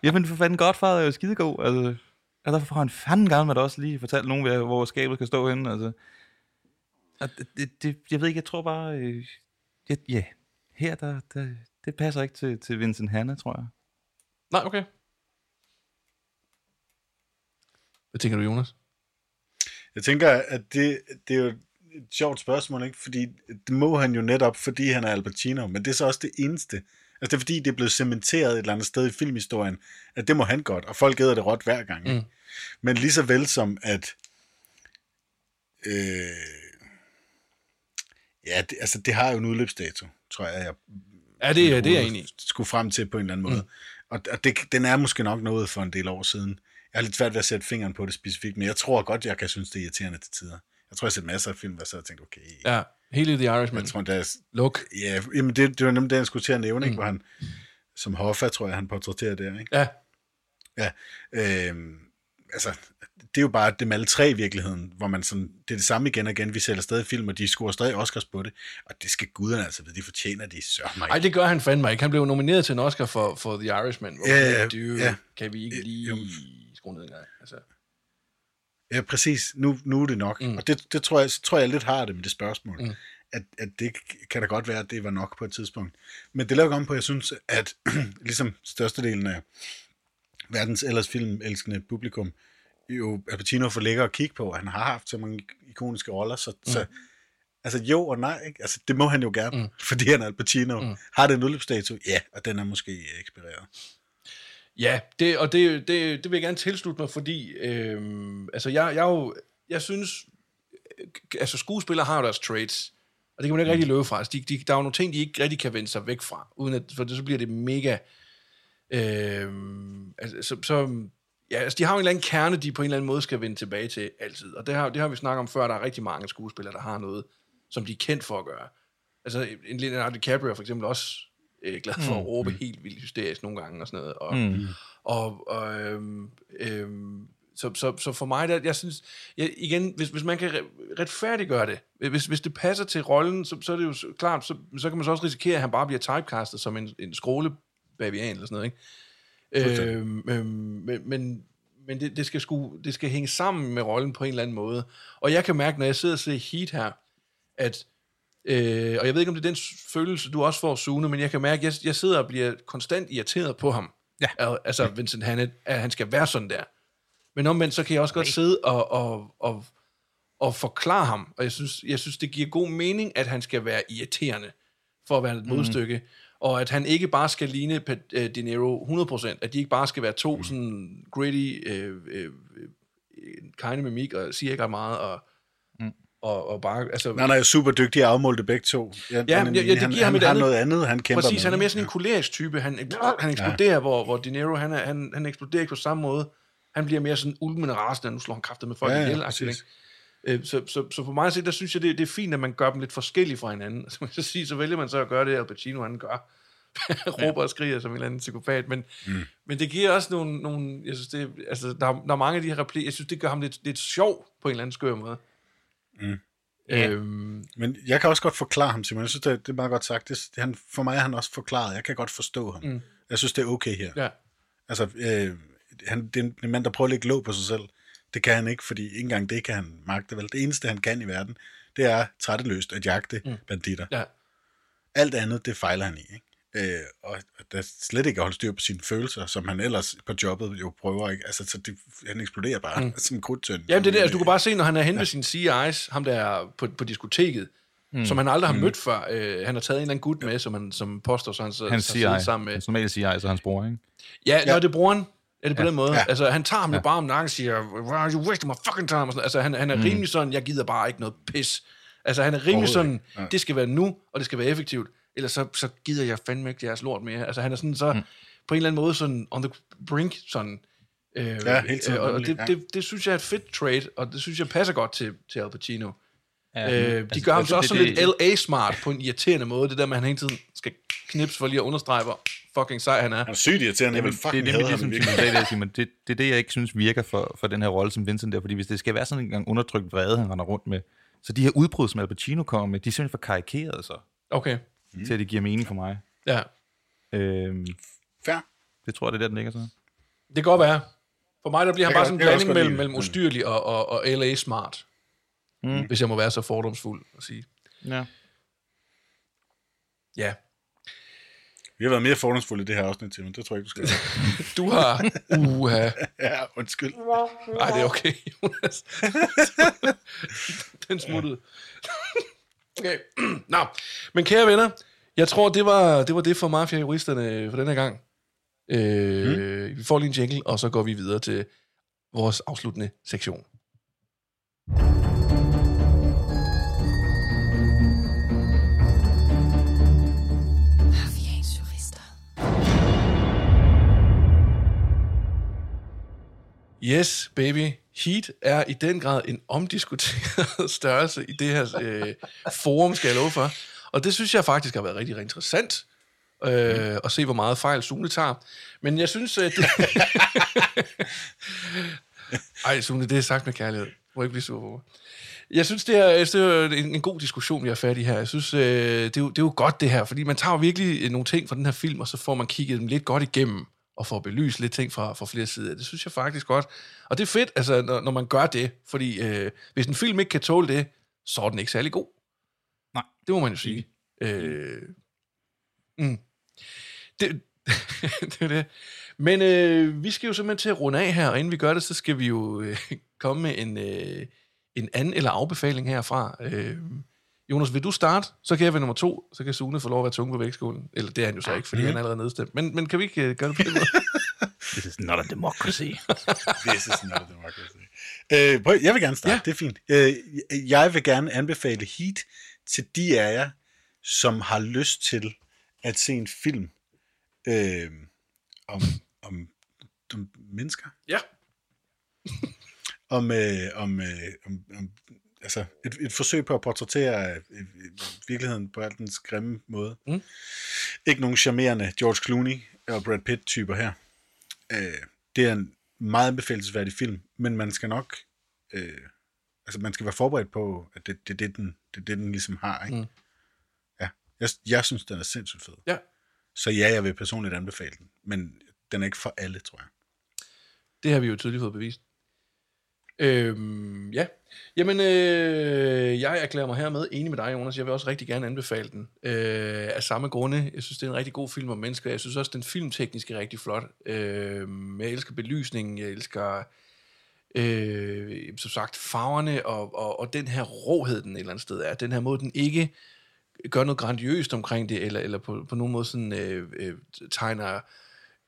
Jamen for fanden, Godfather er jo skidegod, altså. Og derfor har han fanden gerne med det også lige fortalt nogen, hvor skabet skal stå henne, altså. Det, det, det, jeg ved ikke, jeg tror bare... Øh, ja, yeah. Her, der... der det passer ikke til, til Vincent Hanna, tror jeg. Nej, okay. Hvad tænker du, Jonas? Jeg tænker, at det, det er jo et sjovt spørgsmål, ikke? Fordi det må han jo netop, fordi han er Al Pacino, men det er så også det eneste. Altså det er fordi, det er blevet cementeret et eller andet sted i filmhistorien, at det må han godt, og folk æder det råt hver gang. Mm. Men lige så vel som at... Øh, ja, det, altså det har jo en udløbsdato, tror jeg, jeg Ja, det er det er egentlig skulle frem til på en eller anden måde. Mm. Og, og det, den er måske nok noget for en del år siden. Jeg har lidt svært ved at sætte fingeren på det specifikt, men jeg tror godt, jeg kan synes, det er irriterende til tider. Jeg tror, jeg har set masser af film, hvor jeg så har tænkt, okay... Ja, hele The Irishman. Jeg tror, der er... Look. Ja, jamen det, det var nemlig det, jeg skulle til at nævne, mm. ikke, hvor han... Som Hoffa, tror jeg, han portrætterer der, ikke? Ja. Ja. Øh, altså, det er jo bare dem alle tre i virkeligheden, hvor man sådan... Det er det samme igen og igen. Vi sælger stadig film, og de scorer stadig Oscars på det. Og det skal guderne altså vide. De fortjener det, sørger mig. Nej, det gør han fandme ikke. Han blev nomineret til en Oscar for, for The Irishman. Hvor ja, det, jo, ja. Kan vi ikke lige... Jo. Altså. Ja, præcis. Nu, nu er det nok. Mm. Og det, det tror jeg, tror jeg lidt har det med det spørgsmål. Mm. At, at det kan da godt være, at det var nok på et tidspunkt. Men det laver om på, jeg synes, at ligesom størstedelen af verdens ellers filmelskende publikum, jo Al Pacino for lækker at kigge på. Han har haft så mange ikoniske roller, så, mm. så altså jo og nej. Ikke? Altså, det må han jo gerne, mm. fordi han er Al Pacino. Mm. Har det en udløbsdato? Ja, og den er måske ekspireret. Ja, det, og det, det, det vil jeg gerne tilslutte mig, fordi øh, altså jeg, jeg, jo, jeg synes, altså skuespillere har jo deres traits, og det kan man ikke mm. rigtig løbe fra. Altså, de, de, der er jo nogle ting, de ikke rigtig kan vende sig væk fra, uden at, for det, så bliver det mega... Øh, altså, så, så, ja, altså, de har jo en eller anden kerne, de på en eller anden måde skal vende tilbage til altid, og det har, det har vi snakket om før, der er rigtig mange skuespillere, der har noget, som de er kendt for at gøre. Altså en Leonardo DiCaprio for eksempel også... glad for at råbe mm. helt vildt hysterisk nogle gange og sådan noget. Og, mm. og, og øhm, øhm, Så, så, så for mig, der, jeg synes, jeg, igen, hvis, hvis man kan retfærdiggøre det, hvis, hvis det passer til rollen, så, så er det jo klart, så, så kan man så også risikere, at han bare bliver typecastet som en, en skrålebavian eller sådan noget, ikke? Øhm, øhm, men men det, det, skal sku, det skal hænge sammen med rollen på en eller anden måde. Og jeg kan mærke, når jeg sidder og ser Heat her, at, øh, og jeg ved ikke, om det er den følelse, du også får, Sune, men jeg kan mærke, at jeg, jeg sidder og bliver konstant irriteret på ham. Ja. Al, altså Vincent Hanna, at han skal være sådan der. Men omvendt, så kan jeg også godt sidde og, og, og, og forklare ham. Og jeg synes, jeg synes, det giver god mening, at han skal være irriterende, for at være et modstykke. Mm. Og at han ikke bare skal ligne De Niro hundrede procent. At de ikke bare skal være to mm. sådan gritty, øh, øh, keine mimik, og siger ikke ret meget, og, mm. og, og bare... Altså, nej, nej, super dygtig og afmålte begge to. Jeg, ja, men, ja, ja, det giver han, ham et andet. Noget andet, han kæmper præcis, med. Han er mere sådan en kolerisk type. Han, han eksploderer, ja. hvor, hvor De Niro, han, er, han, han eksploderer ikke på samme måde. Han bliver mere sådan ulmende rasende, nu slår han kraftigt med folk ja, ihjel. Øh, så, så, så for mig at se, der synes jeg, det, det er fint, at man gør dem lidt forskellige fra hinanden. Så, man så, sige, så vælger man så at gøre det, Al Pacino han gør. Råber og skriger som en eller anden psykopat. Men, mm. men det giver også nogle... nogle jeg synes, det, altså, der, der er mange af de her replier, jeg synes, det gør ham lidt, lidt sjov på en eller anden skør måde. Mm. Øhm. Men jeg kan også godt forklare ham, Simon. Jeg synes, det, det er meget godt sagt. Det, det, han, for mig er han også forklaret. Jeg kan godt forstå ham. Mm. Jeg synes, det er okay her. Ja. Altså... Øh, Han, det er en mand, der prøver at lægge låg på sig selv. Det kan han ikke, fordi ikke engang det kan han magte. Vel. Det eneste, han kan i verden, det er trætteløst at jagte mm. banditter. Ja. Alt andet, det fejler han i. Ikke? Øh, og der er slet ikke at holde styr på sine følelser, som han ellers på jobbet jo prøver. Ikke? Altså, så det, han eksploderer bare mm. som en krudtønde. Jamen, det er det. Altså, du kan bare se, når han er hen ved ja. sin C I A's, ham der er på, på diskoteket, mm. som han aldrig har mødt mm. før. Øh, han har taget en eller anden gut med, som han som påstår, så han sidder sammen med. Hans normale C I A, så hans bror, ikke? Ja, ja. Når det er broren. Er det på ja, den måde? Ja. Altså, han tager ham jo ja. bare om nakken og siger, you wasted my fucking time, og sådan. Altså, han, han er mm. rimelig sådan, jeg gider bare ikke noget pis. Altså, han er rimelig sådan, ja. det skal være nu, og det skal være effektivt, ellers så, så gider jeg fandme ikke jeres lort mere. Altså, han er sådan så, mm. på en eller anden måde, sådan on the brink, sådan. Øh, ja, helt øh, og det, ja. det, det, det synes jeg er et fedt trait, og det synes jeg passer godt til, til Al Pacino. Ja, øh, de altså, gør ham så også sådan lidt L A-smart på en irriterende måde, det der med, han hele tiden skal knipse for lige at understrege, fucking sej han er. Han er sygt irriterende. Jamen, jeg vil fucking det, det, det, det, det er det, jeg ikke synes virker for, for den her rolle som Vincent der, fordi hvis det skal være sådan en gang undertrykt vrede, han render rundt med, så de her udbrud, som Al Pacino kommer med, de er simpelthen for karikerede så. Okay. Mm. Til at det giver mening for mig. Ja. Øhm, Fair. Det tror jeg, det er der, den ligger så. Det kan godt være. For mig, der bliver han bare sådan en blanding mellem, mellem ustyrlig og, og, og L A-smart. Mm. Hvis jeg må være så fordomsfuld at sige. Ja. Ja. Vi har været mere fordomsfulde i det her afsnit, Tim. Det tror jeg ikke, du skal. Du har... Uha. Ja, undskyld. Nej, det er okay, Jonas. Den smuttede. Okay. Nå, men kære venner, jeg tror, det var det, var det for Mafia-juristerne for denne gang. Øh, mm. Vi får lige en jingle, og så går vi videre til vores afsluttende sektion. Yes, baby. Heat er i den grad en omdiskuteret størrelse i det her øh, forum, skal jeg love for. Og det synes jeg faktisk har været rigtig, rigtig interessant øh, at se, hvor meget fejl Sune tager. Men jeg synes, at... Det... Ej, Sune, det er sagt med kærlighed. Må ikke blive sur på. Jeg synes, det er, det er en, en god diskussion, vi har fat i her. Jeg synes, øh, det, er jo, det er jo godt det her, fordi man tager virkelig nogle ting fra den her film, og så får man kigget dem lidt godt igennem. Og for at belyse lidt ting fra, fra flere sider. Det synes jeg faktisk godt. Og det er fedt, altså, når, når man gør det. Fordi øh, hvis en film ikke kan tåle det, så er den ikke særlig god. Nej. Det må man jo sige. Øh, mm. Det, det er det. Men øh, vi skal jo simpelthen til at runde af her. Og inden vi gør det, så skal vi jo øh, komme med en, øh, en anden eller afbefaling herfra. Øh, Jonas, vil du starte? Så kan jeg ved nummer to, så kan Sune få lov at være tunge på vægtskålen. Eller det er han jo så ikke, fordi mm. han er allerede nedstemt. Men, men kan vi ikke gøre det på den måde? This is not a democracy. This is not a democracy. Øh, prøv, jeg vil gerne starte, ja. Det er fint. Øh, jeg vil gerne anbefale Heat til de af jer, som har lyst til at se en film øh, om, om, om mennesker. Ja. om, øh, om, øh, om, om altså et, et forsøg på at portrættere virkeligheden på alt den grimme måde. Mm. Ikke nogen charmerende George Clooney og Brad Pitt-typer her. Øh, det er en meget anbefalesværdig film, men man skal nok, øh, altså man skal være forberedt på, at det er det, det, den, det, det, den ligesom har, ikke? Mm. Ja, jeg, jeg synes, den er sindssygt fed. Ja. Så ja, jeg vil personligt anbefale den, men den er ikke for alle, tror jeg. Det har vi jo tydeligt fået bevist. Øhm, ja, jamen øh, jeg erklærer mig hermed enig med dig, Jonas. Jeg vil også rigtig gerne anbefale den øh, af samme grunde. Jeg synes, det er en rigtig god film om mennesker. Jeg synes også, den filmteknisk er rigtig flot. øh, Jeg elsker belysningen. Jeg elsker øh, som sagt farverne og, og, og den her råhed, den et eller andet sted er. Den her måde, den ikke gør noget grandiøst omkring det. Eller, eller på, på nogen måde sådan, øh, øh, tegner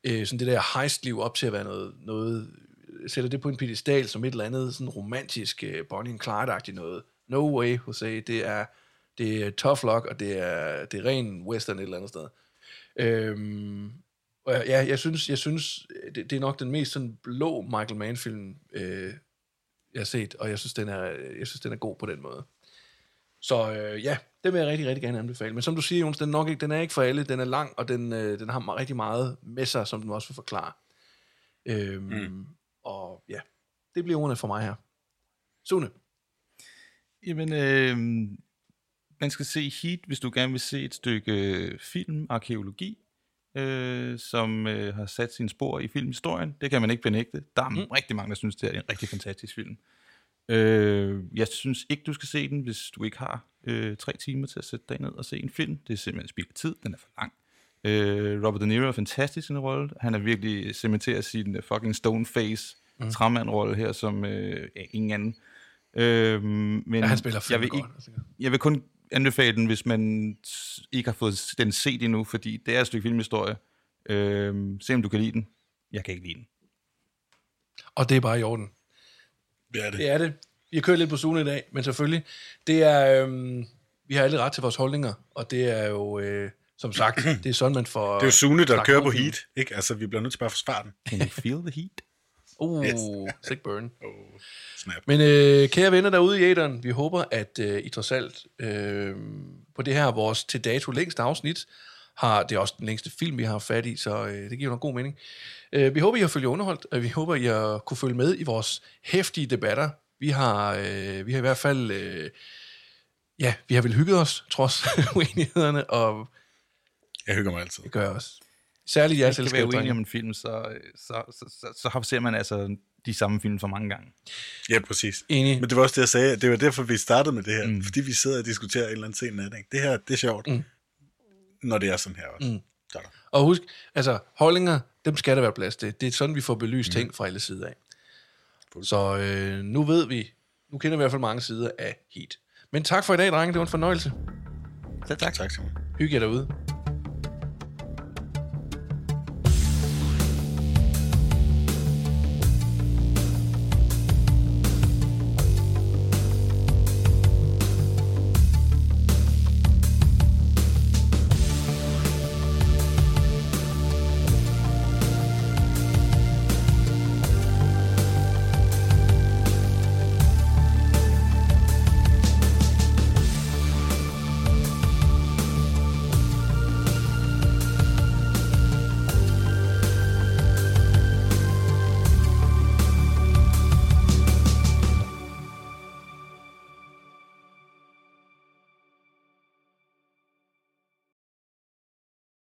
øh, sådan det der heistliv op til at være noget, noget sætter det på en pedestal som et eller andet sådan romantisk uh, Bonnie and Clyde-agtigt noget. No way, Jose. Det er, det er tough luck, og det er, det er ren western et eller andet sted. Øhm, og ja, jeg synes, jeg synes det, det er nok den mest sådan blå Michael Mann-film, øh, jeg har set, og jeg synes, den er, jeg synes, den er god på den måde. Så øh, ja, det vil jeg rigtig, rigtig gerne anbefale. Men som du siger, Jonas, den, nok ikke, den er ikke for alle. Den er lang, og den, øh, den har rigtig meget med sig, som den også vil forklare. Øhm, mm. Og ja, det bliver ordene for mig her. Sune? Jamen, øh, man skal se Heat, hvis du gerne vil se et stykke filmarkæologi, øh, som øh, har sat sine spor i filmhistorien. Det kan man ikke benægte. Der er mm. rigtig mange, der synes, det er en rigtig fantastisk film. Øh, jeg synes ikke, du skal se den, hvis du ikke har øh, tre timer til at sætte dig ned og se en film. Det er simpelthen spild af tid. Den er for lang. Uh, Robert De Niro er fantastisk i sin rolle. Han er virkelig cementeret sin uh, fucking stoneface mm. træmand-rolle her, som uh, ingen anden. Uh, men ja, han spiller jeg vil, godt, ikke, jeg vil kun anbefale den, hvis man ikke har fået den set endnu, fordi det er et stykke filmhistorie. Uh, se om du kan lide den. Jeg kan ikke lide den. Og det er bare i orden. Det er det. Det er det. Vi har kørt lidt på Sune i dag, men selvfølgelig. Det er, øhm, vi har alle ret til vores holdninger, og det er jo... Øh, som sagt, det er sådan, man får... Det er jo Sune, der kører på film. Heat, ikke? Altså, vi bliver nødt til bare at forsvare den. Can you feel the heat? Oh, yes. Sick burn. Oh, snap. Men øh, kære venner derude i æteren, vi håber, at øh, I trods alt øh, på det her, vores til dato længste afsnit, har, det er også den længste film, vi har fat i, så øh, det giver nok god mening. Øh, vi håber, I har følt jer underholdt, og vi håber, I har kunne følge med i vores heftige debatter. Vi har, øh, vi har i hvert fald... Øh, ja, vi har vel hygget os, trods uenighederne, og... Jeg hygger mig altid. Det gør jeg også. Særligt jeres selskab. Hvis man er uenig om en film, så, så, så, så, så ser man altså de samme film for mange gange. Ja, præcis. Enig. Men det var også det, jeg sagde. Det var derfor, vi startede med det her. Mm. Fordi vi sidder og diskuterer en eller anden scene. Det her, det er sjovt. Mm. Når det er sådan her også. Mm. Og husk, altså holdninger, dem skal der være plads til. Det er sådan, vi får belyst mm. ting fra alle sider af. Fuldt. Så øh, nu ved vi, nu kender vi i hvert fald mange sider af Heat. Men tak for i dag, drenge. Det var en fornøjelse. Selv tak. Tak, Simon. Hygge jer derude.